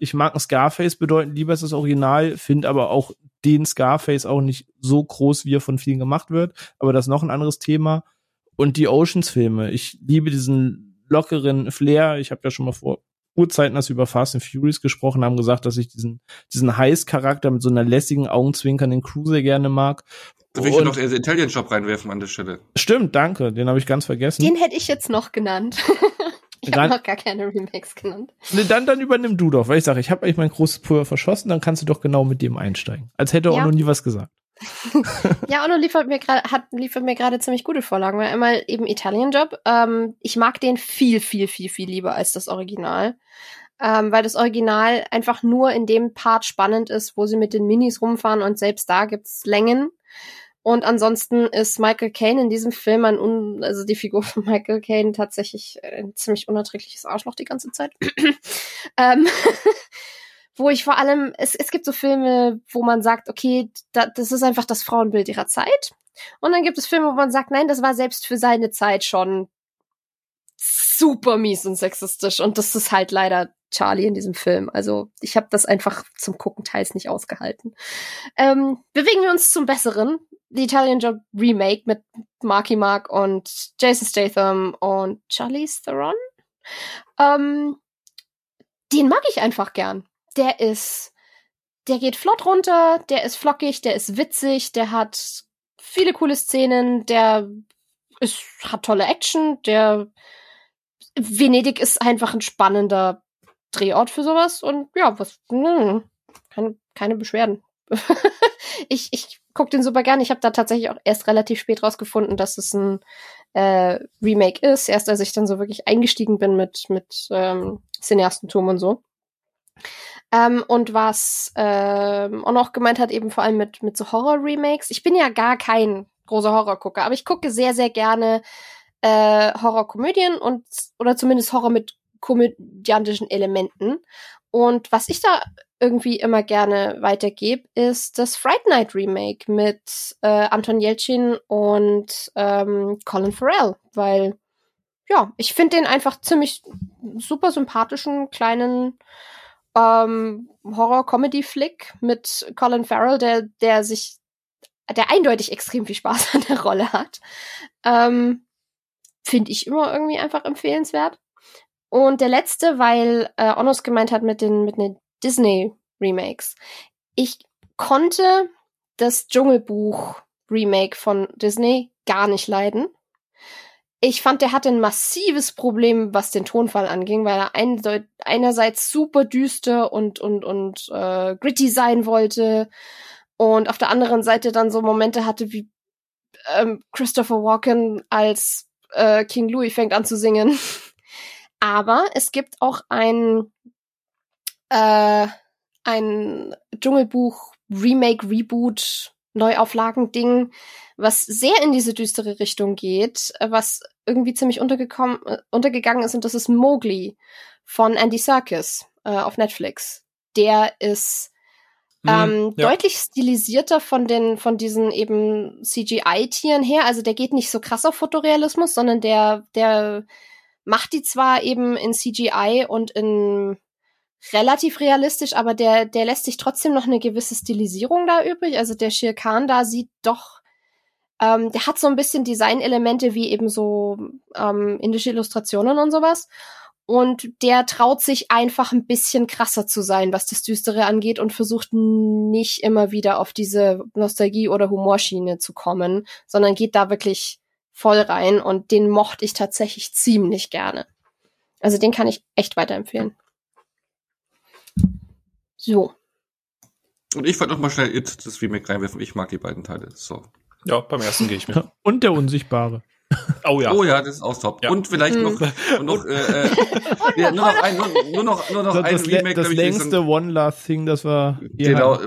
Ich mag einen Scarface bedeutend lieber als das Original, finde aber auch den Scarface auch nicht so groß, wie er von vielen gemacht wird. Aber das ist noch ein anderes Thema. Und die Oceans-Filme. Ich liebe diesen lockeren Flair. Ich habe ja schon mal vor Urzeiten, als wir über Fast and Furious gesprochen haben, gesagt, dass ich diesen Heist-Charakter mit so einer lässigen Augenzwinkern den Cruiser gerne mag. Da will ich noch den Italian Job reinwerfen an der Stelle. Stimmt, danke. Den habe ich ganz vergessen. Den hätte ich jetzt noch genannt. Ich habe noch gar keine Remakes genannt. Ne, dann übernimm du doch, weil ich sage, ich habe eigentlich mein großes Pulver verschossen, dann kannst du doch genau mit dem einsteigen. Als hätte Onno nie was gesagt. Ja, Onno liefert mir gerade ziemlich gute Vorlagen, weil einmal eben Italian Job. Ich mag den viel, viel, viel, viel lieber als das Original. Weil das Original einfach nur in dem Part spannend ist, wo sie mit den Minis rumfahren, und selbst da gibt's Längen. Und ansonsten ist Michael Caine in diesem Film also die Figur von Michael Caine tatsächlich ein ziemlich unerträgliches Arschloch die ganze Zeit. Wo ich vor allem, es gibt so Filme, wo man sagt, okay, das ist einfach das Frauenbild ihrer Zeit. Und dann gibt es Filme, wo man sagt, nein, das war selbst für seine Zeit schon super mies und sexistisch. Und das ist halt leider Charlie in diesem Film. Also ich habe das einfach zum Gucken teils nicht ausgehalten. Bewegen wir uns zum Besseren. The Italian Job Remake mit Marky Mark und Jason Statham und Charlize Theron. Den mag ich einfach gern. Der geht flott runter, der ist flockig, der ist witzig, der hat viele coole Szenen, hat tolle Action, Venedig ist einfach ein spannender Drehort für sowas, und ja, keine Beschwerden. Ich guck den super gern. Ich habe da tatsächlich auch erst relativ spät rausgefunden, dass es ein Remake ist, erst als ich dann so wirklich eingestiegen bin mit Cineastentum und so. Und was Onno auch gemeint hat, eben vor allem mit so Horror-Remakes. Ich bin ja gar kein großer Horrorgucker, aber ich gucke sehr, sehr gerne Horrorkomödien oder zumindest Horror mit komödiantischen Elementen. Und was ich da irgendwie immer gerne weitergebe, ist das Fright Night Remake mit Anton Yelchin und Colin Farrell, weil ja, ich finde den einfach ziemlich super sympathischen kleinen Horror-Comedy-Flick mit Colin Farrell, der eindeutig extrem viel Spaß an der Rolle hat. Finde ich immer irgendwie einfach empfehlenswert. Und der letzte, weil Onnos gemeint hat mit den Disney-Remakes. Ich konnte das Dschungelbuch-Remake von Disney gar nicht leiden. Ich fand, der hatte ein massives Problem, was den Tonfall anging, weil er einerseits super düster und gritty sein wollte und auf der anderen Seite dann so Momente hatte wie Christopher Walken als King Louis fängt an zu singen. Aber es gibt auch ein Dschungelbuch-Remake-Reboot Neuauflagen-Ding, was sehr in diese düstere Richtung geht, was irgendwie ziemlich untergegangen ist, und das ist Mowgli von Andy Serkis auf Netflix. Der ist deutlich stilisierter von diesen eben CGI-Tieren her. Also der geht nicht so krass auf Fotorealismus, sondern der macht die zwar eben in CGI und in relativ realistisch, aber der lässt sich trotzdem noch eine gewisse Stilisierung da übrig. Also der Shere Khan da sieht doch, der hat so ein bisschen Designelemente wie eben so indische Illustrationen und sowas. Und der traut sich einfach ein bisschen krasser zu sein, was das Düstere angeht, und versucht nicht immer wieder auf diese Nostalgie- oder Humorschiene zu kommen, sondern geht da wirklich voll rein, und den mochte ich tatsächlich ziemlich gerne. Also den kann ich echt weiterempfehlen. So. Und ich wollte noch mal schnell It, das Remake reinwerfen. Ich mag die beiden Teile. So. Ja, beim ersten gehe ich mit. Und der Unsichtbare. Oh ja. Oh ja, das ist auch top. Ja. Und vielleicht noch ein Remake. Das längste One Last Thing, das war... Genau,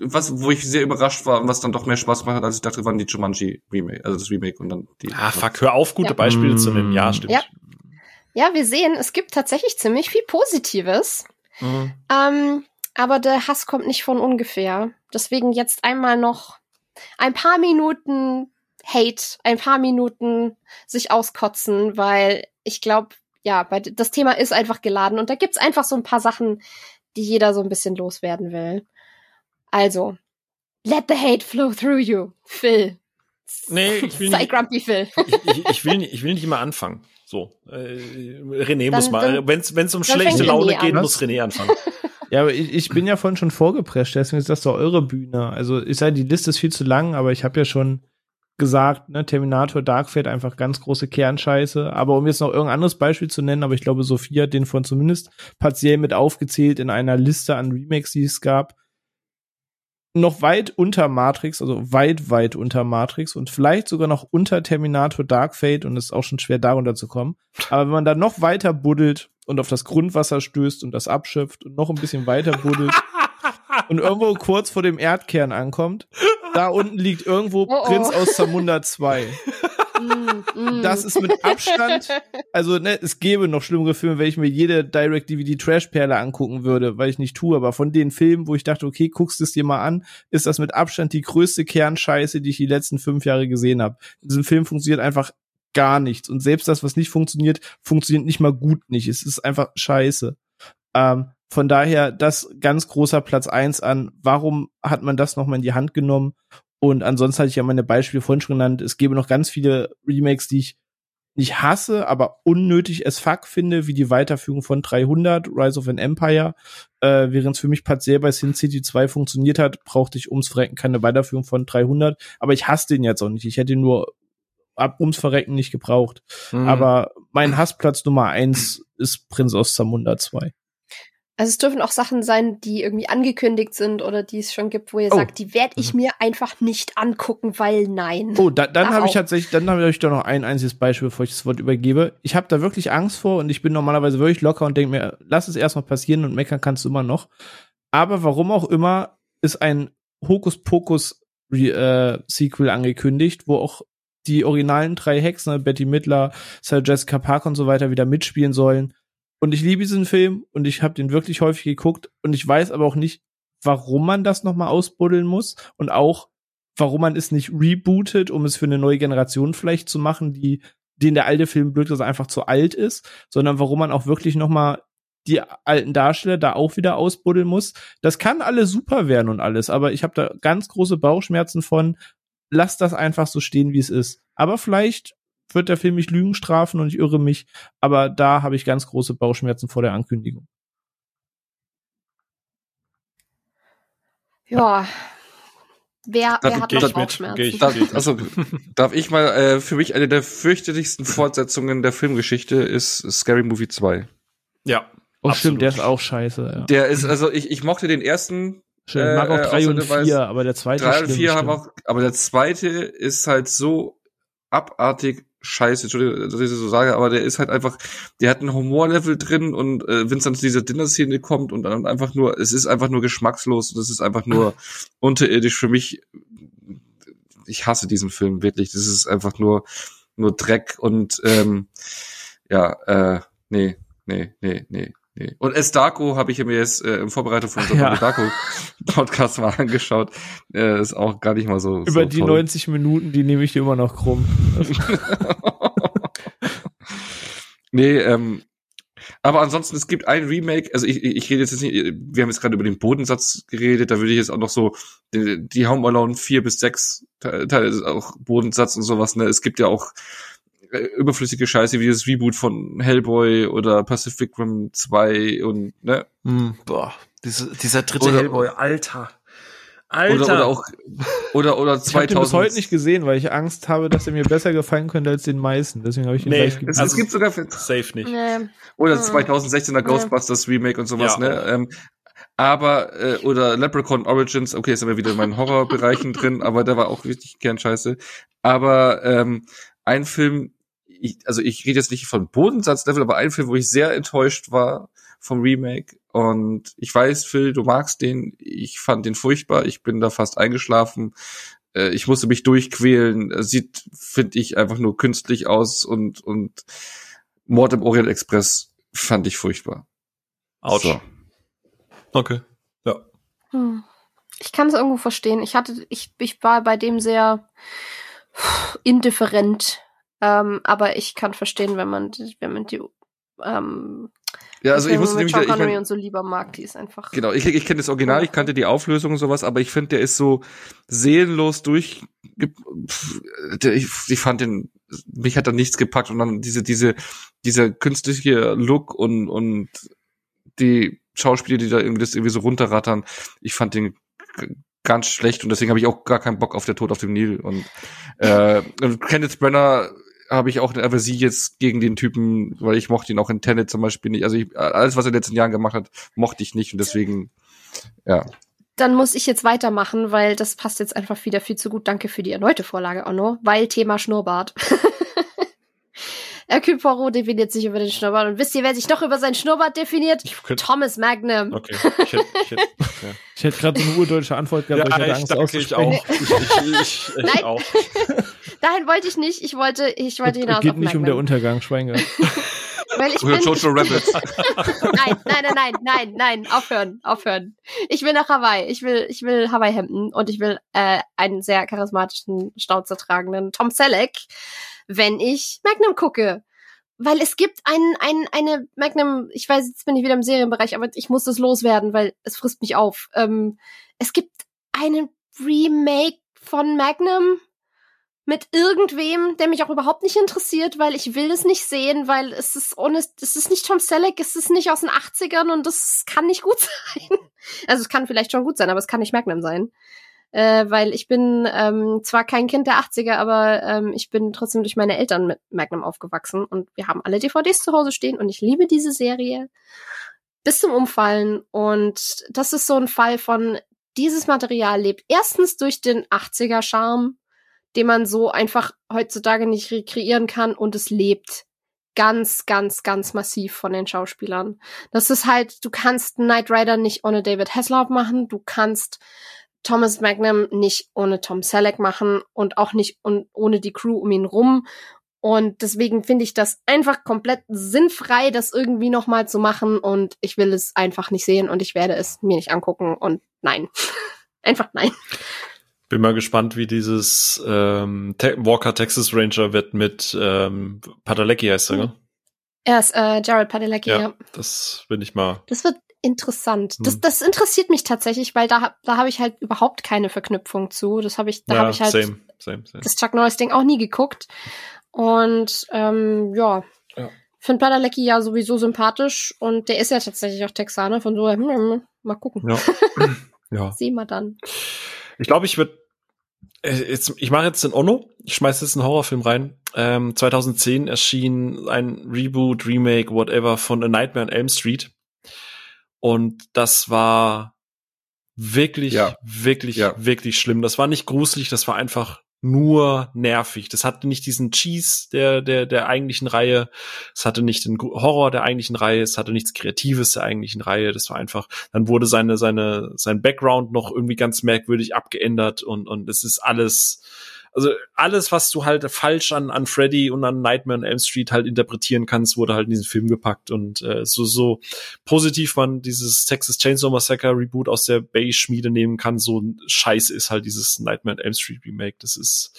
wo ich sehr überrascht war und was dann doch mehr Spaß gemacht hat, als ich dachte, waren die Jumanji Remake, also das Remake und dann die... Ah, fuck, hör auf, gute Beispiele zu nehmen. Ja, stimmt. Ja, wir sehen, es gibt tatsächlich ziemlich viel Positives. Mhm. Aber der Hass kommt nicht von ungefähr. Deswegen jetzt einmal noch ein paar Minuten Hate, ein paar Minuten sich auskotzen, weil ich glaube, das Thema ist einfach geladen und da gibt's einfach so ein paar Sachen, die jeder so ein bisschen loswerden will. Also, let the hate flow through you, Phil. Nee, ich will nicht. Sei grumpy, Phil. Ich will nicht immer anfangen. So, René muss mal, wenn es um schlechte Laune geht, muss René anfangen. Ja, aber ich bin ja vorhin schon vorgeprescht, deswegen ist das doch eure Bühne. Also ich sage, die Liste ist viel zu lang, aber ich habe ja schon gesagt, ne, Terminator, Dark Fate, einfach ganz große Kernscheiße. Aber um jetzt noch irgendein anderes Beispiel zu nennen, aber ich glaube, Sophia hat den von zumindest partiell mit aufgezählt in einer Liste an Remakes, die es gab. Noch weit unter Matrix, also weit unter Matrix und vielleicht sogar noch unter Terminator Dark Fate, und es ist auch schon schwer, darunter zu kommen. Aber wenn man da noch weiter buddelt und auf das Grundwasser stößt und das abschöpft und noch ein bisschen weiter buddelt und irgendwo kurz vor dem Erdkern ankommt, da unten liegt irgendwo Prinz aus Zamunda 2. Das ist mit Abstand, also ne, es gäbe noch schlimmere Filme, wenn ich mir jede Direct-DVD-Trash-Perle angucken würde, weil ich nicht tue, aber von den Filmen, wo ich dachte, okay, guckst es dir mal an, ist das mit Abstand die größte Kernscheiße, die ich die letzten 5 Jahre gesehen habe. In diesem Film funktioniert einfach gar nichts, und selbst das, was nicht funktioniert, funktioniert nicht mal gut nicht. Es ist einfach scheiße. Von daher, das ganz großer Platz 1 an, warum hat man das nochmal in die Hand genommen? Und ansonsten hatte ich ja meine Beispiele vorhin schon genannt. Es gäbe noch ganz viele Remakes, die ich nicht hasse, aber unnötig as fuck finde, wie die Weiterführung von 300, Rise of an Empire. Während es für mich partiell bei Sin City 2 funktioniert hat, brauchte ich ums Verrecken keine Weiterführung von 300. Aber ich hasse den jetzt auch nicht. Ich hätte ihn nur ums Verrecken nicht gebraucht. Mhm. Aber mein Hassplatz Nummer 1 ist Prinz aus Zamunda 2. Also es dürfen auch Sachen sein, die irgendwie angekündigt sind oder die es schon gibt, wo ihr sagt, die werde ich mir einfach nicht angucken, weil nein. Oh, dann habe ich tatsächlich, dann habe ich doch noch ein einziges Beispiel, bevor ich das Wort übergebe. Ich habe da wirklich Angst vor und ich bin normalerweise wirklich locker und denke mir, lass es erstmal passieren und meckern kannst du immer noch. Aber warum auch immer ist ein Hokuspokus-Sequel angekündigt, wo auch die originalen 3 Hexen, Bette Midler, Sarah Jessica Parker und so weiter wieder mitspielen sollen. Und ich liebe diesen Film und ich habe den wirklich häufig geguckt und ich weiß aber auch nicht, warum man das nochmal ausbuddeln muss und auch, warum man es nicht rebootet, um es für eine neue Generation vielleicht zu machen, die denen der alte Film blöd, dass er einfach zu alt ist, sondern warum man auch wirklich nochmal die alten Darsteller da auch wieder ausbuddeln muss. Das kann alles super werden und alles, aber ich habe da ganz große Bauchschmerzen von, lass das einfach so stehen, wie es ist. Aber vielleicht wird der Film mich Lügen strafen und ich irre mich, aber da habe ich ganz große Bauchschmerzen vor der Ankündigung. Ja, wer hat noch Bauchschmerzen? Darf ich mal, für mich eine der fürchterlichsten Fortsetzungen der Filmgeschichte ist Scary Movie 2. Ja, stimmt, der ist auch scheiße. Ja. Der ist, also ich mochte den ersten. Ich mag auch 3 und 4, aber der zweite ist 3 und 4 haben auch, aber der zweite ist halt so abartig scheiße, Entschuldigung, dass ich das so sage, aber der ist halt einfach, der hat ein Humorlevel drin und wenn es dann zu dieser Dinner-Szene kommt und dann einfach nur, es ist einfach nur geschmackslos und es ist einfach nur unterirdisch für mich. Ich hasse diesen Film wirklich, das ist einfach nur Dreck und nee. Und Estarco habe ich mir jetzt in Vorbereitung von Darko Podcast mal angeschaut. Ist auch gar nicht mal so über so die toll. 90 Minuten, die nehme ich dir immer noch krumm. Nee, aber ansonsten, es gibt ein Remake, also ich rede jetzt nicht, wir haben jetzt gerade über den Bodensatz geredet, da würde ich jetzt auch noch so, die Home Alone 4-6 Teile, auch Bodensatz und sowas, ne, es gibt ja auch überflüssige Scheiße, wie das Reboot von Hellboy oder Pacific Rim 2 und, ne. Boah, dieser dritte oder, Hellboy, Alter. Oder auch, oder 2000. Ich habe ihn bis heute nicht gesehen, weil ich Angst habe, dass er mir besser gefallen könnte als den meisten. Deswegen habe ich ihn gleich geguckt. Es gibt sogar safe nicht. Nee. Oder 2016er Ghostbusters Remake und sowas, ja. Ne? Oder Leprechaun Origins. Okay, jetzt sind wir wieder in meinen Horrorbereichen drin, aber der war auch richtig Kernscheiße. Aber, ein Film, ich rede jetzt nicht von Bodensatzlevel, aber ein Film, wo ich sehr enttäuscht war vom Remake. Und ich weiß, Phil, du magst den. Ich fand den furchtbar. Ich bin da fast eingeschlafen. Ich musste mich durchquälen. Sieht, finde ich, einfach nur künstlich aus. Und Mord im Orient Express fand ich furchtbar. Autsch. So. Okay, ja. Ich kann es irgendwo verstehen. Ich war bei dem sehr indifferent. Aber ich kann verstehen, wenn man die ja, also ich muss nämlich Sean Connery und so lieber mag, die ist einfach. Genau, ich kenne das Original, ich kannte die Auflösung und sowas, aber ich finde, der ist so seelenlos ich fand den, mich hat da nichts gepackt und dann dieser künstliche Look und die Schauspieler, die da irgendwie das irgendwie so runterrattern, ich fand den ganz schlecht und deswegen habe ich auch gar keinen Bock auf der Tod auf dem Nil und Kenneth Branagh habe ich auch eine Aversie jetzt gegen den Typen, weil ich mochte ihn auch in Tenet zum Beispiel nicht. Also alles, was er in den letzten Jahren gemacht hat, mochte ich nicht und deswegen, ja. Dann muss ich jetzt weitermachen, weil das passt jetzt einfach wieder viel zu gut. Danke für die erneute Vorlage, Onno, weil Thema Schnurrbart. Hercule Poirot definiert sich über den Schnurrbart und wisst ihr, wer sich noch über seinen Schnurrbart definiert? Thomas Magnum. Okay. Ich hätte gerade so eine urdeutsche Antwort gehabt, aber ich hatte Angst auszusprechen. Ich auch. Dahin wollte ich nicht. Ich wollte hinaus auf Magnum. Es geht nicht um den Untergang, Schweine. Oder Jojo Rabbit. Nein. Aufhören. Ich will nach Hawaii. Ich will Hawaii-Hemden und ich will einen sehr charismatischen, stauzertragenden Tom Selleck, wenn ich Magnum gucke. Weil es gibt eine Magnum, ich weiß, jetzt bin ich wieder im Serienbereich, aber ich muss das loswerden, weil es frisst mich auf. Es gibt einen Remake von Magnum mit irgendwem, der mich auch überhaupt nicht interessiert, weil ich will es nicht sehen, weil es ist nicht Tom Selleck, es ist nicht aus den 80ern und das kann nicht gut sein. Also es kann vielleicht schon gut sein, aber es kann nicht Magnum sein. Weil ich bin zwar kein Kind der 80er, aber ich bin trotzdem durch meine Eltern mit Magnum aufgewachsen und wir haben alle DVDs zu Hause stehen und ich liebe diese Serie bis zum Umfallen und das ist so ein Fall von, dieses Material lebt erstens durch den 80er-Charme, den man so einfach heutzutage nicht rekreieren kann und es lebt ganz, ganz, ganz massiv von den Schauspielern. Das ist halt, du kannst Knight Rider nicht ohne David Hasselhoff machen, du kannst Thomas Magnum nicht ohne Tom Selleck machen und auch nicht ohne die Crew um ihn rum. Und deswegen finde ich das einfach komplett sinnfrei, das irgendwie nochmal zu machen. Und ich will es einfach nicht sehen und ich werde es mir nicht angucken. Und nein. Einfach nein. Bin mal gespannt, wie dieses Walker Texas Ranger wird mit Padalecki heißt er, ne? Er ist Jared Padalecki, ja. Das bin ich mal. Das wird interessant. Das interessiert mich tatsächlich, weil da habe ich halt überhaupt keine Verknüpfung zu. Da habe ich halt same. Das Chuck Norris Ding auch nie geguckt. Und ja. Finde Padalecki ja sowieso sympathisch und der ist ja tatsächlich auch Texaner, von so mal gucken. Ja. Ja. Sehen wir dann. Ich glaube, ich mache jetzt den Onno. Ich schmeiße jetzt einen Horrorfilm rein. 2010 erschien ein Reboot, Remake, whatever von A Nightmare on Elm Street. Und das war wirklich schlimm. Das war nicht gruselig, das war einfach nur nervig. Das hatte nicht diesen Cheese der eigentlichen Reihe. Es hatte nicht den Horror der eigentlichen Reihe. Es hatte nichts Kreatives der eigentlichen Reihe. Das war einfach, dann wurde sein Background noch irgendwie ganz merkwürdig abgeändert und es ist alles Also alles, was du halt falsch an Freddy und an Nightmare on Elm Street halt interpretieren kannst, wurde halt in diesen Film gepackt. Und so positiv man dieses Texas Chainsaw Massacre Reboot aus der Bay-Schmiede nehmen kann, so ein Scheiß ist halt dieses Nightmare on Elm Street Remake. Das ist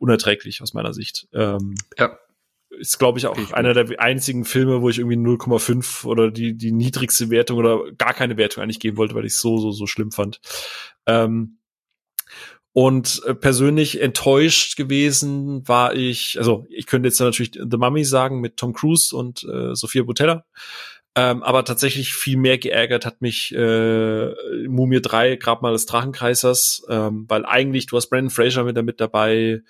unerträglich aus meiner Sicht. Ja. Ist, glaube ich, auch einer der einzigen Filme, wo ich irgendwie 0,5 oder die niedrigste Wertung oder gar keine Wertung eigentlich geben wollte, weil ich es so schlimm fand. Und persönlich enttäuscht gewesen war ich, also ich könnte jetzt natürlich The Mummy sagen mit Tom Cruise und Sophia Boutella, aber tatsächlich viel mehr geärgert hat mich Mumie 3, Grabmal des Drachenkreisers, weil eigentlich, du hast Brandon Fraser wieder mit dabei,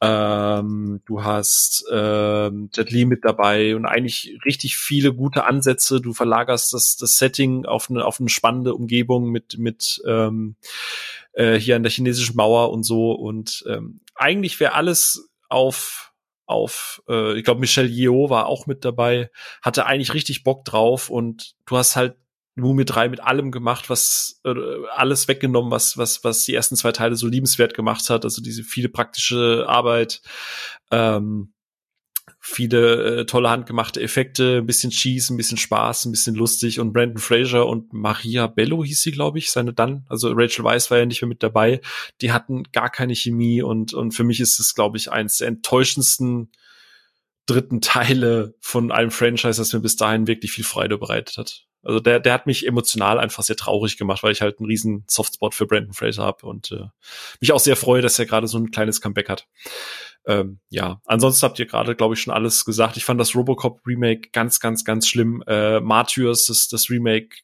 du hast Jet Li mit dabei und eigentlich richtig viele gute Ansätze. Du verlagerst das Setting auf eine spannende Umgebung mit hier an der chinesischen Mauer und so. Und eigentlich wäre alles auf ich glaube, Michelle Yeoh war auch mit dabei, hatte eigentlich richtig Bock drauf. Und du hast halt Mumie 3 mit allem gemacht, alles weggenommen, was die ersten zwei Teile so liebenswert gemacht hat. Also diese viele praktische Arbeit, viele tolle handgemachte Effekte, ein bisschen Cheese, ein bisschen Spaß, ein bisschen lustig. Und Brandon Fraser und Maria Bello hieß sie, glaube ich, also Rachel Weisz war ja nicht mehr mit dabei. Die hatten gar keine Chemie und für mich ist es, glaube ich, eins der enttäuschendsten dritten Teile von einem Franchise, das mir bis dahin wirklich viel Freude bereitet hat. Also der hat mich emotional einfach sehr traurig gemacht, weil ich halt einen riesen Softspot für Brandon Fraser habe und mich auch sehr freue, dass er gerade so ein kleines Comeback hat. Ja, ansonsten habt ihr gerade, glaube ich, schon alles gesagt. Ich fand das Robocop-Remake ganz, ganz, ganz schlimm. Martyrs, das Remake,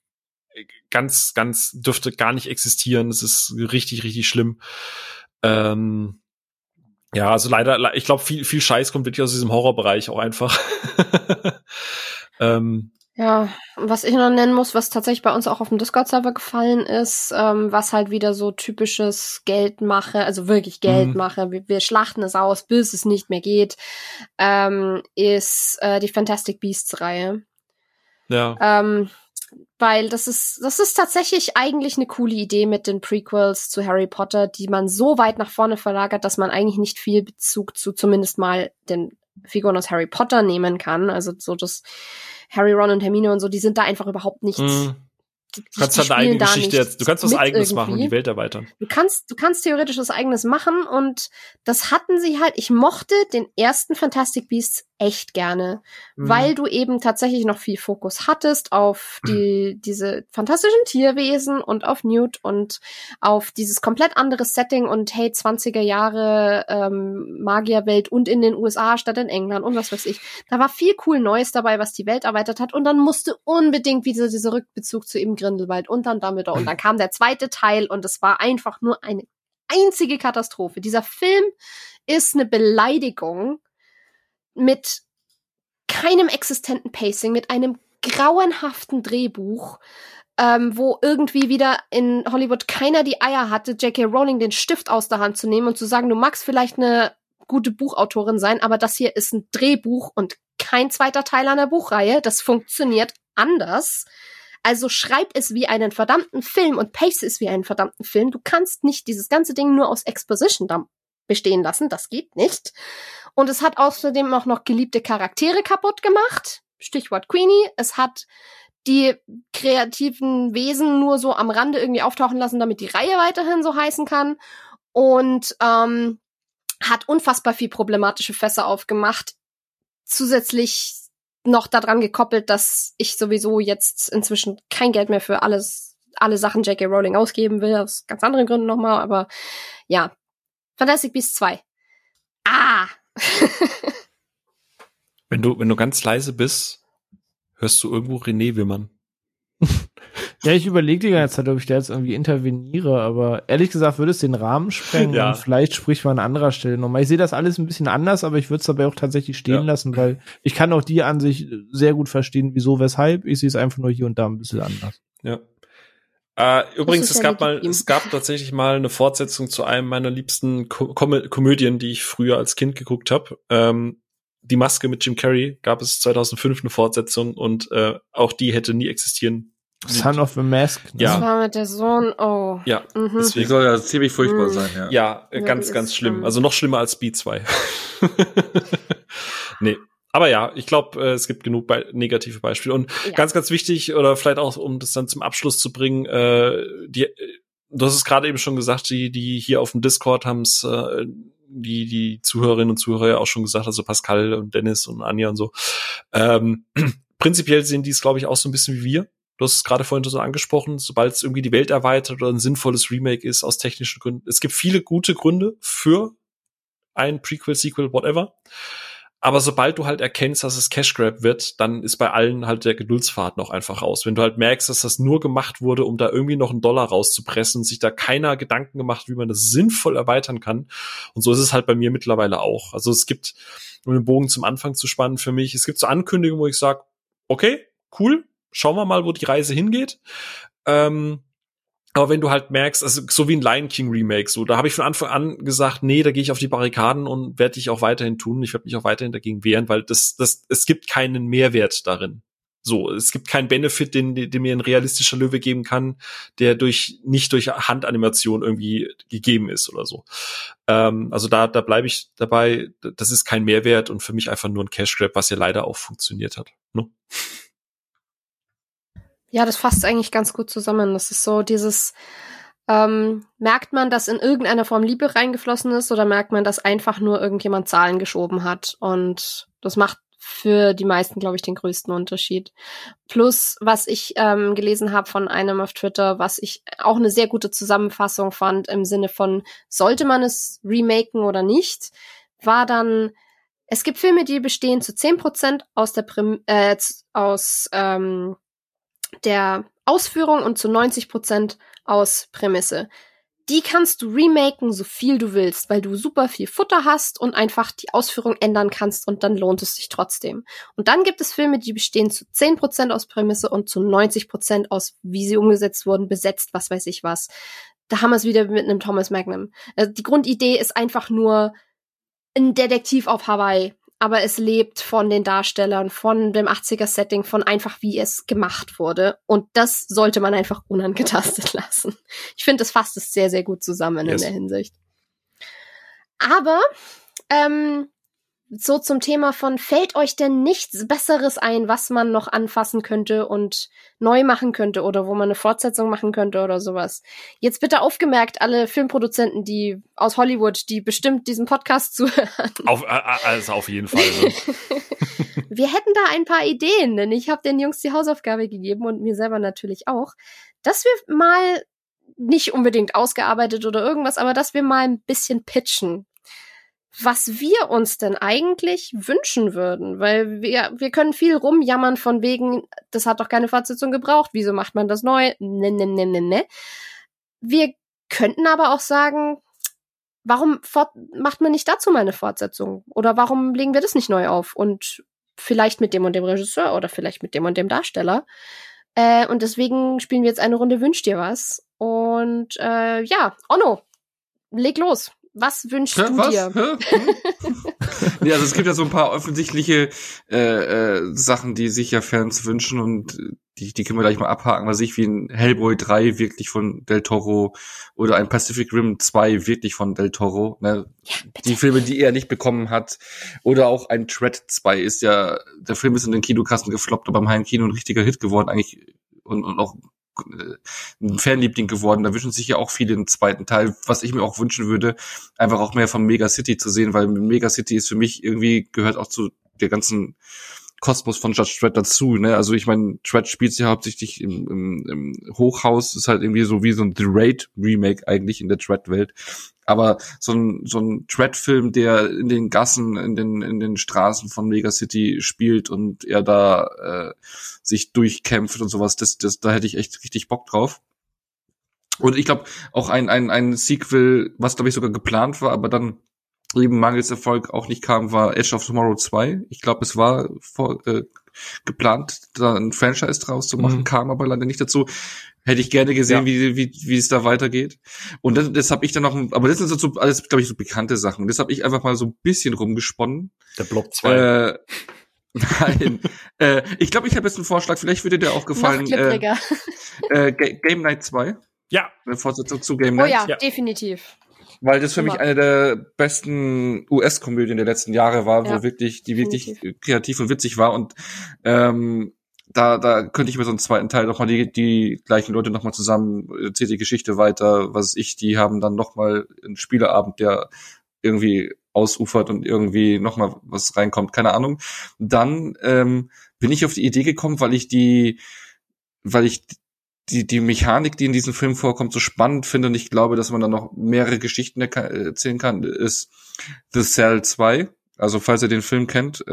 ganz, ganz, dürfte gar nicht existieren. Es ist richtig, richtig schlimm. Ja, also leider, ich glaube, viel Scheiß kommt wirklich aus diesem Horrorbereich auch einfach. Ja, was ich noch nennen muss, was tatsächlich bei uns auch auf dem Discord-Server gefallen ist, was halt wieder so typisches Geldmache, also wirklich Geldmache, wir schlachten es aus, bis es nicht mehr geht, ist die Fantastic Beasts-Reihe. Ja. Weil das ist tatsächlich eigentlich eine coole Idee mit den Prequels zu Harry Potter, die man so weit nach vorne verlagert, dass man eigentlich nicht viel Bezug zu zumindest mal den Figuren aus Harry Potter nehmen kann. Also so das Harry, Ron und Hermine und so, die sind da einfach überhaupt nichts. Du kannst halt eine eigene Geschichte jetzt. Du kannst was Eigenes irgendwie machen und die Welt erweitern. Du kannst theoretisch was Eigenes machen und das hatten sie halt. Ich mochte den ersten Fantastic Beasts echt gerne, weil du eben tatsächlich noch viel Fokus hattest auf diese fantastischen Tierwesen und auf Newt und auf dieses komplett andere Setting und hey, 20er Jahre Magierwelt und in den USA statt in England und was weiß ich. Da war viel cool Neues dabei, was die Welt erweitert hat und dann musste unbedingt wieder dieser Rückbezug zu eben Grindelwald und dann damit und dann kam der zweite Teil und es war einfach nur eine einzige Katastrophe. Dieser Film ist eine Beleidigung mit keinem existenten Pacing, mit einem grauenhaften Drehbuch, wo irgendwie wieder in Hollywood keiner die Eier hatte, J.K. Rowling den Stift aus der Hand zu nehmen und zu sagen, du magst vielleicht eine gute Buchautorin sein, aber das hier ist ein Drehbuch und kein zweiter Teil einer Buchreihe. Das funktioniert anders. Also schreib es wie einen verdammten Film und pace es wie einen verdammten Film. Du kannst nicht dieses ganze Ding nur aus Exposition bestehen lassen. Das geht nicht. Und es hat außerdem auch noch geliebte Charaktere kaputt gemacht. Stichwort Queenie. Es hat die kreativen Wesen nur so am Rande irgendwie auftauchen lassen, damit die Reihe weiterhin so heißen kann. Und hat unfassbar viel problematische Fässer aufgemacht. Zusätzlich noch daran gekoppelt, dass ich sowieso jetzt inzwischen kein Geld mehr für alle Sachen J.K. Rowling ausgeben will. Aus ganz anderen Gründen nochmal. Aber ja, Fantastic Beasts 2. Ah! Wenn du ganz leise bist, hörst du irgendwo René wimmern. Ja, ich überlege die ganze Zeit, ob ich da jetzt irgendwie interveniere, aber ehrlich gesagt würde es den Rahmen sprengen und vielleicht spricht man an anderer Stelle nochmal. Ich sehe das alles ein bisschen anders, aber ich würde es dabei auch tatsächlich stehen lassen, weil ich kann auch die Ansicht sehr gut verstehen, wieso, weshalb. Ich sehe es einfach nur hier und da ein bisschen anders. Ja. Übrigens, es gab tatsächlich mal eine Fortsetzung zu einem meiner liebsten Komödien, die ich früher als Kind geguckt habe. Die Maske mit Jim Carrey, gab es 2005 eine Fortsetzung und auch die hätte nie existieren Son of the Mask. Ja. Das war mit der Sohn, oh. Ja, deswegen soll ja ziemlich furchtbar sein. Ja, ja, ganz, ganz schlimm. Also noch schlimmer als Speed 2. Nee. Aber ja, ich glaube, es gibt genug negative Beispiele. Und ganz, ganz wichtig, oder vielleicht auch, um das dann zum Abschluss zu bringen, du hast es gerade eben schon gesagt, die hier auf dem Discord haben es die Zuhörerinnen und Zuhörer auch schon gesagt, also Pascal und Dennis und Anja und so. Prinzipiell sehen die es, glaube ich, auch so ein bisschen wie wir. Du hast es gerade vorhin schon angesprochen, sobald es irgendwie die Welt erweitert oder ein sinnvolles Remake ist aus technischen Gründen. Es gibt viele gute Gründe für ein Prequel, Sequel, whatever. Aber sobald du halt erkennst, dass es Cash Grab wird, dann ist bei allen halt der Geduldsfaden auch einfach raus. Wenn du halt merkst, dass das nur gemacht wurde, um da irgendwie noch einen Dollar rauszupressen und sich da keiner Gedanken gemacht, wie man das sinnvoll erweitern kann. Und so ist es halt bei mir mittlerweile auch. Also es gibt, um den Bogen zum Anfang zu spannen für mich, es gibt so Ankündigungen, wo ich sage, okay, cool, schauen wir mal, wo die Reise hingeht. Aber wenn du halt merkst, also so wie ein Lion King Remake, so, da habe ich von Anfang an gesagt, nee, da gehe ich auf die Barrikaden und werde ich auch weiterhin tun. Ich werde mich auch weiterhin dagegen wehren, weil es gibt keinen Mehrwert darin. So, es gibt keinen Benefit, den mir ein realistischer Löwe geben kann, der nicht durch Handanimation irgendwie gegeben ist oder so. Also da bleibe ich dabei, das ist kein Mehrwert und für mich einfach nur ein Cash Grab, was ja leider auch funktioniert hat. Ne? Ja, das fasst eigentlich ganz gut zusammen. Das ist so dieses, merkt man, dass in irgendeiner Form Liebe reingeflossen ist oder merkt man, dass einfach nur irgendjemand Zahlen geschoben hat? Und das macht für die meisten, glaube ich, den größten Unterschied. Plus, was ich gelesen habe von einem auf Twitter, was ich auch eine sehr gute Zusammenfassung fand im Sinne von, sollte man es remaken oder nicht, war dann, es gibt Filme, die bestehen zu 10% aus der der Ausführung und zu 90% aus Prämisse. Die kannst du remaken, so viel du willst, weil du super viel Futter hast und einfach die Ausführung ändern kannst und dann lohnt es sich trotzdem. Und dann gibt es Filme, die bestehen zu 10% aus Prämisse und zu 90% aus, wie sie umgesetzt wurden, besetzt, was weiß ich was. Da haben wir es wieder mit einem Thomas Magnum. Also die Grundidee ist einfach nur ein Detektiv auf Hawaii. Aber es lebt von den Darstellern, von dem 80er-Setting, von einfach, wie es gemacht wurde. Und das sollte man einfach unangetastet lassen. Ich finde, das fasst es sehr, sehr gut zusammen in der Hinsicht. Aber so zum Thema von, fällt euch denn nichts Besseres ein, was man noch anfassen könnte und neu machen könnte oder wo man eine Fortsetzung machen könnte oder sowas? Jetzt bitte aufgemerkt, alle Filmproduzenten, die aus Hollywood, die bestimmt diesen Podcast zuhören. Also auf jeden Fall. Wir hätten da ein paar Ideen, denn ich habe den Jungs die Hausaufgabe gegeben und mir selber natürlich auch, dass wir mal, nicht unbedingt ausgearbeitet oder irgendwas, aber dass wir mal ein bisschen pitchen, was wir uns denn eigentlich wünschen würden, weil wir können viel rumjammern von wegen, das hat doch keine Fortsetzung gebraucht, wieso macht man das neu? Ne. Wir könnten aber auch sagen, warum macht man nicht dazu mal eine Fortsetzung? Oder warum legen wir das nicht neu auf? Und vielleicht mit dem und dem Regisseur oder vielleicht mit dem und dem Darsteller. Und deswegen spielen wir jetzt eine Runde Wünsch dir was. Und ja, Onno, leg los. Was wünschst du dir? Nee, also es gibt ja so ein paar offensichtliche Sachen, die sich ja Fans wünschen und die können wir gleich mal abhaken, was ich wie ein Hellboy 3 wirklich von Del Toro oder ein Pacific Rim 2 wirklich von Del Toro, ne? Ja, die Filme, die er nicht bekommen hat. Oder auch ein Tread 2 ist ja, der Film ist in den Kinokassen gefloppt, aber im Heimkino ein richtiger Hit geworden eigentlich und auch ein Fanliebling geworden, da wünschen sich ja auch viele den zweiten Teil, was ich mir auch wünschen würde, einfach auch mehr von Megacity zu sehen, weil Megacity ist für mich irgendwie, gehört auch zu der ganzen Kosmos von Judge Dredd dazu, ne, also ich meine, Dredd spielt sich hauptsächlich im Hochhaus, ist halt irgendwie so wie so ein The Raid-Remake eigentlich in der Dredd-Welt, aber so ein Dredd-Film, der in den Gassen, in den Straßen von Megacity spielt und er da sich durchkämpft und sowas, da hätte ich echt richtig Bock drauf. Und ich glaube, auch ein Sequel, was glaube ich sogar geplant war, aber dann eben mangels Erfolg auch nicht kam, war Edge of Tomorrow 2. Ich glaube, es war geplant, da ein Franchise draus zu machen, kam aber leider nicht dazu. Hätte ich gerne gesehen, wie es da weitergeht. Und das habe ich dann noch, aber das sind so alles, glaube ich, so bekannte Sachen. Das habe ich einfach mal so ein bisschen rumgesponnen. Der Block 2. Nein. Ich glaube, ich habe jetzt einen Vorschlag. Vielleicht würde dir auch gefallen. Game Night 2. Ja. Eine Fortsetzung zu Game Night. Oh ja, ja, definitiv. Weil das für mich eine der besten US-Komödien der letzten Jahre war, ja, wo wirklich, die wirklich kreativ und witzig war. Und da könnte ich mir so einen zweiten Teil nochmal die gleichen Leute nochmal zusammen, zählt die Geschichte weiter, was weiß ich, die haben dann nochmal einen Spieleabend, der irgendwie ausufert und irgendwie nochmal was reinkommt, keine Ahnung. Dann bin ich auf die Idee gekommen, weil ich die Mechanik, die in diesem Film vorkommt, so spannend finde und ich glaube, dass man da noch mehrere Geschichten erzählen kann, ist The Cell 2. Also falls ihr den Film kennt,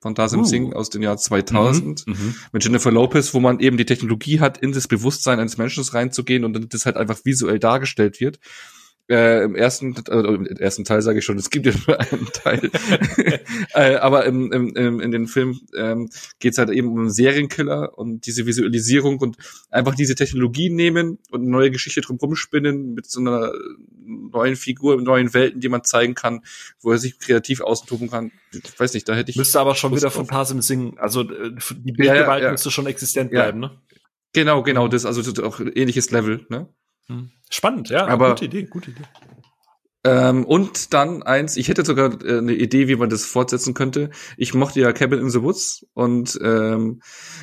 von Tarsem Singh aus dem Jahr 2000 mit Jennifer Lopez, wo man eben die Technologie hat, in das Bewusstsein eines Menschen reinzugehen und das halt einfach visuell dargestellt wird. Im ersten Teil sage ich schon, es gibt ja nur einen Teil. Aber in den Film geht's halt eben um einen Serienkiller und diese Visualisierung und einfach diese Technologie nehmen und eine neue Geschichte drumherum spinnen mit so einer neuen Figur, neuen Welten, die man zeigen kann, wo er sich kreativ austoben kann. Ich weiß nicht, da hätte ich... Müsste aber schon wieder von Tarsem Singh, also die Bildgewalt müsste schon existent bleiben, ne? Genau, das, also das ist auch ein ähnliches Level, ne? Spannend, ja, aber gute Idee. Und dann eins, ich hätte sogar eine Idee, wie man das fortsetzen könnte. Ich mochte ja Cabin in the Woods und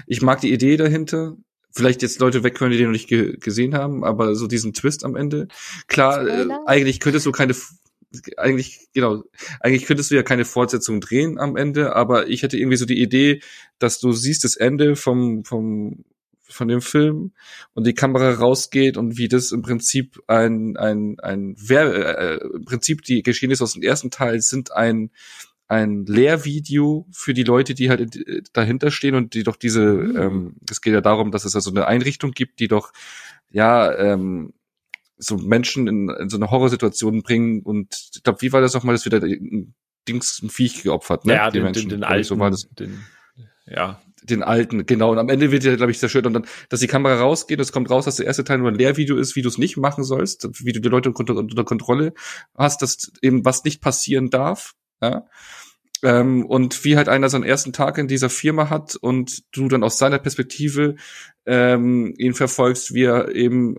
ich mag die Idee dahinter. Vielleicht jetzt Leute weghören, die den noch nicht gesehen haben, aber so diesen Twist am Ende. Klar, eigentlich könntest du ja keine Fortsetzung drehen am Ende, aber ich hätte irgendwie so die Idee, dass du siehst das Ende von dem Film und die Kamera rausgeht und wie das im Prinzip im Prinzip die Geschehnisse aus dem ersten Teil sind ein Lehrvideo für die Leute, die halt dahinter stehen und die doch es geht ja darum, dass es also eine Einrichtung gibt, die doch so Menschen in so eine Horrorsituation bringen und ich glaube, wie war das nochmal, dass wieder ein Viech geopfert, ne? Ja, den alten, so war das. Den alten, genau. Und am Ende wird ja, glaube ich, zerstört. Und dann, dass die Kamera rausgeht, es kommt raus, dass der erste Teil nur ein Lehrvideo ist, wie du es nicht machen sollst, wie du die Leute unter Kontrolle hast, dass eben was nicht passieren darf. Ja? Und wie halt einer seinen ersten Tag in dieser Firma hat und du dann aus seiner Perspektive ihn verfolgst, wie er eben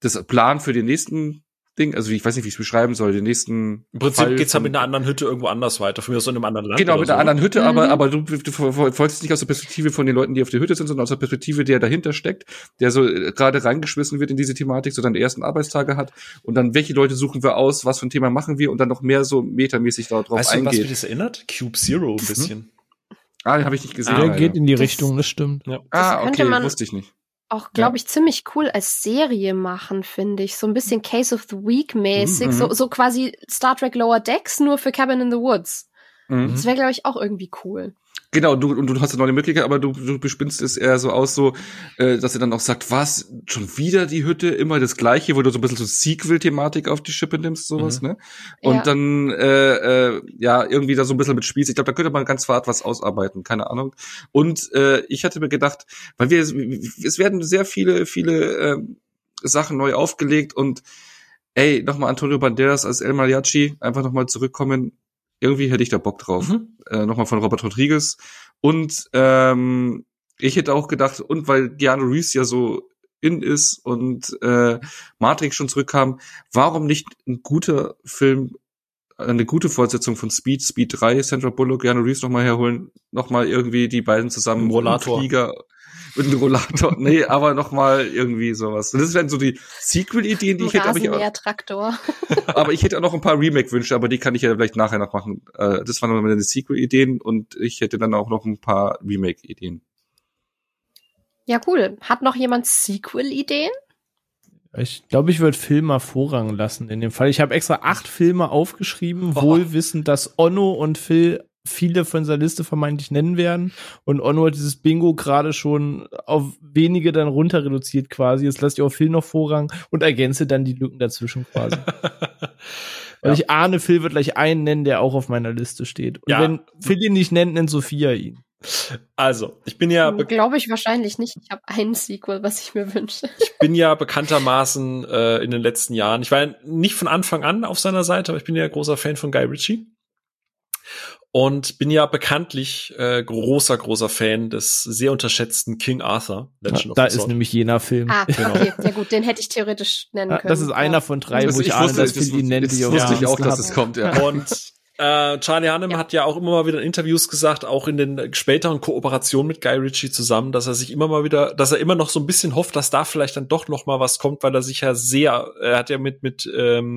das Plan für den nächsten Ding, also ich weiß nicht, wie ich es beschreiben soll, den nächsten im Prinzip Fall geht's halt mit einer anderen Hütte irgendwo anders weiter, von mir aus in einem anderen Land. Genau, mit einer anderen Hütte, aber du verfolgst es nicht aus der Perspektive von den Leuten, die auf der Hütte sind, sondern aus der Perspektive, der dahinter steckt, der so gerade reingeschmissen wird in diese Thematik, so seine ersten Arbeitstage hat und dann, welche Leute suchen wir aus, was für ein Thema machen wir und dann noch mehr so metamäßig darauf eingeht. Weißt du, was mich das erinnert? Cube Zero ein bisschen. Ah, den habe ich nicht gesehen. Der geht in die Richtung, das stimmt. Ja. Ah, okay, wusste ich nicht. Auch, glaube ich, ziemlich cool als Serie machen, finde ich. So ein bisschen Case of the Week mäßig. So quasi Star Trek Lower Decks, nur für Cabin in the Woods. Das wäre, glaube ich, auch irgendwie cool. Genau, du hast ja noch eine Möglichkeit, aber du bespinnst es eher so aus, so dass er dann auch sagt, was, schon wieder die Hütte, immer das Gleiche, wo du so ein bisschen so Sequel-Thematik auf die Schippe nimmst, sowas, ne? Und dann, irgendwie da so ein bisschen mit Spieß. Ich glaube, da könnte man ganz fad was ausarbeiten, keine Ahnung. Und ich hatte mir gedacht, weil es werden sehr viele Sachen neu aufgelegt und ey, nochmal Antonio Banderas als El Mariachi, einfach nochmal zurückkommen. Irgendwie hätte ich da Bock drauf. Nochmal von Robert Rodriguez. Und ich hätte auch gedacht, und weil Keanu Reeves ja so in ist und Matrix schon zurückkam, warum nicht ein guter Film, eine gute Fortsetzung von Speed 3, Sandra Bullock, Keanu Reeves nochmal herholen, nochmal irgendwie die beiden zusammen mit einem Flieger und einem Rollator. Nee, aber nochmal irgendwie sowas. Das wären so die Sequel-Ideen, die ich hätte. Rasenmäher-Traktor. Aber ich hätte auch noch ein paar Remake-Wünsche, aber die kann ich ja vielleicht nachher noch machen. Das waren meine Sequel-Ideen und ich hätte dann auch noch ein paar Remake-Ideen. Ja, cool. Hat noch jemand Sequel-Ideen? Ich glaube, ich würde Filme vorrang lassen in dem Fall. Ich habe extra 8 Filme aufgeschrieben, wohl wissend, dass Onno und Phil viele von seiner Liste vermeintlich nennen werden. Und Onno hat dieses Bingo gerade schon auf wenige dann runter reduziert quasi. Jetzt lasst ihr auch Phil noch Vorrang und ergänze dann die Lücken dazwischen quasi. Weil ich ahne, Phil wird gleich einen nennen, der auch auf meiner Liste steht. Und wenn Phil ihn nicht nennt, nennt Sophia ihn. Also, ich bin ja... Glaube ich wahrscheinlich nicht. Ich habe einen Sequel, was ich mir wünsche. Ich bin ja bekanntermaßen in den letzten Jahren, ich war ja nicht von Anfang an auf seiner Seite, aber ich bin ja großer Fan von Guy Ritchie. Und bin ja bekanntlich großer Fan des sehr unterschätzten King Arthur. Da ist nämlich jener Film. Ah, genau. Okay, ja gut, den hätte ich theoretisch nennen können. Das ist einer von drei, wo ich ahne, dass Phil ihn nennt. Das wusste ich auch, dass es kommt, ja. Und Charlie Hunnam hat ja auch immer mal wieder in Interviews gesagt, auch in den späteren Kooperationen mit Guy Ritchie zusammen, dass er sich immer mal wieder, dass er immer noch so ein bisschen hofft, dass da vielleicht dann doch noch mal was kommt, weil er sich ja sehr, er hat ja mit hier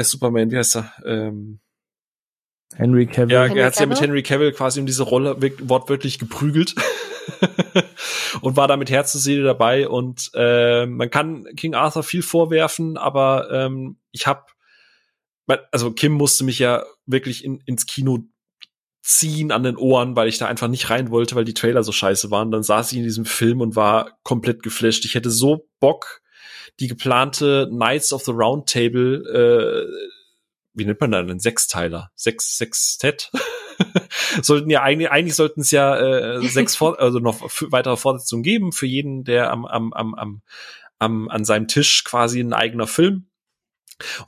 ist Superman, wie heißt er? Henry Cavill. Ja, er hat sich ja mit Henry Cavill quasi um diese Rolle wortwörtlich geprügelt und war da mit Herz und Seele dabei. Und man kann King Arthur viel vorwerfen, aber Kim musste mich ja wirklich ins Kino ziehen an den Ohren, weil ich da einfach nicht rein wollte, weil die Trailer so scheiße waren. Dann saß ich in diesem Film und war komplett geflasht. Ich hätte so Bock, die geplante Knights of the Round Table wie nennt man da einen Sechsteiler? Sextett? Sollten ja eigentlich sollten es ja weitere Fortsetzungen geben für jeden, der an seinem Tisch quasi ein eigener Film.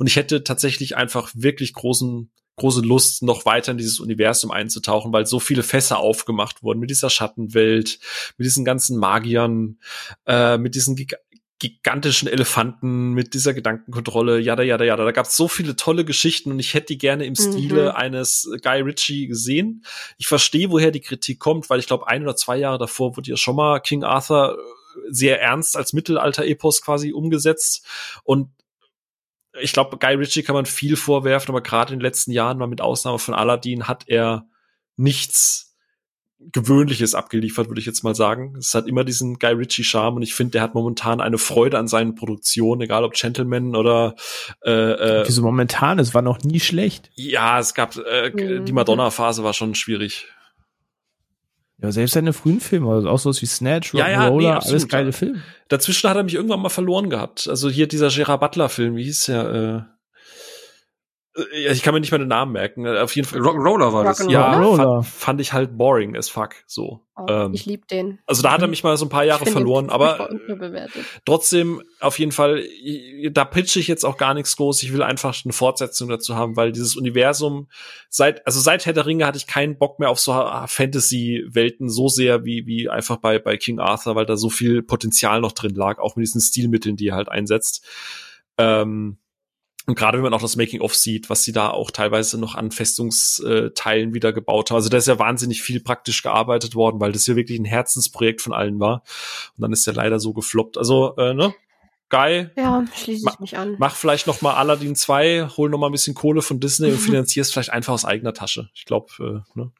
Und ich hätte tatsächlich einfach wirklich große Lust, noch weiter in dieses Universum einzutauchen, weil so viele Fässer aufgemacht wurden mit dieser Schattenwelt, mit diesen ganzen Magiern, mit diesen gigantischen Elefanten, mit dieser Gedankenkontrolle, jada. Da gab es so viele tolle Geschichten und ich hätte die gerne im Stile eines Guy Ritchie gesehen. Ich verstehe, woher die Kritik kommt, weil ich glaube, 1 oder 2 Jahre davor wurde ja schon mal King Arthur sehr ernst als Mittelalter-Epos quasi umgesetzt. Und ich glaube, Guy Ritchie kann man viel vorwerfen, aber gerade in den letzten Jahren, mal mit Ausnahme von Aladdin, hat er nichts Gewöhnliches abgeliefert, würde ich jetzt mal sagen. Es hat immer diesen Guy Ritchie-Charme und ich finde, der hat momentan eine Freude an seinen Produktionen, egal ob Gentleman oder wieso momentan? Es war noch nie schlecht. Ja, es gab die Madonna-Phase war schon schwierig. Ja, selbst seine frühen Filme, also auch sowas wie Snatch, Rock'n'Roller, alles geile Filme. Dazwischen hat er mich irgendwann mal verloren gehabt. Also hier dieser Gerard Butler-Film, wie hieß der? Ich kann mir nicht mal den Namen merken. Auf jeden Fall Rock'n'Roller war das. Ja, fand ich halt boring as fuck. So. Oh, ich lieb den. Also da hat er mich mal so ein paar Jahre verloren, aber trotzdem auf jeden Fall. Da pitche ich jetzt auch gar nichts groß. Ich will einfach eine Fortsetzung dazu haben, weil dieses Universum seit Herr der Ringe hatte ich keinen Bock mehr auf so Fantasy-Welten so sehr wie einfach bei King Arthur, weil da so viel Potenzial noch drin lag, auch mit diesen Stilmitteln, die er halt einsetzt. Und gerade wenn man auch das Making-of sieht, was sie da auch teilweise noch an Festungsteilen wieder gebaut haben. Also da ist ja wahnsinnig viel praktisch gearbeitet worden, weil das ja wirklich ein Herzensprojekt von allen war. Und dann ist der leider so gefloppt. Also, ne? Guy. Ja, schließe ich mich an. Mach vielleicht noch mal Aladdin 2, hol noch mal ein bisschen Kohle von Disney und finanzier es vielleicht einfach aus eigener Tasche. Ich glaube, ne?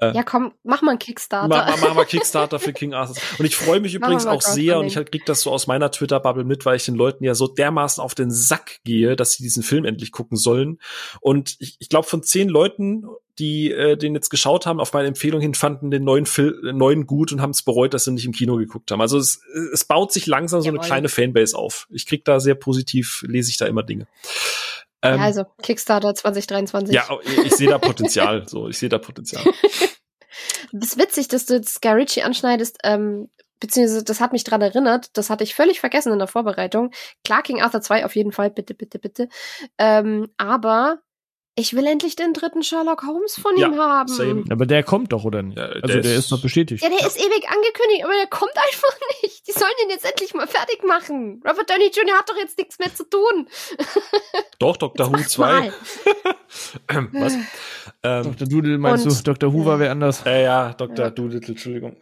Ja, komm, mach mal einen Kickstarter. Mach mal Kickstarter für King Arthur. Und ich freue mich übrigens auch sehr, und ich krieg das so aus meiner Twitter-Bubble mit, weil ich den Leuten ja so dermaßen auf den Sack gehe, dass sie diesen Film endlich gucken sollen. Und ich glaube, von 10 Leuten, die den jetzt geschaut haben, auf meine Empfehlung hin, fanden den neuen gut und haben es bereut, dass sie nicht im Kino geguckt haben. Also es baut sich langsam so eine kleine Fanbase auf. Ich krieg da sehr positiv, lese ich da immer Dinge. Ja, also Kickstarter 2023. Ja, ich sehe da Potenzial. Das ist witzig, dass du jetzt Guy Ritchie anschneidest, beziehungsweise das hat mich dran erinnert, das hatte ich völlig vergessen in der Vorbereitung. Klar, King Arthur 2 auf jeden Fall, bitte. Aber ich will endlich den 3. Sherlock Holmes von ihm haben. Same. Aber der kommt doch, oder nicht? Also der ist noch bestätigt. Ja, der ist ewig angekündigt, aber der kommt einfach nicht. Die sollen den jetzt endlich mal fertig machen. Robert Downey Jr. hat doch jetzt nichts mehr zu tun. Doch, Dr. Who 2. Was? Dr. Doodle meinst du? Dr. Who war wer anders? Ja, Dr. Doolittle, Entschuldigung.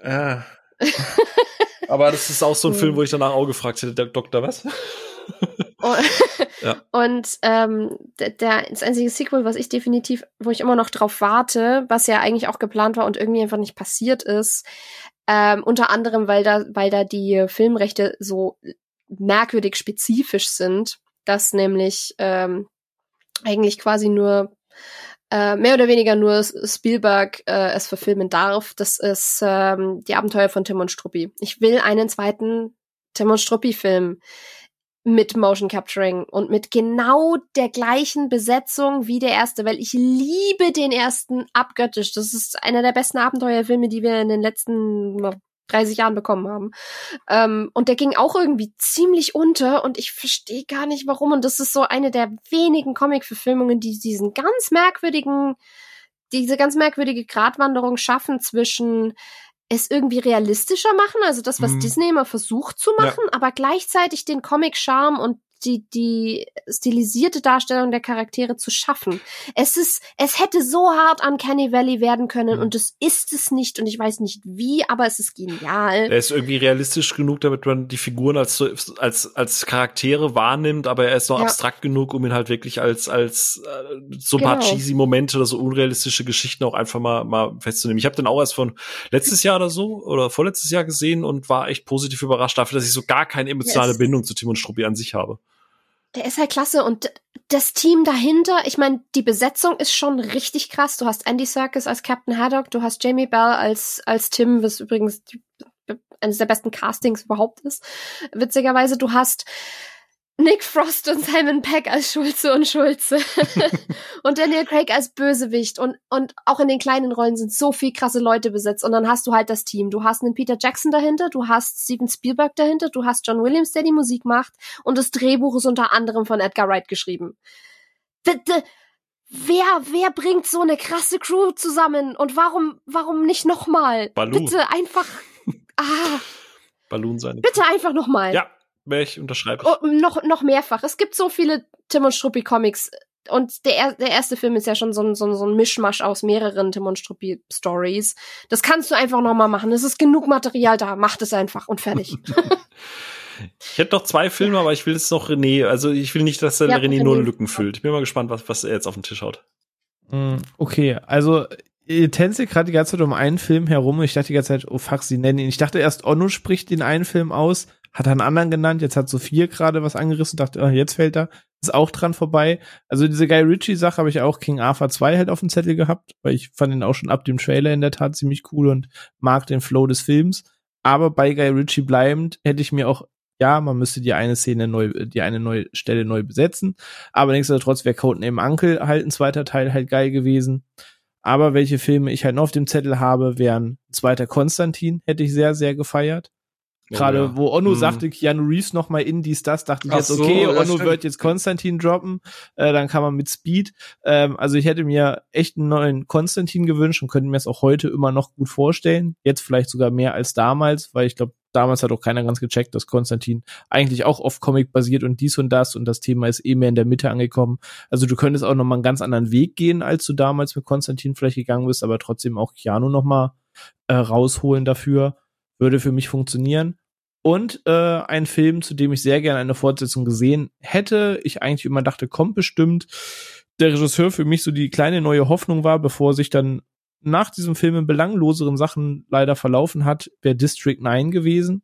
Aber das ist auch so ein Film, wo ich danach auch gefragt hätte, Dr. was? Ja. Und das einzige Sequel, wo ich immer noch drauf warte, was ja eigentlich auch geplant war und irgendwie einfach nicht passiert ist, unter anderem, weil da die Filmrechte so merkwürdig spezifisch sind, dass nämlich eigentlich quasi nur mehr oder weniger nur Spielberg es verfilmen darf. Das ist die Abenteuer von Tim und Struppi. Ich will einen zweiten Tim und Struppi-Film mit Motion Capturing und mit genau der gleichen Besetzung wie der erste, weil ich liebe den ersten abgöttisch. Das ist einer der besten Abenteuerfilme, die wir in den letzten 30 Jahren bekommen haben. Und der ging auch irgendwie ziemlich unter und ich verstehe gar nicht, warum. Und das ist so eine der wenigen Comic-Verfilmungen, die diese ganz merkwürdige Gratwanderung schaffen zwischen es irgendwie realistischer machen, also das, was Disney immer versucht zu machen, aber gleichzeitig den Comic-Charme und die stilisierte Darstellung der Charaktere zu schaffen. Es hätte so hart an Uncanny Valley werden können und es ist es nicht und ich weiß nicht wie, aber es ist genial. Er ist irgendwie realistisch genug, damit man die Figuren als Charaktere wahrnimmt, aber er ist noch abstrakt genug, um ihn halt wirklich als so ein paar cheesy Momente oder so unrealistische Geschichten auch einfach mal festzunehmen. Ich habe den auch erst von letztes Jahr oder so oder vorletztes Jahr gesehen und war echt positiv überrascht dafür, dass ich so gar keine emotionale Bindung zu Tim und Struppi an sich habe. Der ist halt klasse und das Team dahinter, ich meine, die Besetzung ist schon richtig krass. Du hast Andy Serkis als Captain Haddock, du hast Jamie Bell als Tim, was übrigens eines der besten Castings überhaupt ist. Witzigerweise, du hast Nick Frost und Simon Pegg als Schulze und Schulze und Daniel Craig als Bösewicht und auch in den kleinen Rollen sind so viel krasse Leute besetzt und dann hast du halt das Team. Du hast einen Peter Jackson dahinter, du hast Steven Spielberg dahinter, du hast John Williams, der die Musik macht und das Drehbuch ist unter anderem von Edgar Wright geschrieben. Bitte, wer bringt so eine krasse Crew zusammen und warum nicht nochmal? Bitte einfach Balloon sein. Bitte einfach nochmal. Ja. Ich unterschreibe. Oh, noch mehrfach. Es gibt so viele Tim und Struppi Comics und der erste Film ist ja schon so ein Mischmasch aus mehreren Tim und Struppi Stories. Das kannst du einfach nochmal machen. Es ist genug Material da. Macht es einfach und fertig. Ich hätte noch zwei Filme, aber ich will jetzt noch René. Also ich will nicht, dass der René nur Lücken füllt. Ich bin mal gespannt, was er jetzt auf den Tisch haut. Okay, also ihr tänzelt gerade die ganze Zeit um einen Film herum und ich dachte die ganze Zeit, oh fuck, sie nennen ihn. Ich dachte erst, Onno spricht den einen Film aus, hat einen anderen genannt, jetzt hat Sophia gerade was angerissen und dachte, oh, jetzt fällt er, ist auch dran vorbei. Also diese Guy Ritchie-Sache habe ich auch King Arthur 2 halt auf dem Zettel gehabt, weil ich fand ihn auch schon ab dem Trailer in der Tat ziemlich cool und mag den Flow des Films. Aber bei Guy Ritchie bleibend hätte ich mir auch, man müsste die eine Stelle neu besetzen, aber nichtsdestotrotz wäre Codename Uncle halt ein zweiter Teil halt geil gewesen. Aber welche Filme ich halt noch auf dem Zettel habe, wären zweiter Konstantin, hätte ich sehr, sehr gefeiert. Gerade wo Onno sagte, Keanu Reeves nochmal in dies, das, dachte ich jetzt, okay, Onno wird jetzt Konstantin droppen, dann kann man mit Speed. Also ich hätte mir echt einen neuen Konstantin gewünscht und könnte mir das auch heute immer noch gut vorstellen. Jetzt vielleicht sogar mehr als damals, weil ich glaube, damals hat auch keiner ganz gecheckt, dass Konstantin eigentlich auch auf Comic basiert und dies und das Thema ist eh mehr in der Mitte angekommen. Also du könntest auch nochmal einen ganz anderen Weg gehen, als du damals mit Konstantin vielleicht gegangen bist, aber trotzdem auch Keanu nochmal rausholen dafür. Würde für mich funktionieren. Und ein Film, zu dem ich sehr gerne eine Fortsetzung gesehen hätte, ich eigentlich immer dachte, kommt bestimmt. Der Regisseur für mich so die kleine neue Hoffnung war, bevor sich dann nach diesem Film in belangloseren Sachen leider verlaufen hat, wäre District 9 gewesen.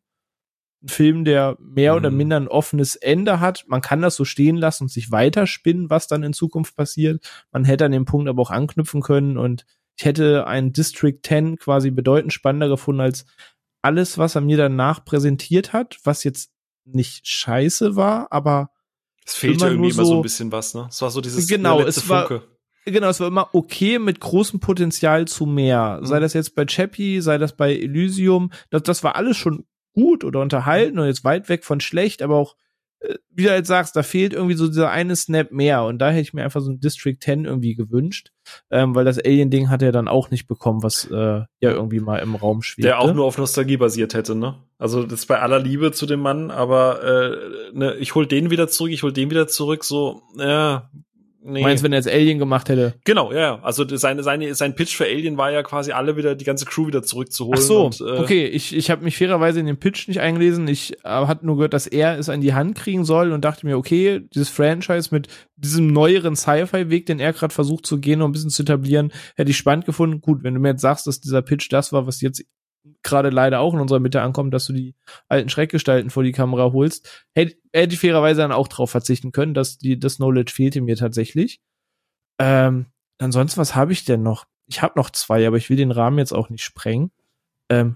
Ein Film, der mehr oder minder ein offenes Ende hat. Man kann das so stehen lassen und sich weiterspinnen, was dann in Zukunft passiert. Man hätte an dem Punkt aber auch anknüpfen können und ich hätte einen District 10 quasi bedeutend spannender gefunden als alles, was er mir danach präsentiert hat, was jetzt nicht scheiße war, aber es fehlt ja irgendwie immer so ein bisschen was, ne? Es war so dieses letzte Funke. Es war immer okay mit großem Potenzial zu mehr. Sei das jetzt bei Chappie, sei das bei Elysium. Das war alles schon gut oder unterhalten und jetzt weit weg von schlecht, aber auch, wie du halt sagst, da fehlt irgendwie so dieser eine Snap mehr und da hätte ich mir einfach so ein District 10 irgendwie gewünscht, weil das Alien-Ding hat er dann auch nicht bekommen, was ja irgendwie mal im Raum schwebte. Der auch nur auf Nostalgie basiert hätte, ne? Also das bei aller Liebe zu dem Mann, aber ich hol den wieder zurück, so, ja. Nee. Meinst du, wenn er jetzt Alien gemacht hätte? Genau, ja. Also sein Pitch für Alien war ja quasi die ganze Crew wieder zurückzuholen. Ach so, und, okay. Ich habe mich fairerweise in den Pitch nicht eingelesen. Ich hatte nur gehört, dass er es an die Hand kriegen soll und dachte mir, okay, dieses Franchise mit diesem neueren Sci-Fi-Weg, den er gerade versucht zu gehen und ein bisschen zu etablieren, hätte ich spannend gefunden. Gut, wenn du mir jetzt sagst, dass dieser Pitch das war, was jetzt gerade leider auch in unserer Mitte ankommt, dass du die alten Schreckgestalten vor die Kamera holst, hätte ich fairerweise dann auch drauf verzichten können, dass das Knowledge fehlte mir tatsächlich. Ansonsten, was habe ich denn noch? Ich habe noch zwei, aber ich will den Rahmen jetzt auch nicht sprengen.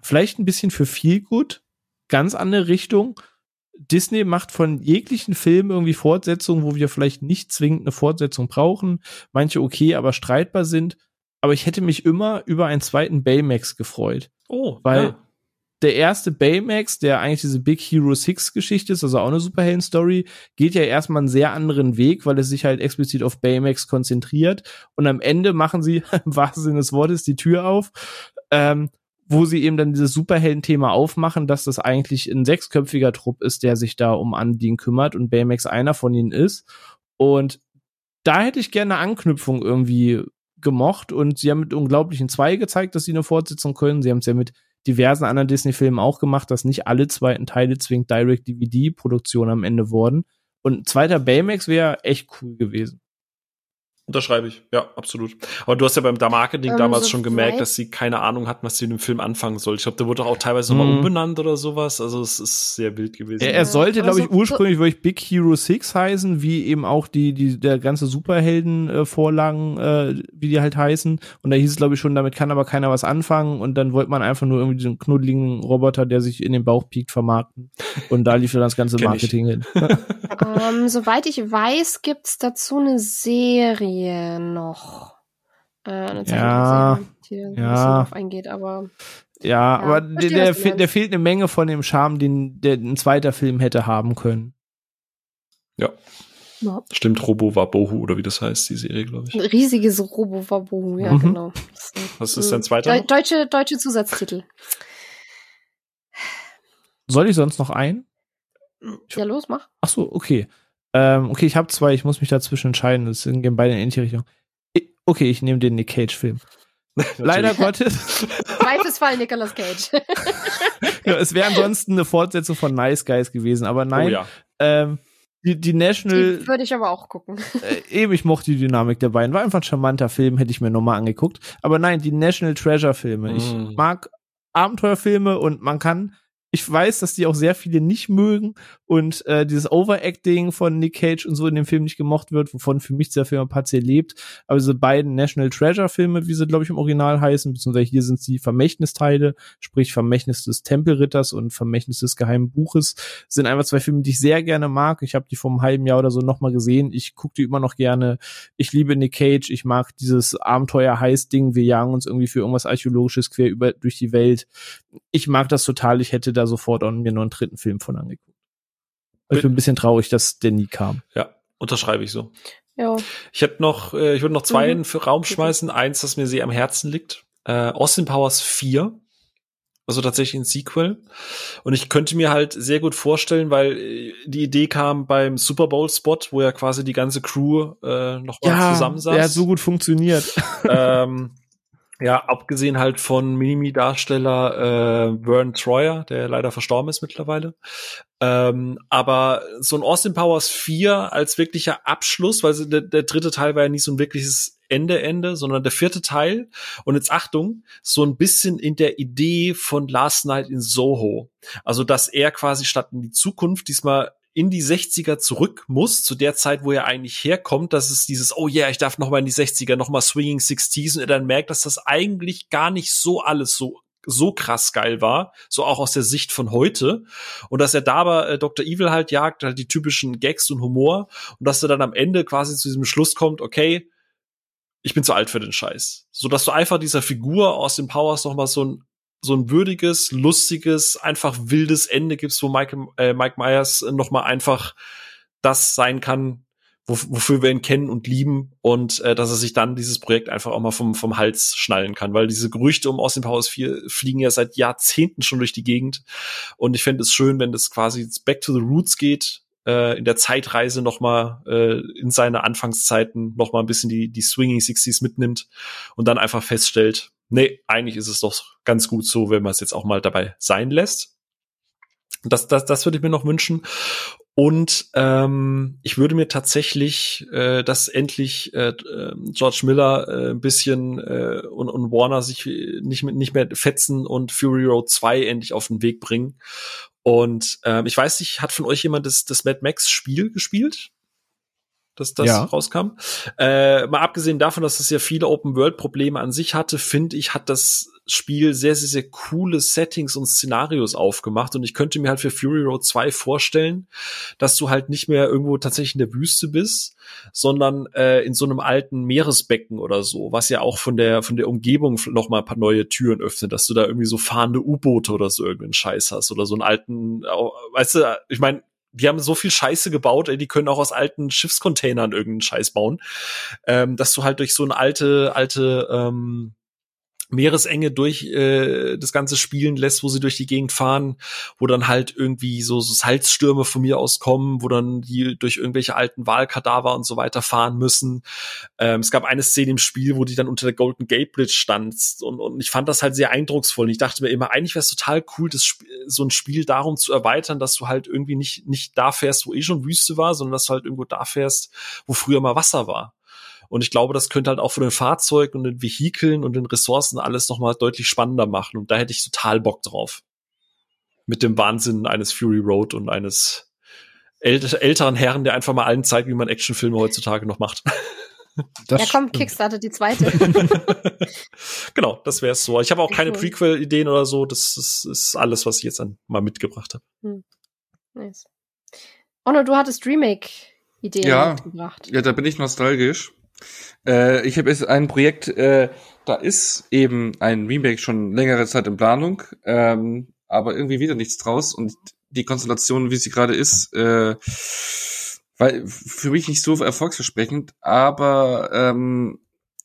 Vielleicht ein bisschen für Feelgood, ganz andere Richtung. Disney macht von jeglichen Filmen irgendwie Fortsetzungen, wo wir vielleicht nicht zwingend eine Fortsetzung brauchen. Manche okay, aber streitbar sind. Aber ich hätte mich immer über einen zweiten Baymax gefreut. Oh, weil der erste Baymax, der eigentlich diese Big Hero 6 Geschichte ist, also auch eine Superhelden-Story, geht ja erstmal einen sehr anderen Weg, weil es sich halt explizit auf Baymax konzentriert. Und am Ende machen sie, im wahrsten Sinne des Wortes, die Tür auf, wo sie eben dann dieses Superhelden-Thema aufmachen, dass das eigentlich ein 6-köpfiger Trupp ist, der sich da um Anliegen kümmert und Baymax einer von ihnen ist. Und da hätte ich gerne eine Anknüpfung irgendwie gemocht. Und sie haben mit Unglaublichen 2 gezeigt, dass sie eine Fortsetzung können. Sie haben es ja mit diversen anderen Disney-Filmen auch gemacht, dass nicht alle zweiten Teile zwingend Direct-DVD-Produktion am Ende wurden. Und ein zweiter Baymax wäre echt cool gewesen. Unterschreibe ich, ja, absolut. Aber du hast ja beim Marketing damals so schon gemerkt, dass sie keine Ahnung hatten, was sie in dem Film anfangen soll. Ich glaube, der wurde auch teilweise nochmal umbenannt oder sowas. Also es ist sehr wild gewesen. Er sollte, glaube ich, ursprünglich wirklich Big Hero 6 heißen, wie eben auch der ganze Superhelden-Vorlagen, wie die halt heißen. Und da hieß es, glaube ich, schon, damit kann aber keiner was anfangen. Und dann wollte man einfach nur irgendwie diesen knuddeligen Roboter, der sich in den Bauch piekt, vermarkten. Und da lief dann das ganze Marketing hin. Soweit ich weiß, gibt's dazu eine Serie noch. Eine Zeichentrickserie, die ein bisschen drauf eingeht, aber aber der fehlt eine Menge von dem Charme, den ein zweiter Film hätte haben können. Ja. Stimmt, Robo Wabohu oder wie das heißt, die Serie, glaube ich. Ein riesiges Robo Wabohu, genau. Was ist dein zweiter? Deutsche Zusatztitel. Soll ich sonst noch einen? Ja, los, mach. Ach so, okay. Okay, ich habe 2, ich muss mich dazwischen entscheiden. Das gehen beide in ähnliche Richtung. Okay, ich nehme den Nick Cage-Film. Leider Gottes. Zweifelsfall Nicolas Cage. Ja, es wäre ansonsten eine Fortsetzung von Nice Guys gewesen, aber nein. Oh, ja. Die National. Die würde ich aber auch gucken. Eben, ich mochte die Dynamik der beiden. War einfach ein charmanter Film, hätte ich mir nochmal angeguckt. Aber nein, die National Treasure-Filme. Ich mag Abenteuerfilme und man kann. Ich weiß, dass die auch sehr viele nicht mögen und dieses Overacting von Nick Cage und so in dem Film nicht gemocht wird, wovon für mich der Film partiell lebt. Aber diese beiden National Treasure Filme, wie sie, glaube ich, im Original heißen, beziehungsweise hier sind es die Vermächtnisteile, sprich Vermächtnis des Tempelritters und Vermächtnis des Geheimen Buches, sind einfach 2 Filme, die ich sehr gerne mag. Ich habe die vor einem halben Jahr oder so nochmal gesehen. Ich gucke die immer noch gerne. Ich liebe Nick Cage. Ich mag dieses Abenteuer-Heiß-Ding. Wir jagen uns irgendwie für irgendwas Archäologisches quer durch die Welt. Ich mag das total. Ich hätte da sofort und mir nur einen 3. Film von angeguckt. Ich bin ein bisschen traurig, dass der nie kam. Ja, unterschreibe ich so. Ja. Ich würde noch 2 in den Raum schmeißen. Eins, das mir sehr am Herzen liegt. Austin Powers 4. Also tatsächlich ein Sequel. Und ich könnte mir halt sehr gut vorstellen, weil die Idee kam beim Super Bowl-Spot, wo ja quasi die ganze Crew nochmal zusammensaß. Der hat so gut funktioniert. Ja, abgesehen halt von Mimimi-Darsteller Vern Troyer, der leider verstorben ist mittlerweile. Aber so ein Austin Powers 4 als wirklicher Abschluss, weil der 3. Teil war ja nicht so ein wirkliches Ende, sondern der 4. Teil. Und jetzt Achtung, so ein bisschen in der Idee von Last Night in Soho. Also, dass er quasi statt in die Zukunft diesmal in die 60er zurück muss, zu der Zeit, wo er eigentlich herkommt, dass es dieses, ich darf nochmal in die 60er, nochmal Swinging Sixties, und er dann merkt, dass das eigentlich gar nicht so alles so krass geil war, so auch aus der Sicht von heute, und dass er da aber Dr. Evil halt jagt, halt die typischen Gags und Humor, und dass er dann am Ende quasi zu diesem Schluss kommt, okay, ich bin zu alt für den Scheiß. So, dass du einfach dieser Figur aus den Powers nochmal so ein würdiges, lustiges, einfach wildes Ende gibt's, wo Mike Myers noch mal einfach das sein kann, wofür wir ihn kennen und lieben, und dass er sich dann dieses Projekt einfach auch mal vom Hals schnallen kann, weil diese Gerüchte um Austin Powers 4 fliegen ja seit Jahrzehnten schon durch die Gegend, und ich fände es schön, wenn das quasi back to the roots geht, in der Zeitreise noch mal in seine Anfangszeiten noch mal ein bisschen die Swinging Sixties mitnimmt und dann einfach feststellt, nee, eigentlich ist es doch ganz gut so, wenn man es jetzt auch mal dabei sein lässt. Das würde ich mir noch wünschen. Und ich würde mir tatsächlich, dass endlich George Miller ein bisschen und Warner sich nicht mehr fetzen und Fury Road 2 endlich auf den Weg bringen. Und ich weiß nicht, hat von euch jemand das Mad Max-Spiel gespielt? Dass das rauskam. Mal abgesehen davon, dass das ja viele Open-World-Probleme an sich hatte, finde ich, hat das Spiel sehr, sehr, sehr coole Settings und Szenarios aufgemacht. Und ich könnte mir halt für Fury Road 2 vorstellen, dass du halt nicht mehr irgendwo tatsächlich in der Wüste bist, sondern in so einem alten Meeresbecken oder so, was ja auch von der Umgebung noch mal ein paar neue Türen öffnet, dass du da irgendwie so fahrende U-Boote oder so irgendeinen Scheiß hast oder so einen alten, weißt du, ich meine, die haben so viel Scheiße gebaut, die können auch aus alten Schiffscontainern irgendeinen Scheiß bauen, dass du halt durch so eine alte Meeresenge durch das Ganze spielen lässt, wo sie durch die Gegend fahren, wo dann halt irgendwie so Salzstürme von mir aus kommen, wo dann die durch irgendwelche alten Walkadaver und so weiter fahren müssen. Es gab eine Szene im Spiel, wo die dann unter der Golden Gate Bridge stand und ich fand das halt sehr eindrucksvoll. Und ich dachte mir immer, eigentlich wäre es total cool, so ein Spiel darum zu erweitern, dass du halt irgendwie nicht da fährst, wo eh schon Wüste war, sondern dass du halt irgendwo da fährst, wo früher mal Wasser war. Und ich glaube, das könnte halt auch von den Fahrzeugen und den Vehikeln und den Ressourcen alles nochmal deutlich spannender machen. Und da hätte ich total Bock drauf. Mit dem Wahnsinn eines Fury Road und eines älteren Herren, der einfach mal allen zeigt, wie man Actionfilme heutzutage noch macht. Das ja, komm, Kickstarter die zweite. Genau, das wär's so. Ich habe auch keine Prequel-Ideen oder so. Das ist alles, was ich jetzt mal mitgebracht habe. Nice. Onno, du hattest Remake-Ideen mitgebracht. Ja, da bin ich nostalgisch. Ich habe jetzt ein Projekt, da ist eben ein Remake schon längere Zeit in Planung, aber irgendwie wieder nichts draus und die Konstellation, wie sie gerade ist, weil für mich nicht so erfolgsversprechend, aber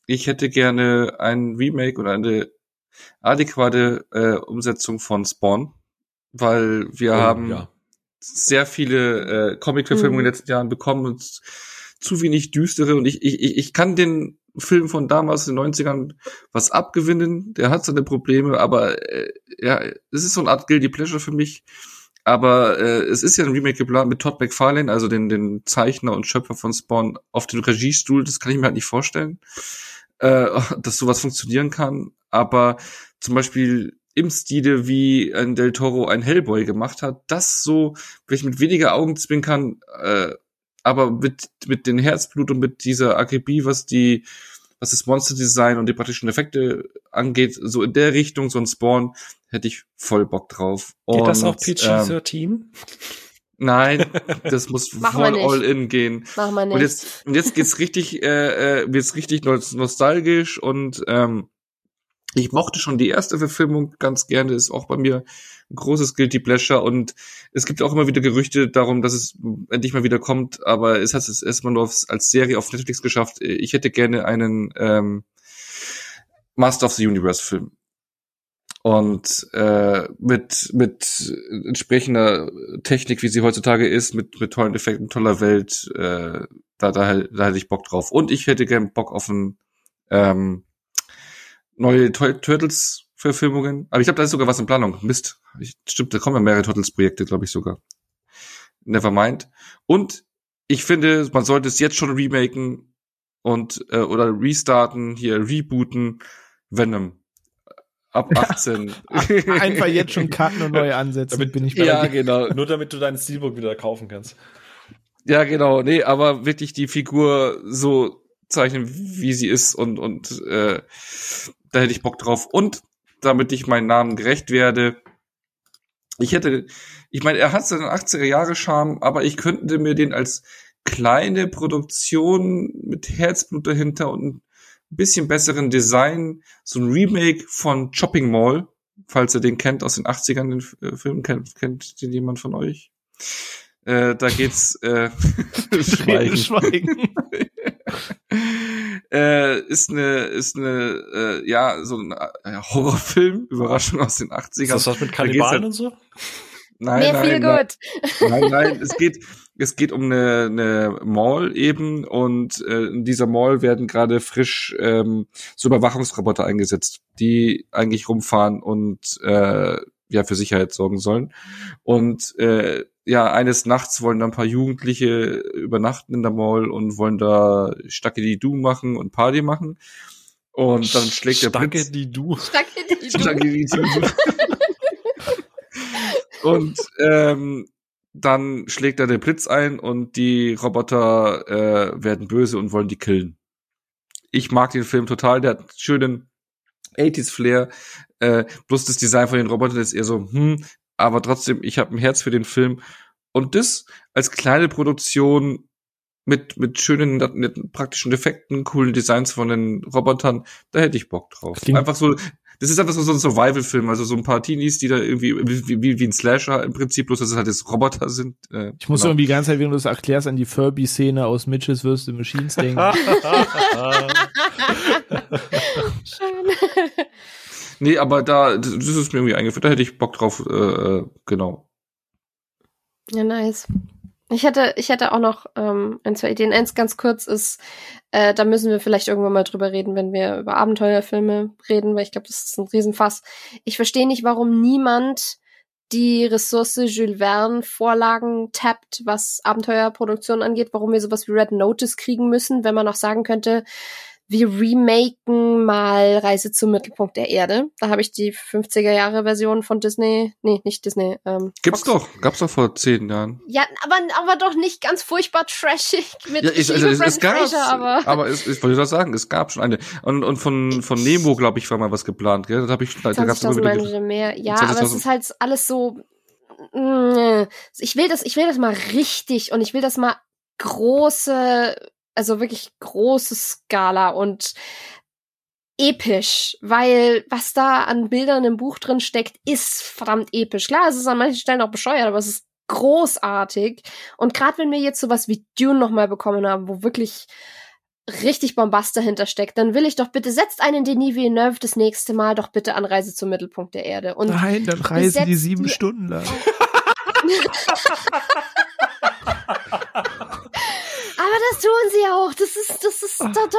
ich hätte gerne ein Remake oder eine adäquate Umsetzung von Spawn, weil wir haben sehr viele Comic-Verfilmungen in den letzten Jahren bekommen und zu wenig düstere und ich kann den Film von damals, den 90ern, was abgewinnen, der hat seine Probleme, aber es ist so eine Art Guilty Pleasure für mich, aber es ist ja ein Remake geplant mit Todd McFarlane, also den Zeichner und Schöpfer von Spawn, auf dem Regiestuhl, das kann ich mir halt nicht vorstellen, dass sowas funktionieren kann, aber zum Beispiel im Stile, wie ein Del Toro ein Hellboy gemacht hat, das so, wenn ich mit weniger Augen zwinkern, aber mit den Herzblut und mit dieser Akribie, was das Monster-Design und die praktischen Effekte angeht, so in der Richtung, so ein Spawn, hätte ich voll Bock drauf. Geht und, das auch PG-13? Nein, das muss voll all-in gehen. Machen wir nicht. Und jetzt geht's richtig, wird's richtig nostalgisch und, ich mochte schon die erste Verfilmung ganz gerne, ist auch bei mir ein großes Guilty Pleasure und es gibt auch immer wieder Gerüchte darum, dass es endlich mal wieder kommt, aber es hat es erstmal nur als Serie auf Netflix geschafft. Ich hätte gerne einen Master of the Universe Film und mit entsprechender Technik, wie sie heutzutage ist, mit tollen Effekten, toller Welt, da hätte ich Bock drauf und ich hätte gerne Bock auf einen neue Turtles-Verfilmungen. Aber ich glaube, da ist sogar was in Planung. Mist. Stimmt, da kommen ja mehrere Turtles-Projekte, glaube ich sogar. Nevermind. Und ich finde, man sollte es jetzt schon remaken und oder restarten, hier rebooten. Venom. Ab 18. Einfach jetzt schon Karten und neue Ansätze. Damit bin ich bei dir. Genau. Nur damit du deinen Steelbook wieder kaufen kannst. Ja, genau. Nee, aber wirklich die Figur so zeichnen, wie sie ist und da hätte ich Bock drauf. Und damit ich meinen Namen gerecht werde, ich meine, er hat seinen 80er-Jahre-Charme, aber ich könnte mir den als kleine Produktion mit Herzblut dahinter und ein bisschen besseren Design, so ein Remake von Chopping Mall, falls ihr den kennt aus den 80ern, den Film kennt den jemand von euch? Da geht's Schweigen. ist ein Horrorfilm, Überraschung aus den 80ern. Ist das was mit Kannibalen halt, und so? Nein, es geht um eine Mall eben und in dieser Mall werden gerade frisch so Überwachungsroboter eingesetzt, die eigentlich rumfahren und für Sicherheit sorgen sollen. Und eines Nachts wollen da ein paar Jugendliche übernachten in der Mall und wollen da Stacke-di-du machen und Party machen. Und dann schlägt der Blitz. Stacke-di-du. Und dann schlägt da der Blitz ein und die Roboter werden böse und wollen die killen. Ich mag den Film total, der hat einen schönen 80s-Flair. Bloß das Design von den Robotern ist eher so, aber trotzdem, ich habe ein Herz für den Film. Und das als kleine Produktion mit schönen, netten, praktischen Effekten, coolen Designs von den Robotern, da hätte ich Bock drauf. Einfach so, das ist einfach so ein Survival-Film, also so ein paar Teenies, die da irgendwie wie ein Slasher im Prinzip, bloß dass es halt jetzt Roboter sind. Ich muss irgendwie die ganze Zeit, wenn du das erklärst, an die Furby-Szene aus Mitchells vs. the Machines denken. Schön. Nee, aber das ist mir irgendwie eingeführt, da hätte ich Bock drauf, genau. Ja, nice. Ich hätte auch noch ein, zwei Ideen. Eins ganz kurz ist, da müssen wir vielleicht irgendwann mal drüber reden, wenn wir über Abenteuerfilme reden, weil ich glaube, das ist ein Riesenfass. Ich verstehe nicht, warum niemand die Ressource Jules Verne-Vorlagen tappt, was Abenteuerproduktion angeht, warum wir sowas wie Red Notice kriegen müssen, wenn man auch sagen könnte, wir remaken mal Reise zum Mittelpunkt der Erde. Da habe ich die 50er-Jahre-Version von Disney. Nee, nicht Disney. Gab's doch vor 10 Jahren. Ja, aber doch nicht ganz furchtbar trashig mit ich wollte das sagen, es gab schon eine. Und von Nemo, glaube ich, war mal was geplant, gell? Das habe ich, da gab's noch mehr. Ja, aber es ist halt alles so, ich will das mal richtig und ich will das mal wirklich große Skala und episch, weil was da an Bildern im Buch drin steckt, ist verdammt episch. Klar, es ist an manchen Stellen auch bescheuert, aber es ist großartig. Und gerade wenn wir jetzt sowas wie Dune nochmal bekommen haben, wo wirklich richtig Bombast dahinter steckt, dann will ich doch bitte, setzt einen Denis Villeneuve das nächste Mal doch bitte an Reise zum Mittelpunkt der Erde. Und nein, dann reisen die 7 Stunden lang. Aber das tun sie auch. Da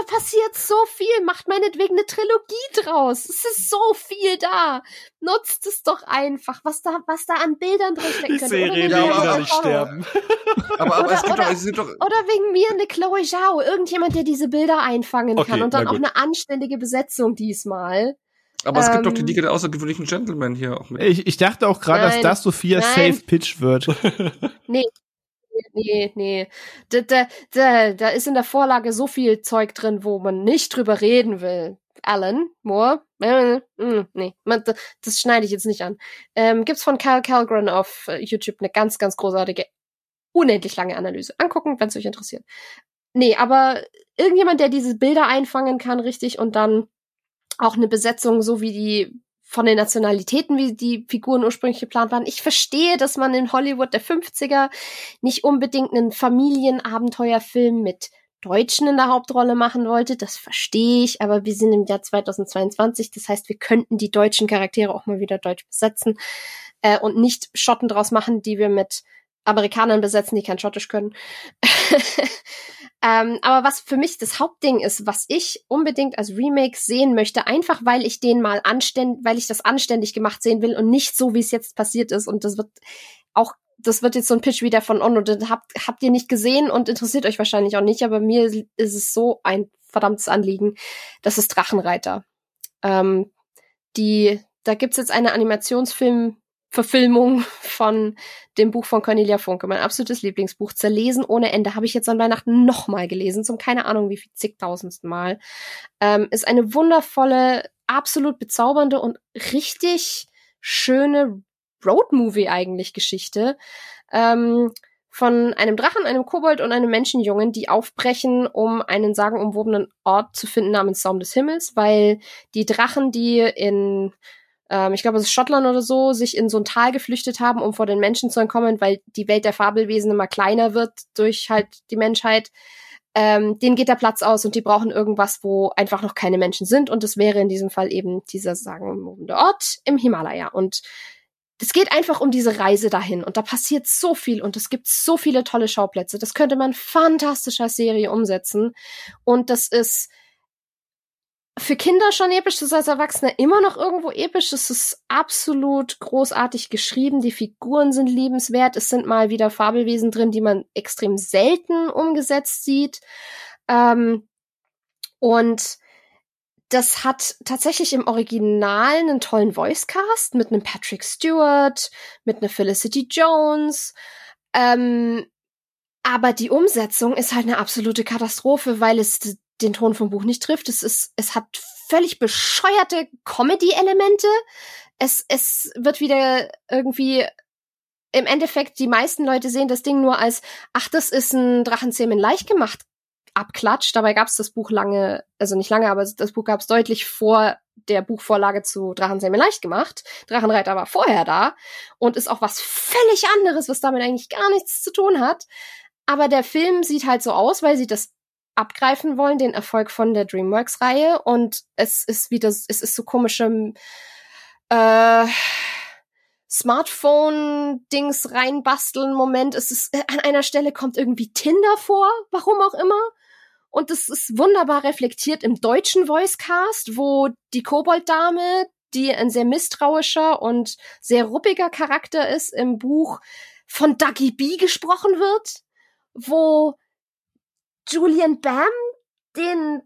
passiert so viel. Macht meinetwegen eine Trilogie draus. Es ist so viel da. Nutzt es doch einfach, was da an Bildern drin stecken könnte. Ich sehe René wieder nicht sterben. Oder wegen mir eine Chloe Zhao. Irgendjemand, der diese Bilder einfangen kann. Und dann auch eine anständige Besetzung diesmal. Aber es gibt doch die Liga der außergewöhnlichen Gentlemen hier auch mit. Ich dachte auch gerade, dass das Sophias Safe Pitch wird. Nee. Da ist in der Vorlage so viel Zeug drin, wo man nicht drüber reden will. Alan Moore? Nee, das schneide ich jetzt nicht an. Gibt's von Kyle Calgren auf YouTube eine ganz, ganz großartige, unendlich lange Analyse. Angucken, wenn es euch interessiert. Nee, aber irgendjemand, der diese Bilder einfangen kann, richtig, und dann auch eine Besetzung, so wie die von den Nationalitäten, wie die Figuren ursprünglich geplant waren. Ich verstehe, dass man in Hollywood der 50er nicht unbedingt einen Familienabenteuerfilm mit Deutschen in der Hauptrolle machen wollte. Das verstehe ich, aber wir sind im Jahr 2022. Das heißt, wir könnten die deutschen Charaktere auch mal wieder deutsch besetzen und nicht Schotten draus machen, die wir mit Amerikanern besetzen, die kein Schottisch können. Aber was für mich das Hauptding ist, was ich unbedingt als Remake sehen möchte, einfach weil ich das anständig gemacht sehen will und nicht so, wie es jetzt passiert ist. Und das wird jetzt so ein Pitch wieder von Onno. Das habt ihr nicht gesehen und interessiert euch wahrscheinlich auch nicht, aber mir ist es so ein verdammtes Anliegen. Das ist Drachenreiter. Da gibt's jetzt eine Animationsfilm-Verfilmung von dem Buch von Cornelia Funke, mein absolutes Lieblingsbuch, zerlesen ohne Ende, habe ich jetzt an Weihnachten nochmal gelesen, zum keine Ahnung wie viel zigtausendsten Mal. Ist eine wundervolle, absolut bezaubernde und richtig schöne Roadmovie eigentlich Geschichte von einem Drachen, einem Kobold und einem Menschenjungen, die aufbrechen, um einen sagenumwobenen Ort zu finden namens Saum des Himmels, weil die Drachen, die in ich glaube, es ist Schottland oder so, sich in so ein Tal geflüchtet haben, um vor den Menschen zu entkommen, weil die Welt der Fabelwesen immer kleiner wird durch halt die Menschheit. Denen geht der Platz aus und die brauchen irgendwas, wo einfach noch keine Menschen sind. Und das wäre in diesem Fall eben dieser sagenumwobene Ort im Himalaya. Und es geht einfach um diese Reise dahin. Und da passiert so viel und es gibt so viele tolle Schauplätze. Das könnte man fantastisch als Serie umsetzen. Und das ist für Kinder schon episch, das ist als Erwachsener immer noch irgendwo episch. Es ist absolut großartig geschrieben. Die Figuren sind liebenswert. Es sind mal wieder Fabelwesen drin, die man extrem selten umgesetzt sieht. Und das hat tatsächlich im Original einen tollen Voicecast mit einem Patrick Stewart, mit einer Felicity Jones. Aber die Umsetzung ist halt eine absolute Katastrophe, weil es den Ton vom Buch nicht trifft. Es hat völlig bescheuerte Comedy-Elemente. Es wird wieder irgendwie im Endeffekt, die meisten Leute sehen das Ding nur als, ach, das ist ein Drachenzähmen leicht gemacht, abklatscht. Dabei gab's das Buch lange, also nicht lange, aber das Buch gab's deutlich vor der Buchvorlage zu Drachenzähmen leicht gemacht. Drachenreiter war vorher da und ist auch was völlig anderes, was damit eigentlich gar nichts zu tun hat. Aber der Film sieht halt so aus, weil sie das abgreifen wollen, den Erfolg von der DreamWorks-Reihe, und es ist so komische Smartphone-Dings reinbasteln, Moment, es ist, an einer Stelle kommt irgendwie Tinder vor, warum auch immer, und das ist wunderbar reflektiert im deutschen Voicecast, wo die Kobold-Dame, die ein sehr misstrauischer und sehr ruppiger Charakter ist, im Buch von Dagi Bee gesprochen wird, wo Julian Bam den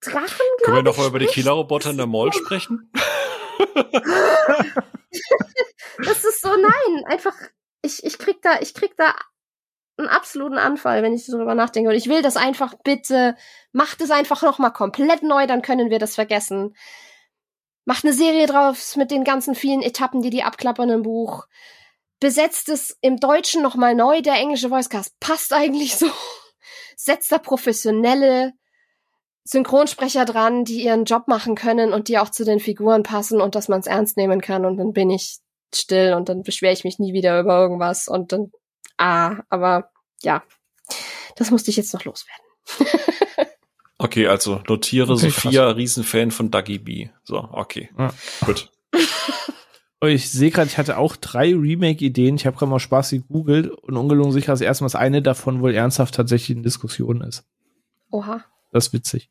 Drachen, können wir nochmal über die Killerroboter in der Mall sprechen? Das ist so, nein, einfach, ich krieg da einen absoluten Anfall, wenn ich darüber nachdenke. Und ich will das einfach, bitte, macht es einfach nochmal komplett neu, dann können wir das vergessen. Macht eine Serie drauf mit den ganzen vielen Etappen, die abklappern im Buch. Besetzt es im Deutschen nochmal neu, der englische Voicecast passt eigentlich so. Setzt da professionelle Synchronsprecher dran, die ihren Job machen können und die auch zu den Figuren passen und dass man es ernst nehmen kann, und dann bin ich still und dann beschwere ich mich nie wieder über irgendwas und dann, aber ja, das musste ich jetzt noch loswerden. Okay, also notiere, okay, Sophia, krass. Riesenfan von Dagi Bee. So, okay, ja. Gut. Ich sehe gerade, ich hatte auch 3 Remake-Ideen. Ich habe gerade mal Spaß gegoogelt und ungelogen sicher ist erstmal, dass eine davon wohl ernsthaft tatsächlich in Diskussion ist. Oha. Das ist witzig.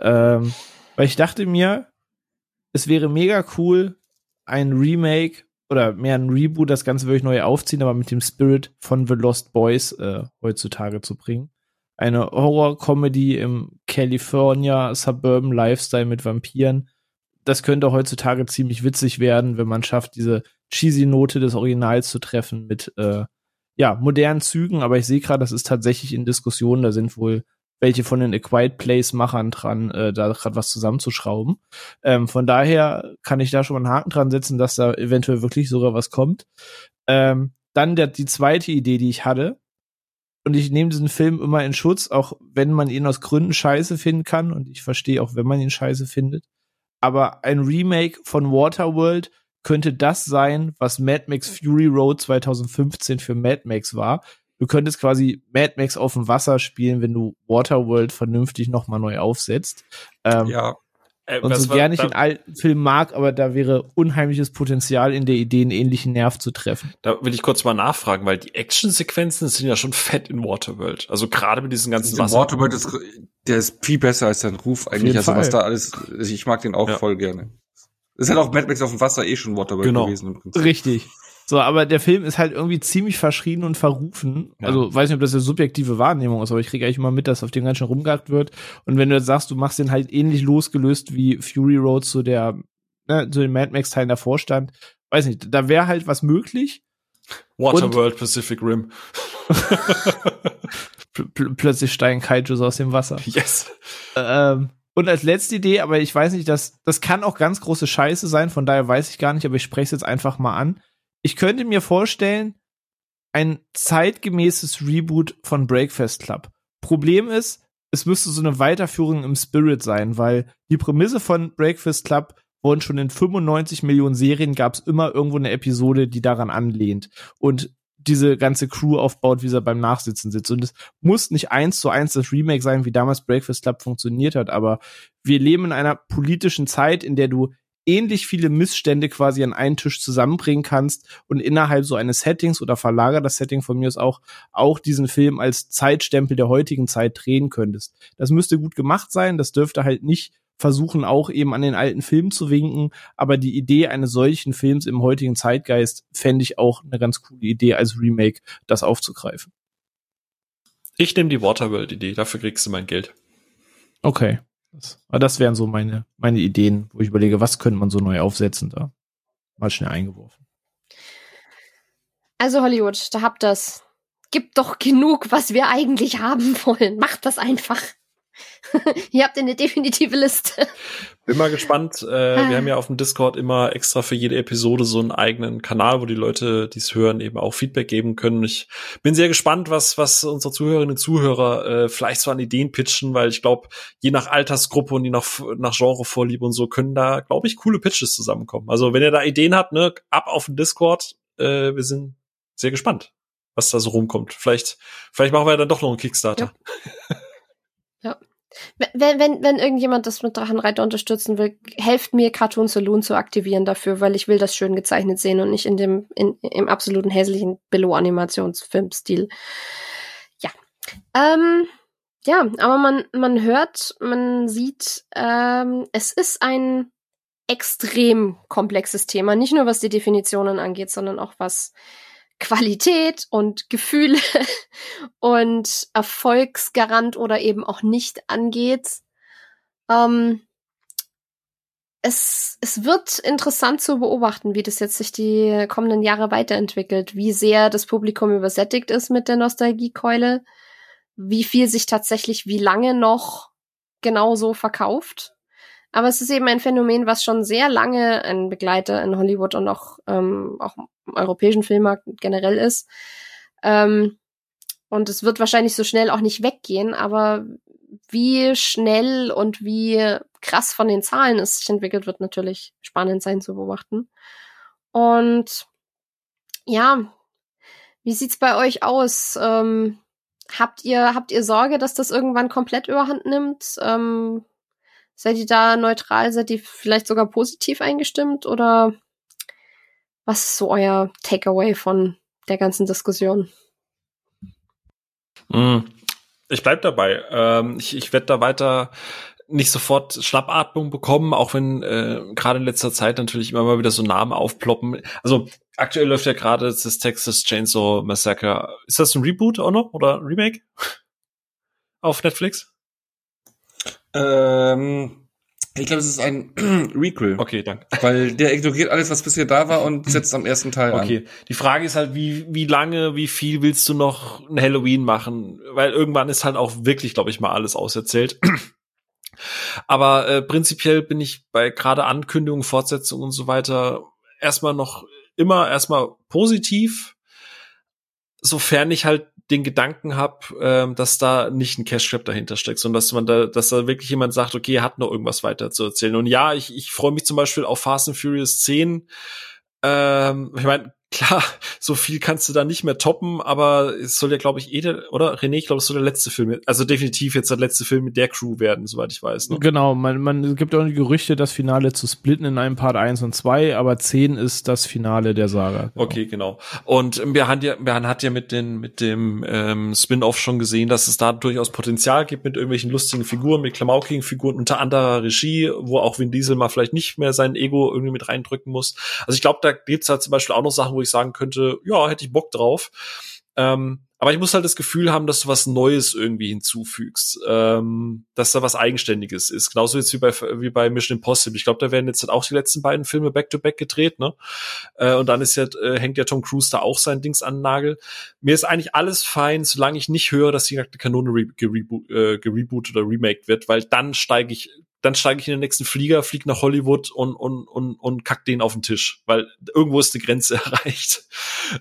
Weil ich dachte mir, es wäre mega cool, ein Remake oder mehr ein Reboot, das Ganze würde ich neu aufziehen, aber mit dem Spirit von The Lost Boys heutzutage zu bringen. Eine Horror-Comedy im California-Suburban-Lifestyle mit Vampiren. Das könnte heutzutage ziemlich witzig werden, wenn man schafft, diese cheesy Note des Originals zu treffen mit modernen Zügen. Aber ich sehe gerade, das ist tatsächlich in Diskussion. Da sind wohl welche von den A Quiet Place-Machern dran, da gerade was zusammenzuschrauben. Von daher kann ich da schon mal einen Haken dran setzen, dass da eventuell wirklich sogar was kommt. Dann die zweite Idee, die ich hatte. Und ich nehme diesen Film immer in Schutz, auch wenn man ihn aus Gründen scheiße finden kann. Und ich verstehe auch, wenn man ihn scheiße findet. Aber ein Remake von Waterworld könnte das sein, was Mad Max Fury Road 2015 für Mad Max war. Du könntest quasi Mad Max auf dem Wasser spielen, wenn du Waterworld vernünftig nochmal neu aufsetzt. Und so gerne ich den alten Film mag, aber da wäre unheimliches Potenzial in der Idee, einen ähnlichen Nerv zu treffen. Da will ich kurz mal nachfragen, weil die Actionsequenzen sind ja schon fett in Waterworld. Also gerade mit diesen ganzen Wasser. Waterworld ist, der ist viel besser als sein Ruf eigentlich. Also was da alles, ich mag den auch voll gerne. Ist halt auch Mad Max auf dem Wasser eh schon Waterworld gewesen im Prinzip. Richtig. So, aber der Film ist halt irgendwie ziemlich verschrien und verrufen. Ja. Also, weiß nicht, ob das eine subjektive Wahrnehmung ist, aber ich kriege eigentlich immer mit, dass auf dem ganz schön rumgehackt wird. Und wenn du jetzt sagst, du machst den halt ähnlich losgelöst wie Fury Road zu den Mad Max-Teilen davor stand, weiß nicht, da wäre halt was möglich. Waterworld Pacific Rim. Plötzlich steigen Kaijus aus dem Wasser. Yes. Und als letzte Idee, aber ich weiß nicht, das kann auch ganz große Scheiße sein, von daher weiß ich gar nicht, aber ich spreche es jetzt einfach mal an. Ich könnte mir vorstellen, ein zeitgemäßes Reboot von Breakfast Club. Problem ist, es müsste so eine Weiterführung im Spirit sein, weil die Prämisse von Breakfast Club wurden schon in 95 Millionen Serien, gab es immer irgendwo eine Episode, die daran anlehnt und diese ganze Crew aufbaut, wie sie beim Nachsitzen sitzt. Und es muss nicht 1:1 das Remake sein, wie damals Breakfast Club funktioniert hat, aber wir leben in einer politischen Zeit, in der du ähnlich viele Missstände quasi an einen Tisch zusammenbringen kannst und innerhalb so eines Settings oder verlagert das Setting von mir ist auch diesen Film als Zeitstempel der heutigen Zeit drehen könntest. Das müsste gut gemacht sein, das dürfte halt nicht versuchen, auch eben an den alten Film zu winken, aber die Idee eines solchen Films im heutigen Zeitgeist fände ich auch eine ganz coole Idee als Remake, das aufzugreifen. Ich nehme die Waterworld-Idee, dafür kriegst du mein Geld. Okay. Das wären so meine Ideen, wo ich überlege, was könnte man so neu aufsetzen da. Mal schnell eingeworfen. Also Hollywood, da habt das. Gibt doch genug, was wir eigentlich haben wollen. Macht das einfach. Ihr habt eine definitive Liste. Bin mal gespannt. Wir haben ja auf dem Discord immer extra für jede Episode so einen eigenen Kanal, wo die Leute, die es hören, eben auch Feedback geben können. Ich bin sehr gespannt, was unsere Zuhörerinnen und Zuhörer vielleicht so an Ideen pitchen, weil ich glaube, je nach Altersgruppe und je nach Genrevorliebe und so können da, glaube ich, coole Pitches zusammenkommen. Also wenn ihr da Ideen habt, ne, ab auf den Discord. Wir sind sehr gespannt, was da so rumkommt. Vielleicht machen wir dann doch noch einen Kickstarter. Ja. Wenn irgendjemand das mit Drachenreiter unterstützen will, helft mir, Cartoon Saloon zu aktivieren dafür, weil ich will das schön gezeichnet sehen und nicht in dem im absoluten hässlichen Billo-Animationsfilmstil. Ja. Ja, aber man hört, man sieht, es ist ein extrem komplexes Thema. Nicht nur, was die Definitionen angeht, sondern auch was Qualität und Gefühle und Erfolgsgarant oder eben auch nicht angeht. Es wird interessant zu beobachten, wie das jetzt sich die kommenden Jahre weiterentwickelt, wie sehr das Publikum übersättigt ist mit der Nostalgiekeule, wie viel sich tatsächlich wie lange noch genauso verkauft. Aber es ist eben ein Phänomen, was schon sehr lange ein Begleiter in Hollywood und auch im europäischen Filmmarkt generell ist. Und es wird wahrscheinlich so schnell auch nicht weggehen, aber wie schnell und wie krass von den Zahlen es sich entwickelt, wird natürlich spannend sein zu beobachten. Und ja, wie sieht's bei euch aus? Habt ihr Sorge, dass das irgendwann komplett überhand nimmt? Seid ihr da neutral? Seid ihr vielleicht sogar positiv eingestimmt? Oder was ist so euer Takeaway von der ganzen Diskussion? Ich bleib dabei. Ich werde da weiter nicht sofort Schnappatmung bekommen, auch wenn gerade in letzter Zeit natürlich immer mal wieder so Namen aufploppen. Also aktuell läuft ja gerade das Texas Chainsaw Massacre. Ist das ein Reboot auch noch? Oder ein Remake? Auf Netflix? Ich glaube, es ist ein Requel. Okay, danke. Weil der ignoriert alles, was bisher da war und setzt am ersten Teil an. Okay, die Frage ist halt, wie lange, wie viel willst du noch ein Halloween machen? Weil irgendwann ist halt auch wirklich, glaube ich, mal alles auserzählt. Aber prinzipiell bin ich bei gerade Ankündigungen, Fortsetzungen und so weiter erstmal positiv, sofern ich halt den Gedanken hab, dass da nicht ein Cash-Grab dahinter steckt, sondern dass da wirklich jemand sagt, okay, er hat noch irgendwas weiter zu erzählen. Und ja, ich freue mich zum Beispiel auf Fast and Furious 10. Ich meine, klar, so viel kannst du da nicht mehr toppen, aber es soll ja, glaube ich, René, ich glaube, es soll der letzte Film, also definitiv jetzt der letzte Film mit der Crew werden, soweit ich weiß. Ne? Genau, man gibt auch die Gerüchte, das Finale zu splitten in einem Part 1 und 2, aber 10 ist das Finale der Saga. Genau. Okay, genau. Und man hat ja mit dem Spin-Off schon gesehen, dass es da durchaus Potenzial gibt mit irgendwelchen lustigen Figuren, mit klamaukigen Figuren, unter anderer Regie, wo auch Vin Diesel mal vielleicht nicht mehr sein Ego irgendwie mit reindrücken muss. Also ich glaube, da gibt's halt zum Beispiel auch noch Sachen, wo ich sagen könnte, ja, hätte ich Bock drauf. Aber ich muss halt das Gefühl haben, dass du was Neues irgendwie hinzufügst. Dass da was Eigenständiges ist. Genauso jetzt wie bei Mission Impossible. Ich glaube, da werden jetzt halt auch die letzten beiden Filme back-to-back gedreht, ne? Und dann hängt ja Tom Cruise da auch sein Dings an den Nagel. Mir ist eigentlich alles fein, solange ich nicht höre, dass die Kanone gerebootet oder remaked wird, weil dann steige ich in den nächsten Flieger, fliege nach Hollywood und kack den auf den Tisch, weil irgendwo ist die Grenze erreicht.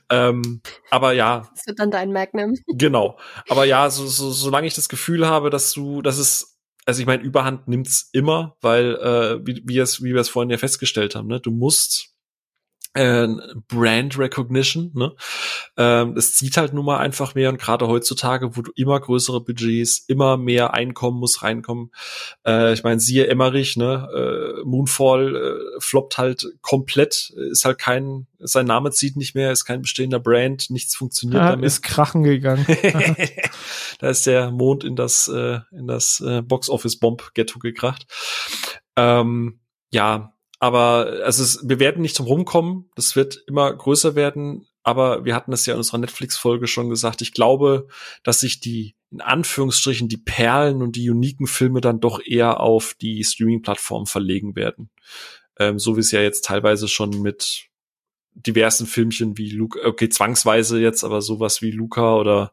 Aber ja. Das wird dann dein Magnum. Genau. Aber ja, solange ich das Gefühl habe, dass es, ich meine, Überhand nimmt's immer, weil, wie wir es vorhin ja festgestellt haben, ne, du musst Brand Recognition, ne? Das zieht halt nun mal einfach mehr und gerade heutzutage, wo du immer größere Budgets, immer mehr Einkommen muss reinkommen. Ich meine, siehe Emmerich, ne? Moonfall floppt halt komplett, ist halt sein Name zieht nicht mehr, ist kein bestehender Brand, nichts funktioniert damit. Ist krachen gegangen. Da ist der Mond in das Box-Office-Bomb-Ghetto gekracht. Ja. Aber also wir werden nicht zum Rumkommen, das wird immer größer werden, aber wir hatten das ja in unserer Netflix-Folge schon gesagt, ich glaube, dass sich die, in Anführungsstrichen, die Perlen und die uniken Filme dann doch eher auf die Streaming-Plattform verlegen werden. So wie es ja jetzt teilweise schon mit diversen Filmchen wie Luca, okay, zwangsweise jetzt, aber sowas wie Luca oder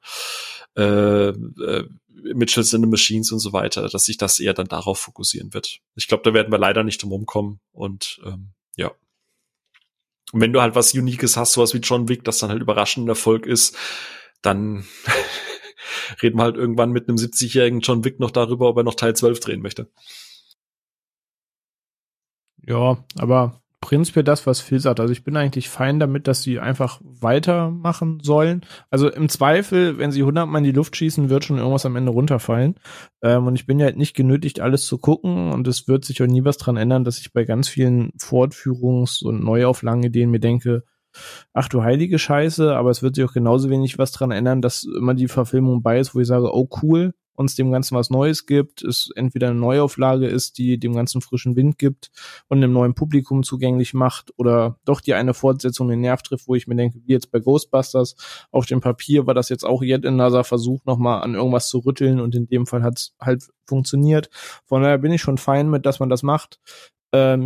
Mitchells in the Machines und so weiter, dass sich das eher dann darauf fokussieren wird. Ich glaube, da werden wir leider nicht drum rumkommen und ja. Und wenn du halt was Uniques hast, sowas wie John Wick, das dann halt überraschend Erfolg ist, dann reden wir halt irgendwann mit einem 70-jährigen John Wick noch darüber, ob er noch Teil 12 drehen möchte. Ja, aber prinzipiell das, was Phil sagt. Also ich bin eigentlich fein damit, dass sie einfach weitermachen sollen. Also im Zweifel, wenn sie 100-mal in die Luft schießen, wird schon irgendwas am Ende runterfallen. Und ich bin ja halt nicht genötigt, alles zu gucken. Und es wird sich auch nie was dran ändern, dass ich bei ganz vielen Fortführungs- und Neuauflagen-Ideen mir denke, ach du heilige Scheiße, aber es wird sich auch genauso wenig was dran ändern, dass immer die Verfilmung bei ist, wo ich sage, oh cool, uns dem Ganzen was Neues gibt, es entweder eine Neuauflage ist, die dem Ganzen frischen Wind gibt und einem neuen Publikum zugänglich macht oder doch die eine Fortsetzung den Nerv trifft, wo ich mir denke, wie jetzt bei Ghostbusters, auf dem Papier war das jetzt auch yet another Versuch, nochmal an irgendwas zu rütteln und in dem Fall hat es halt funktioniert. Von daher bin ich schon fein mit, dass man das macht.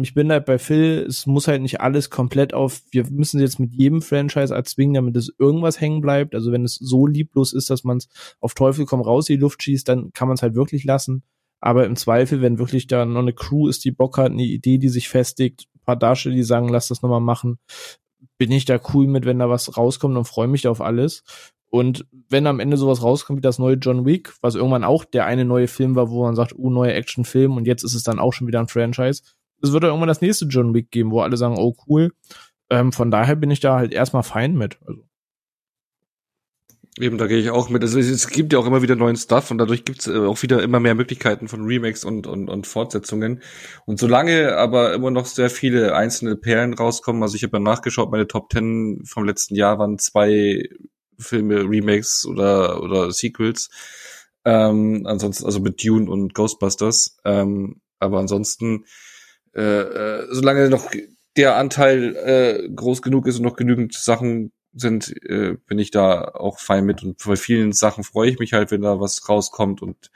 Ich bin halt bei Phil, es muss halt nicht alles komplett auf, wir müssen jetzt mit jedem Franchise erzwingen, damit es irgendwas hängen bleibt. Also wenn es so lieblos ist, dass man es auf Teufel komm raus in die Luft schießt, dann kann man es halt wirklich lassen. Aber im Zweifel, wenn wirklich da noch eine Crew ist, die Bock hat, eine Idee, die sich festigt, ein paar Darsteller, die sagen, lass das nochmal machen, bin ich da cool mit, wenn da was rauskommt und freue mich da auf alles. Und wenn am Ende sowas rauskommt wie das neue John Wick, was irgendwann auch der eine neue Film war, wo man sagt, oh, neuer Actionfilm und jetzt ist es dann auch schon wieder ein Franchise, es wird ja irgendwann das nächste John Wick geben, wo alle sagen, oh cool. Von daher bin ich da halt erstmal fein mit. Also. Eben, da gehe ich auch mit. Also es gibt ja auch immer wieder neuen Stuff und dadurch gibt's auch wieder immer mehr Möglichkeiten von Remakes und Fortsetzungen. Und solange aber immer noch sehr viele einzelne Perlen rauskommen, also ich habe ja nachgeschaut, meine Top 10 vom letzten Jahr waren 2 Filme, Remakes oder Sequels. Ansonsten, also mit Dune und Ghostbusters. Aber ansonsten solange noch der Anteil groß genug ist und noch genügend Sachen sind, bin ich da auch fein mit. Und bei vielen Sachen freue ich mich halt, wenn da was rauskommt. Und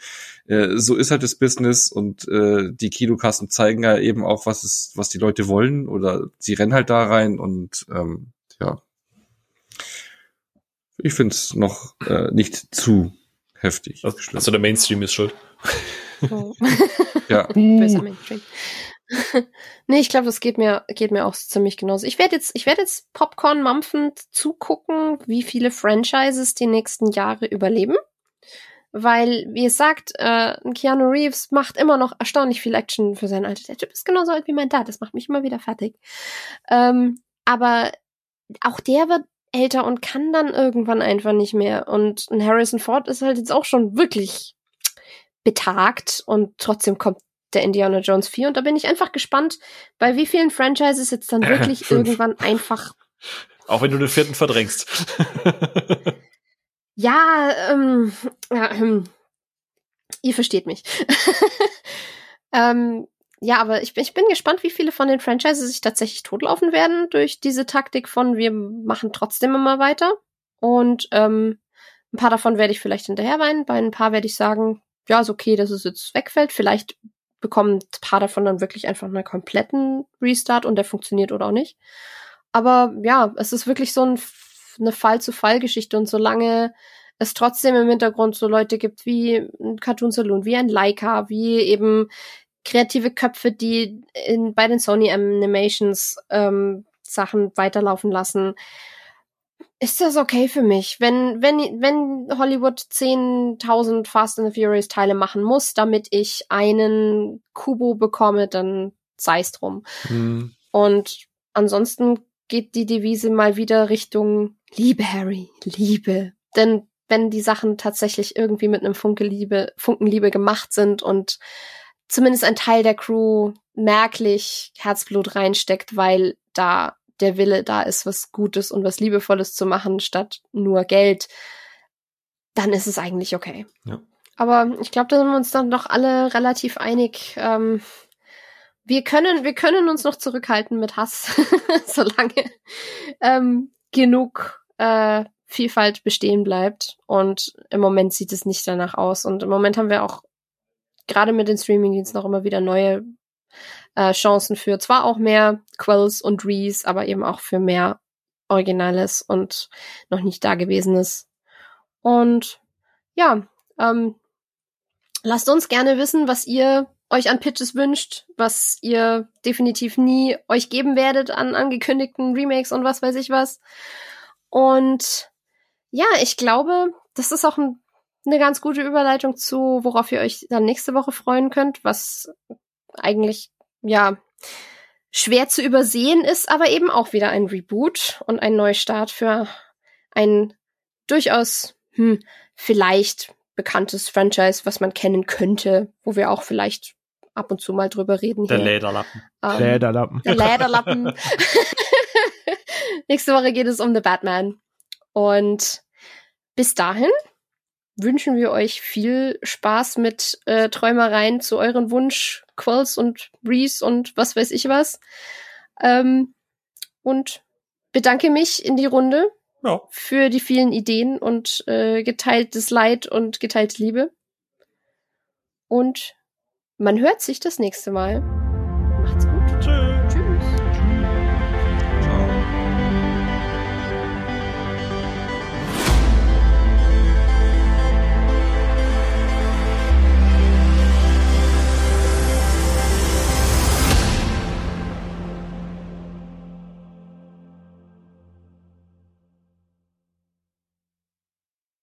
so ist halt das Business. Und die Kinokassen zeigen ja eben auch, was die Leute wollen. Oder sie rennen halt da rein. Und ja, ich finde es noch nicht zu heftig. Also der Mainstream ist schuld. Oh. Ja. Böser Mainstream. Nee, ich glaube, das geht mir auch ziemlich genauso. Ich werde jetzt popcorn-mampfend zugucken, wie viele Franchises die nächsten Jahre überleben. Weil, wie ihr sagt, Keanu Reeves macht immer noch erstaunlich viel Action für sein Alter. Der Typ ist genauso alt wie mein Dad. Das macht mich immer wieder fertig. Aber auch der wird älter und kann dann irgendwann einfach nicht mehr. Und Harrison Ford ist halt jetzt auch schon wirklich betagt und trotzdem kommt der Indiana Jones 4 und da bin ich einfach gespannt, bei wie vielen Franchises jetzt dann wirklich 5. Irgendwann einfach... Auch wenn du den 4. verdrängst. Ihr versteht mich. Ja, aber ich bin gespannt, wie viele von den Franchises sich tatsächlich totlaufen werden durch diese Taktik von wir machen trotzdem immer weiter und ein paar davon werde ich vielleicht hinterher weinen, bei ein paar werde ich sagen, ja, ist okay, dass es jetzt wegfällt, vielleicht bekommen ein paar davon dann wirklich einfach einen kompletten Restart und der funktioniert oder auch nicht. Aber ja, es ist wirklich so eine Fall-zu-Fall-Geschichte und solange es trotzdem im Hintergrund so Leute gibt wie ein Cartoon Saloon, wie ein Laika, wie eben kreative Köpfe, die bei den Sony Animations Sachen weiterlaufen lassen, ist das okay für mich? Wenn Hollywood 10.000 Fast and the Furious Teile machen muss, damit ich einen Kubo bekomme, dann sei's drum. Mhm. Und ansonsten geht die Devise mal wieder Richtung Liebe, Harry, Liebe. Denn wenn die Sachen tatsächlich irgendwie mit einem Funken Liebe gemacht sind und zumindest ein Teil der Crew merklich Herzblut reinsteckt, weil da der Wille da ist, was Gutes und was Liebevolles zu machen, statt nur Geld, dann ist es eigentlich okay. Ja. Aber ich glaube, da sind wir uns dann doch alle relativ einig. Wir können uns noch zurückhalten mit Hass, solange genug Vielfalt bestehen bleibt. Und im Moment sieht es nicht danach aus. Und im Moment haben wir auch gerade mit den Streamingdiensten noch immer wieder neue Chancen für zwar auch mehr Quells und Rees, aber eben auch für mehr Originales und noch nicht Dagewesenes. Und ja, Lasst uns gerne wissen, was ihr euch an Pitches wünscht, was ihr definitiv nie euch geben werdet an angekündigten Remakes und was weiß ich was. Und ja, ich glaube, das ist auch eine ganz gute Überleitung zu, worauf ihr euch dann nächste Woche freuen könnt, was eigentlich, ja, schwer zu übersehen ist, aber eben auch wieder ein Reboot und ein Neustart für ein durchaus vielleicht bekanntes Franchise, was man kennen könnte, wo wir auch vielleicht ab und zu mal drüber reden. Der hier. Der Lederlappen. Nächste Woche geht es um The Batman. Und bis dahin wünschen wir euch viel Spaß mit Träumereien zu euren Wunsch-Quills und Rees und was weiß ich was. Und bedanke mich in die Runde für die vielen Ideen und geteiltes Leid und geteilte Liebe. Und man hört sich das nächste Mal. Macht's gut. Tschüss.